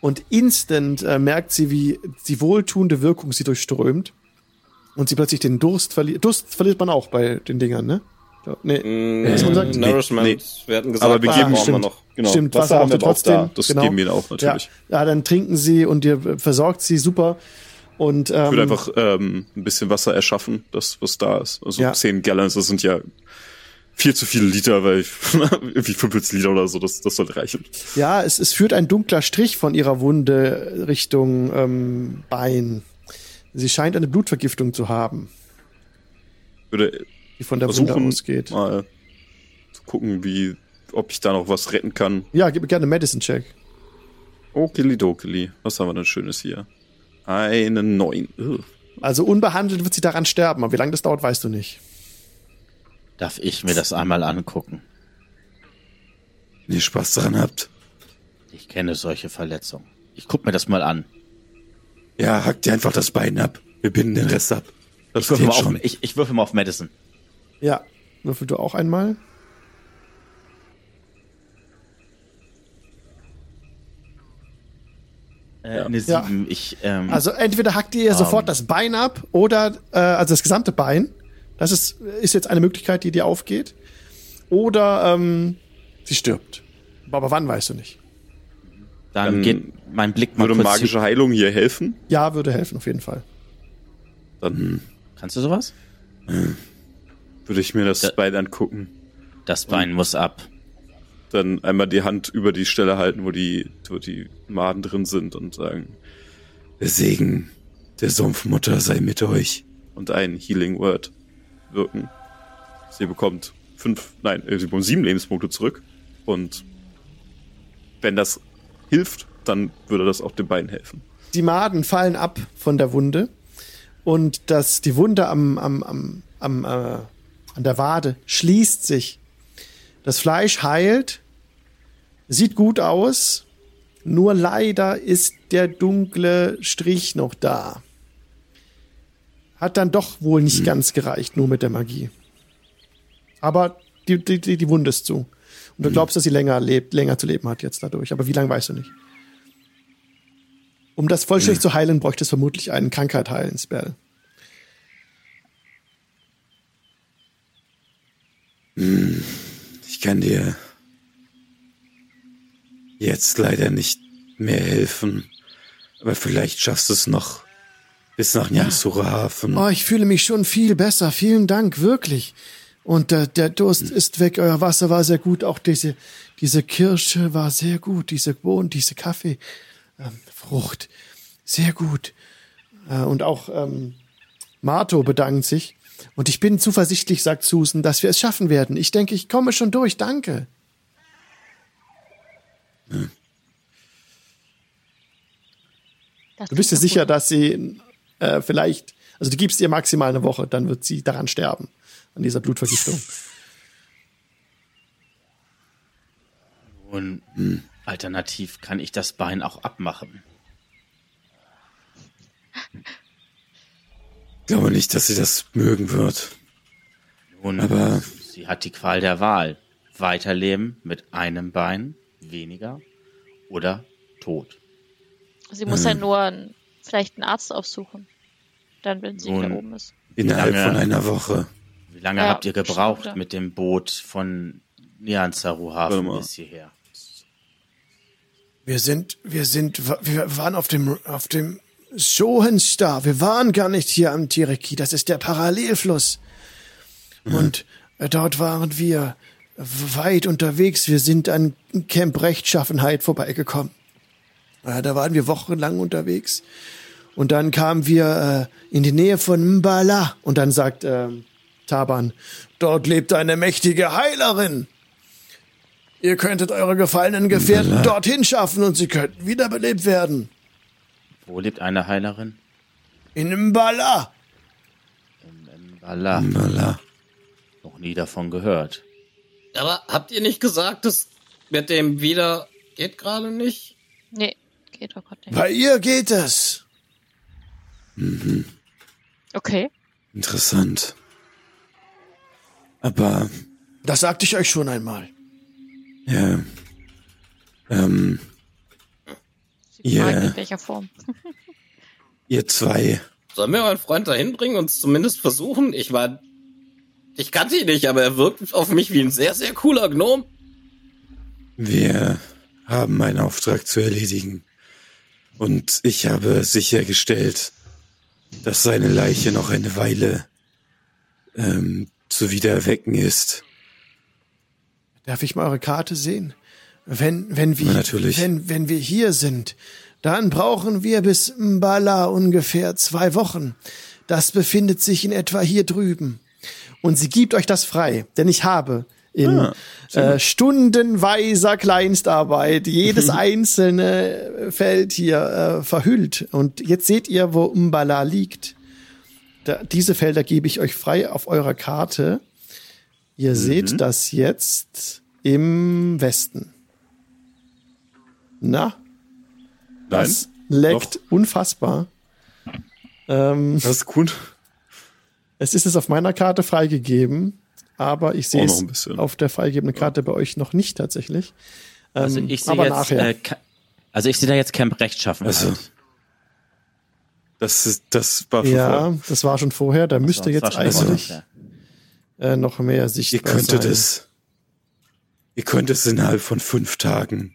Und instant äh, merkt sie, wie die wohltuende Wirkung sie durchströmt. Und sie plötzlich den Durst verliert. Durst verliert man auch bei den Dingern, ne? Nee. Mm, was man sagt? Nourishment. Nee. Wir hatten gesagt, aber wir geben auch immer noch. Genau. Stimmt, Wasser, Wasser haben wir trotzdem. Da. Das genau. geben wir auch natürlich. Ja. ja, dann trinken sie und ihr versorgt sie super. Und, ähm, ich würde einfach ähm, ein bisschen Wasser erschaffen, das was da ist. Also ja. zehn Gallons, das sind ja viel zu viele Liter, weil ich, irgendwie fünfzig Liter oder so, das, das sollte reichen. Ja, es, es führt ein dunkler Strich von ihrer Wunde Richtung ähm, Bein. Sie scheint eine Blutvergiftung zu haben. Ich würde die von der Wunde ausgeht. Mal zu gucken, wie, ob ich da noch was retten kann. Ja, gib mir gerne einen Medicine-Check. Okelidokeli. Was haben wir denn Schönes hier? Eine neun. Ugh. Also unbehandelt wird sie daran sterben, aber wie lange das dauert, weißt du nicht. Darf ich mir das einmal angucken? Wenn ihr Spaß daran habt. Ich kenne solche Verletzungen. Ich guck mir das mal an. Ja, hack dir einfach das Bein ab. Wir binden den Rest ab. Das ich, würfel mal auf, ich, ich würfel mal auf Medicine. Ja, würfel du auch einmal. Äh, ja. Eine sieben. Ja. Ich, ähm, also entweder hackt ihr um, sofort das Bein ab oder äh, also das gesamte Bein. Das ist, ist jetzt eine Möglichkeit, die dir aufgeht. Oder ähm, sie stirbt. Aber wann, weißt du nicht. Dann, Dann geht mein Blick mal. Würde kurz magische hin. Heilung hier helfen? Ja, würde helfen, auf jeden Fall. Dann kannst du sowas? Würde ich mir das da, Bein angucken. Das Bein Und muss ab. Dann einmal die Hand über die Stelle halten, wo die, wo die Maden drin sind und sagen, der Segen der Sumpfmutter sei mit euch. Und ein Healing Word wirken. Sie bekommt fünf, nein, sie bekommt sieben Lebenspunkte zurück. Und wenn das hilft, dann würde das auch dem Bein helfen. Die Maden fallen ab von der Wunde und das, die Wunde am, am, am, am, äh, an der Wade schließt sich. Das Fleisch heilt, sieht gut aus, nur leider ist der dunkle Strich noch da. Hat dann doch wohl nicht hm. ganz gereicht, nur mit der Magie. Aber die, die, die Wunde ist zu. Und du glaubst, dass sie länger lebt, länger zu leben hat jetzt dadurch. Aber wie lange, weißt du nicht. Um das vollständig hm. zu heilen, bräuchte es vermutlich einen Krankheit-Heilen-Spell. Hm, ich kann dir jetzt leider nicht mehr helfen, aber vielleicht schaffst du es noch bis nach Nyanzaru-Hafen. Ja. Oh, ich fühle mich schon viel besser. Vielen Dank, wirklich. Und äh, der Durst hm. ist weg. Euer Wasser war sehr gut. Auch diese diese Kirsche war sehr gut. Diese Bohnen, diese Kaffee, ähm, Frucht, sehr gut. Äh, und auch ähm, Marto bedankt sich. Und ich bin zuversichtlich, sagt Susan, dass wir es schaffen werden. Ich denke, ich komme schon durch. Danke. Hm. Du bist dir sicher, dass sie äh, vielleicht, also du gibst ihr maximal eine Woche, dann wird sie daran sterben, an dieser Blutvergiftung. Und hm. alternativ kann ich das Bein auch abmachen. Ich glaube nicht, dass sie das mögen wird. Nun, aber sie hat die Qual der Wahl. Weiterleben mit einem Bein, weniger oder tot. Sie muss ähm, ja nur einen, vielleicht einen Arzt aufsuchen, dann, wenn sie nun, da oben ist. Innerhalb lange, von einer Woche. Wie lange ja, habt ihr gebraucht stimmt, ja. mit dem Boot von Nyanzaru-Hafen bis hierher? Wir sind, wir sind, wir waren auf dem, auf dem Schohenstar. Wir waren gar nicht hier am Tiryki. Das ist der Parallelfluss. Mhm. Und dort waren wir weit unterwegs. Wir sind an Camp Rechtschaffenheit vorbeigekommen. Da waren wir wochenlang unterwegs. Und dann kamen wir äh, in die Nähe von Mbala. Und dann sagt äh, Taban, dort lebt eine mächtige Heilerin. Ihr könntet eure gefallenen Gefährten Mbala. dorthin schaffen und sie könnten wiederbelebt werden. Wo lebt eine Heilerin? In Mbala. In Mbala. Mbala. Noch nie davon gehört. Aber habt ihr nicht gesagt, das mit dem wieder geht gerade nicht? Nee. Geht, oh Gott, bei ihr geht es. Mhm. Okay. Interessant. Aber das sagte ich euch schon einmal. Ja. Ähm. Ja. Yeah. In welcher Form? Ihr zwei. Sollen wir euren Freund dahin bringen und es zumindest versuchen? Ich war, ich kannte ihn nicht, aber er wirkt auf mich wie ein sehr, sehr cooler Gnom. Wir haben einen Auftrag zu erledigen. Und ich habe sichergestellt, dass seine Leiche noch eine Weile ähm, zu wiedererwecken ist. Darf ich mal eure Karte sehen? Wenn, wenn wir, natürlich. Wenn, wenn wir hier sind, dann brauchen wir bis Mbala ungefähr zwei Wochen. Das befindet sich in etwa hier drüben. Und sie gibt euch das frei, denn ich habe in ah, äh, stundenweiser Kleinstarbeit jedes einzelne Feld hier äh, verhüllt. Und jetzt seht ihr, wo Mbala liegt. Da, diese Felder gebe ich euch frei auf eurer Karte. Ihr mhm. seht das jetzt im Westen. Na? Das Nein, leckt doch. Unfassbar. Ähm, das ist gut. Es ist es auf meiner Karte freigegeben. Aber ich sehe es auf der freigegebenen Karte bei euch noch nicht tatsächlich. Ähm, also ich sehe jetzt, äh, also ich sehe da jetzt Camp Rechtschaffen. Also, halt. das, ist, das war schon ja, vorher. Ja, das war schon vorher. Da das müsste jetzt eigentlich äh, noch mehr sichtbar ihr könntet sein. Es, ihr könnt es innerhalb von fünf Tagen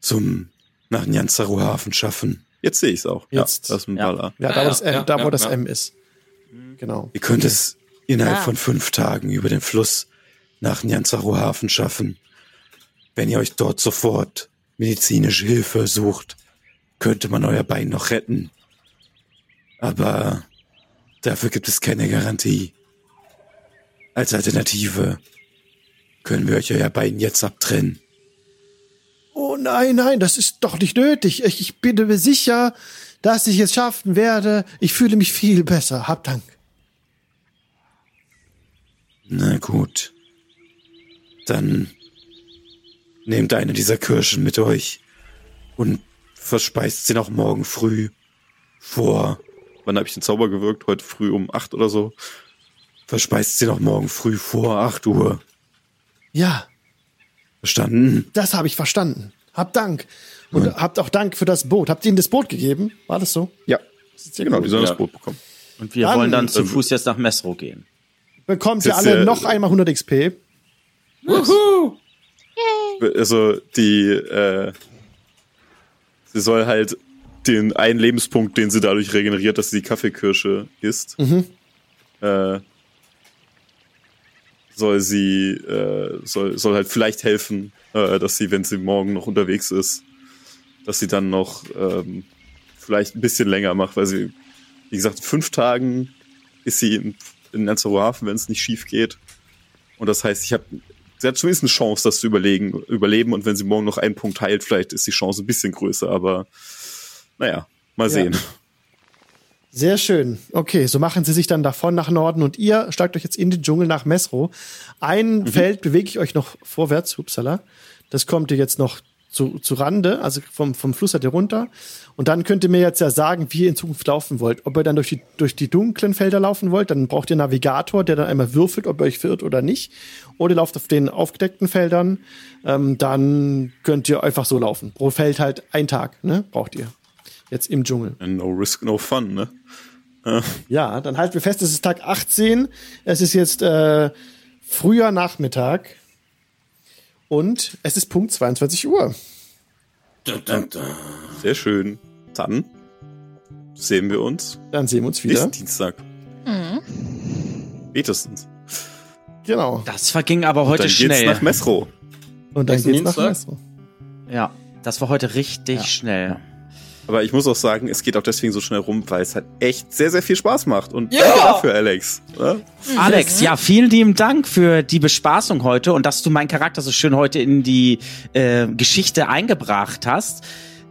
zum nach Nyanzaru-Hafen schaffen. Jetzt sehe ich es auch. Jetzt. Ja, das ja. ja, da wo das, äh, ja, da, wo ja, das ja. M ist. Genau. Ihr könnt okay. es innerhalb ah. von fünf Tagen über den Fluss nach Nyanzaru-Hafen schaffen. Wenn ihr euch dort sofort medizinische Hilfe sucht, könnte man euer Bein noch retten. Aber dafür gibt es keine Garantie. Als Alternative können wir euch euer Bein jetzt abtrennen. Oh nein, nein, das ist doch nicht nötig. Ich, ich bin mir sicher, dass ich es schaffen werde. Ich fühle mich viel besser. Hab Dank. Na gut, dann nehmt eine dieser Kirschen mit euch und verspeist sie noch morgen früh vor... Wann habe ich den Zauber gewirkt? Heute früh um acht oder so? Verspeist sie noch morgen früh vor acht Uhr. Ja. Verstanden? Das habe ich verstanden. Habt Dank. Und ja. habt auch Dank für das Boot. Habt ihr ihnen das Boot gegeben? War das so? Ja, das genau, die sollen ja. das Boot bekommen. Und wir dann, wollen dann zu Fuß jetzt nach Mezro gehen. Bekommt ihr alle noch einmal hundert X P. Wuhu! Yay. Also die, äh, sie soll halt den einen Lebenspunkt, den sie dadurch regeneriert, dass sie die Kaffeekirsche isst, mhm. äh, soll sie, äh, soll, soll halt vielleicht helfen, äh, dass sie, wenn sie morgen noch unterwegs ist, dass sie dann noch ähm, vielleicht ein bisschen länger macht, weil sie, wie gesagt, in fünf Tagen ist sie in, in Nyanzaru-Hafen, wenn es nicht schief geht. Und das heißt, ich hab, sie hat zumindest eine Chance, das zu überlegen, überleben. Und wenn sie morgen noch einen Punkt heilt, vielleicht ist die Chance ein bisschen größer. Aber naja, mal sehen. Ja. Sehr schön. Okay, so machen sie sich dann davon nach Norden. Und ihr steigt euch jetzt in den Dschungel nach Mezro. Ein mhm. Feld bewege ich euch noch vorwärts. Upsala. Das kommt ihr jetzt noch zu, zu Rande, also vom, vom Fluss seid ihr runter. Und dann könnt ihr mir jetzt ja sagen, wie ihr in Zukunft laufen wollt. Ob ihr dann durch die, durch die dunklen Felder laufen wollt, dann braucht ihr einen Navigator, der dann einmal würfelt, ob ihr euch verirrt oder nicht. Oder ihr lauft auf den aufgedeckten Feldern, ähm, dann könnt ihr einfach so laufen. Pro Feld halt ein Tag, ne, braucht ihr. Jetzt im Dschungel. And no risk, no fun, ne? Äh. Ja, dann halten wir fest, es ist Tag achtzehn. Es ist jetzt äh, früher Nachmittag. Und es ist Punkt zweiundzwanzig Uhr. Da, da, da. Sehr schön. Dann sehen wir uns. Dann sehen wir uns wieder. Nächsten Dienstag. Mhm. Spätestens. Genau. Das verging aber heute schnell. Und dann geht's nach Mezro. Und dann geht's nach Mezro. Ja, das war heute richtig ja. schnell. Aber ich muss auch sagen, es geht auch deswegen so schnell rum, weil es halt echt sehr, sehr viel Spaß macht. Und ja. danke dafür, Alex. Ja? Alex, ja, vielen lieben Dank für die Bespaßung heute und dass du meinen Charakter so schön heute in die äh, Geschichte eingebracht hast.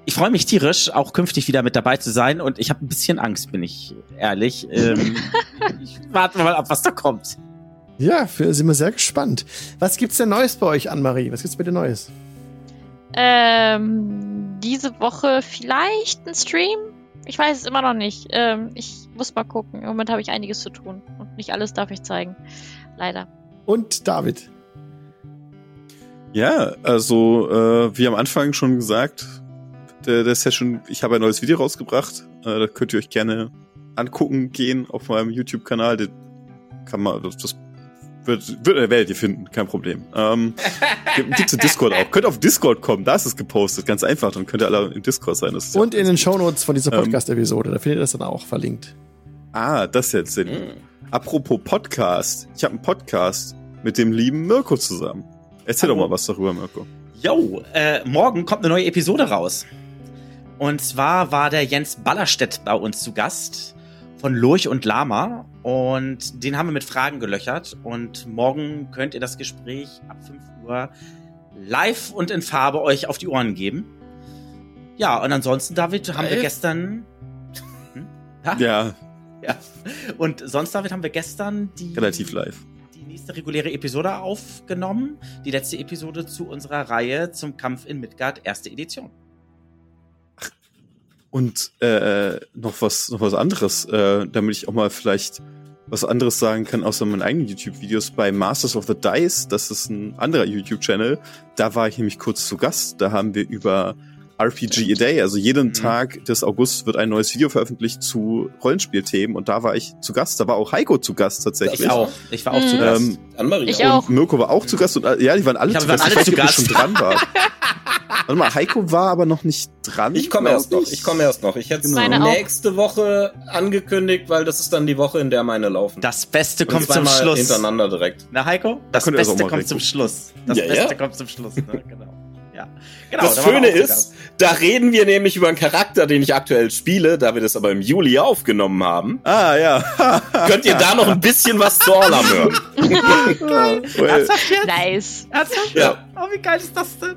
Ich freue mich tierisch, auch künftig wieder mit dabei zu sein. Und ich habe ein bisschen Angst, bin ich ehrlich. Ähm, ich warte mal ab, was da kommt. Ja, für, sind wir sehr gespannt. Was gibt's denn Neues bei euch, Anne-Marie? Was gibt's bei dir Neues? Ähm, diese Woche vielleicht ein Stream? Ich weiß es immer noch nicht. Ähm, ich muss mal gucken. Im Moment habe ich einiges zu tun. Und nicht alles darf ich zeigen. Leider. Und David? Ja, also, äh, wie am Anfang schon gesagt, der, der Session, ich habe ein neues Video rausgebracht. Äh, da könnt ihr euch gerne angucken gehen auf meinem YouTube-Kanal. Den kann man, das, das Wird, wird, werdet ihr finden, kein Problem. Ähm, gibt es Discord auch. Könnt auf Discord kommen, da ist es gepostet, ganz einfach. Dann könnt ihr alle im Discord sein. Das ist und ja in den Shownotes von dieser Podcast-Episode, ähm, da findet ihr das dann auch verlinkt. Ah, das jetzt Sinn. Mhm. Apropos Podcast, ich habe einen Podcast mit dem lieben Mirko zusammen. Erzähl Hallo. Doch mal was darüber, Mirko. Jo, äh, morgen kommt eine neue Episode raus. Und zwar war der Jens Ballerstedt bei uns zu Gast von Lurch und Lama. Und den haben wir mit Fragen gelöchert. Und morgen könnt ihr das Gespräch ab fünf Uhr live und in Farbe euch auf die Ohren geben. Ja, und ansonsten, David, haben Elf. wir gestern... Hm? Ja. ja. Ja. Und sonst, David, haben wir gestern die... Relativ live. Die nächste reguläre Episode aufgenommen. Die letzte Episode zu unserer Reihe zum Kampf in Midgard, erste Edition. Und äh, noch was noch was anderes, äh, damit ich auch mal vielleicht was anderes sagen kann, außer meinen eigenen YouTube-Videos. Bei Masters of the Dice, das ist ein anderer YouTube-Channel, da war ich nämlich kurz zu Gast. Da haben wir über R P G a Day, also jeden mhm. Tag des August wird ein neues Video veröffentlicht zu Rollenspielthemen. Und da war ich zu Gast. Da war auch Heiko zu Gast tatsächlich. Ich auch. Ich war auch mhm. zu Gast. Ähm, Anne-Marie ich auch. Und Mirko war auch mhm. zu Gast. Und ja, die waren alle ich zu Gast. Alle ich weiß nicht, ob ich schon dran war. Warte mal, Heiko war aber noch nicht dran. Ich komme erst noch, ich komme erst noch. Ich hätte es nächste Woche angekündigt, weil das ist dann die Woche, in der meine laufen. Das Beste kommt zum Schluss. Hintereinander direkt. Na, Heiko? Das Beste kommt zum Schluss. Das Beste kommt zum Schluss. Genau. Ja. Genau, das Schöne ist, da reden wir nämlich über einen Charakter, den ich aktuell spiele, da wir das aber im Juli aufgenommen haben. Ah, ja. Könnt ihr da noch ein bisschen was zu Orlam hören? Geil. Nice. Ernsthaft? Ja. Oh, wie geil ist das denn?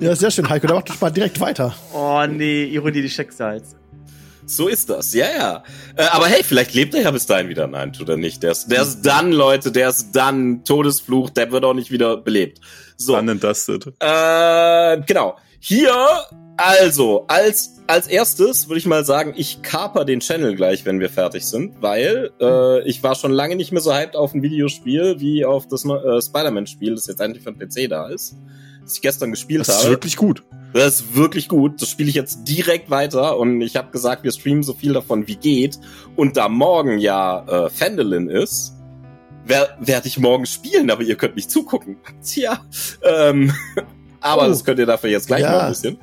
Ja, sehr schön, Heiko. Da mach doch mal direkt weiter. Oh, nee, Ironie des Schicksals. So ist das, ja, ja. Äh, aber hey, vielleicht lebt er ja bis dahin wieder. Nein, tut er nicht. Der ist, der ist dann, Leute, der ist dann. Todesfluch, der wird auch nicht wieder belebt. So. Unentastet. Äh, genau. Hier, also, als als erstes würde ich mal sagen, ich kaper den Channel gleich, wenn wir fertig sind, weil äh, ich war schon lange nicht mehr so hyped auf ein Videospiel wie auf das äh, Spider-Man-Spiel, das jetzt eigentlich für den P C da ist. Das ich gestern gespielt habe. Das ist habe. wirklich gut. Das ist wirklich gut. Das spiele ich jetzt direkt weiter und ich habe gesagt, wir streamen so viel davon wie geht. Und da morgen ja äh, Fendelin ist, wer, werde ich morgen spielen, aber ihr könnt nicht zugucken. Tja, ähm, aber oh. das könnt ihr dafür jetzt gleich ja. mal ein bisschen.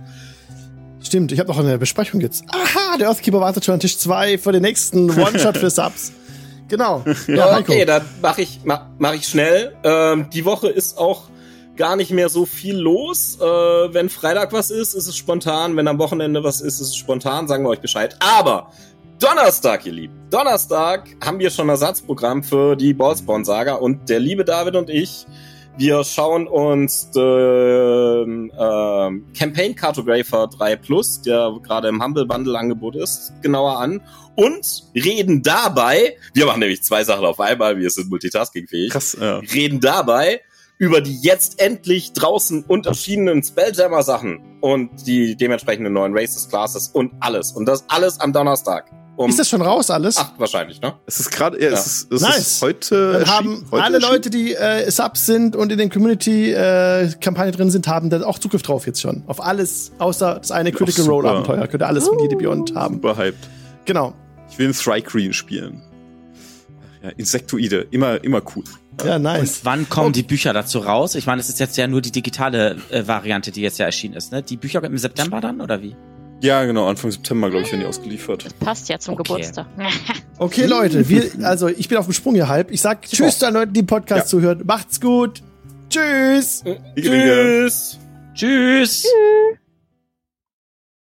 Stimmt, ich habe noch eine Besprechung jetzt. Aha, der Earthkeeper wartet schon an Tisch zwei für den nächsten One-Shot für Subs. Genau. Ja, okay, dann mache ich, mach, mach ich schnell. Ähm, die Woche ist auch gar nicht mehr so viel los. Äh, wenn Freitag was ist, ist es spontan. Wenn am Wochenende was ist, ist es spontan. Sagen wir euch Bescheid. Aber Donnerstag, ihr Lieben. Donnerstag haben wir schon ein Ersatzprogramm für die Ballspawn-Saga. Und der liebe David und ich, wir schauen uns den ähm, Campaign Cartographer drei Plus, der gerade im Humble Bundle Angebot ist, genauer an. Und reden dabei, wir machen nämlich zwei Sachen auf einmal, wir sind multitaskingfähig, Krass, ja. reden dabei über die jetzt endlich draußen und erschienenen Spelljammer-Sachen und die dementsprechenden neuen Races, Classes und alles. Und das alles am Donnerstag. Um ist das schon raus, alles? Ach, wahrscheinlich, ne? Es ist gerade, ja, ja. es ist, es nice. ist heute Dann haben heute alle Leute, die äh, Subs sind und in den Community-Kampagne äh, drin sind, haben dann auch Zugriff drauf jetzt schon. Auf alles, außer das eine Critical Role-Abenteuer. Könnt ihr alles mit Jedi Beyond haben. Super hyped. Genau. Ich will ein Thrycreen spielen. Ja, Insektoide, immer, immer cool. Ja, ja nice. Und wann kommen und die Bücher dazu raus? Ich meine, es ist jetzt ja nur die digitale äh, Variante, die jetzt ja erschienen ist, ne? Die Bücher im September dann, oder wie? Ja, genau, Anfang September, glaube ich, werden die ausgeliefert. Das passt ja zum okay. Geburtstag. Okay, Leute, wir, also ich bin auf dem Sprung hier halb. Ich sag Super. Tschüss zu den Leuten, die Podcast ja. zuhören. Macht's gut. Tschüss. Tschüss. Tschüss. Tschüss.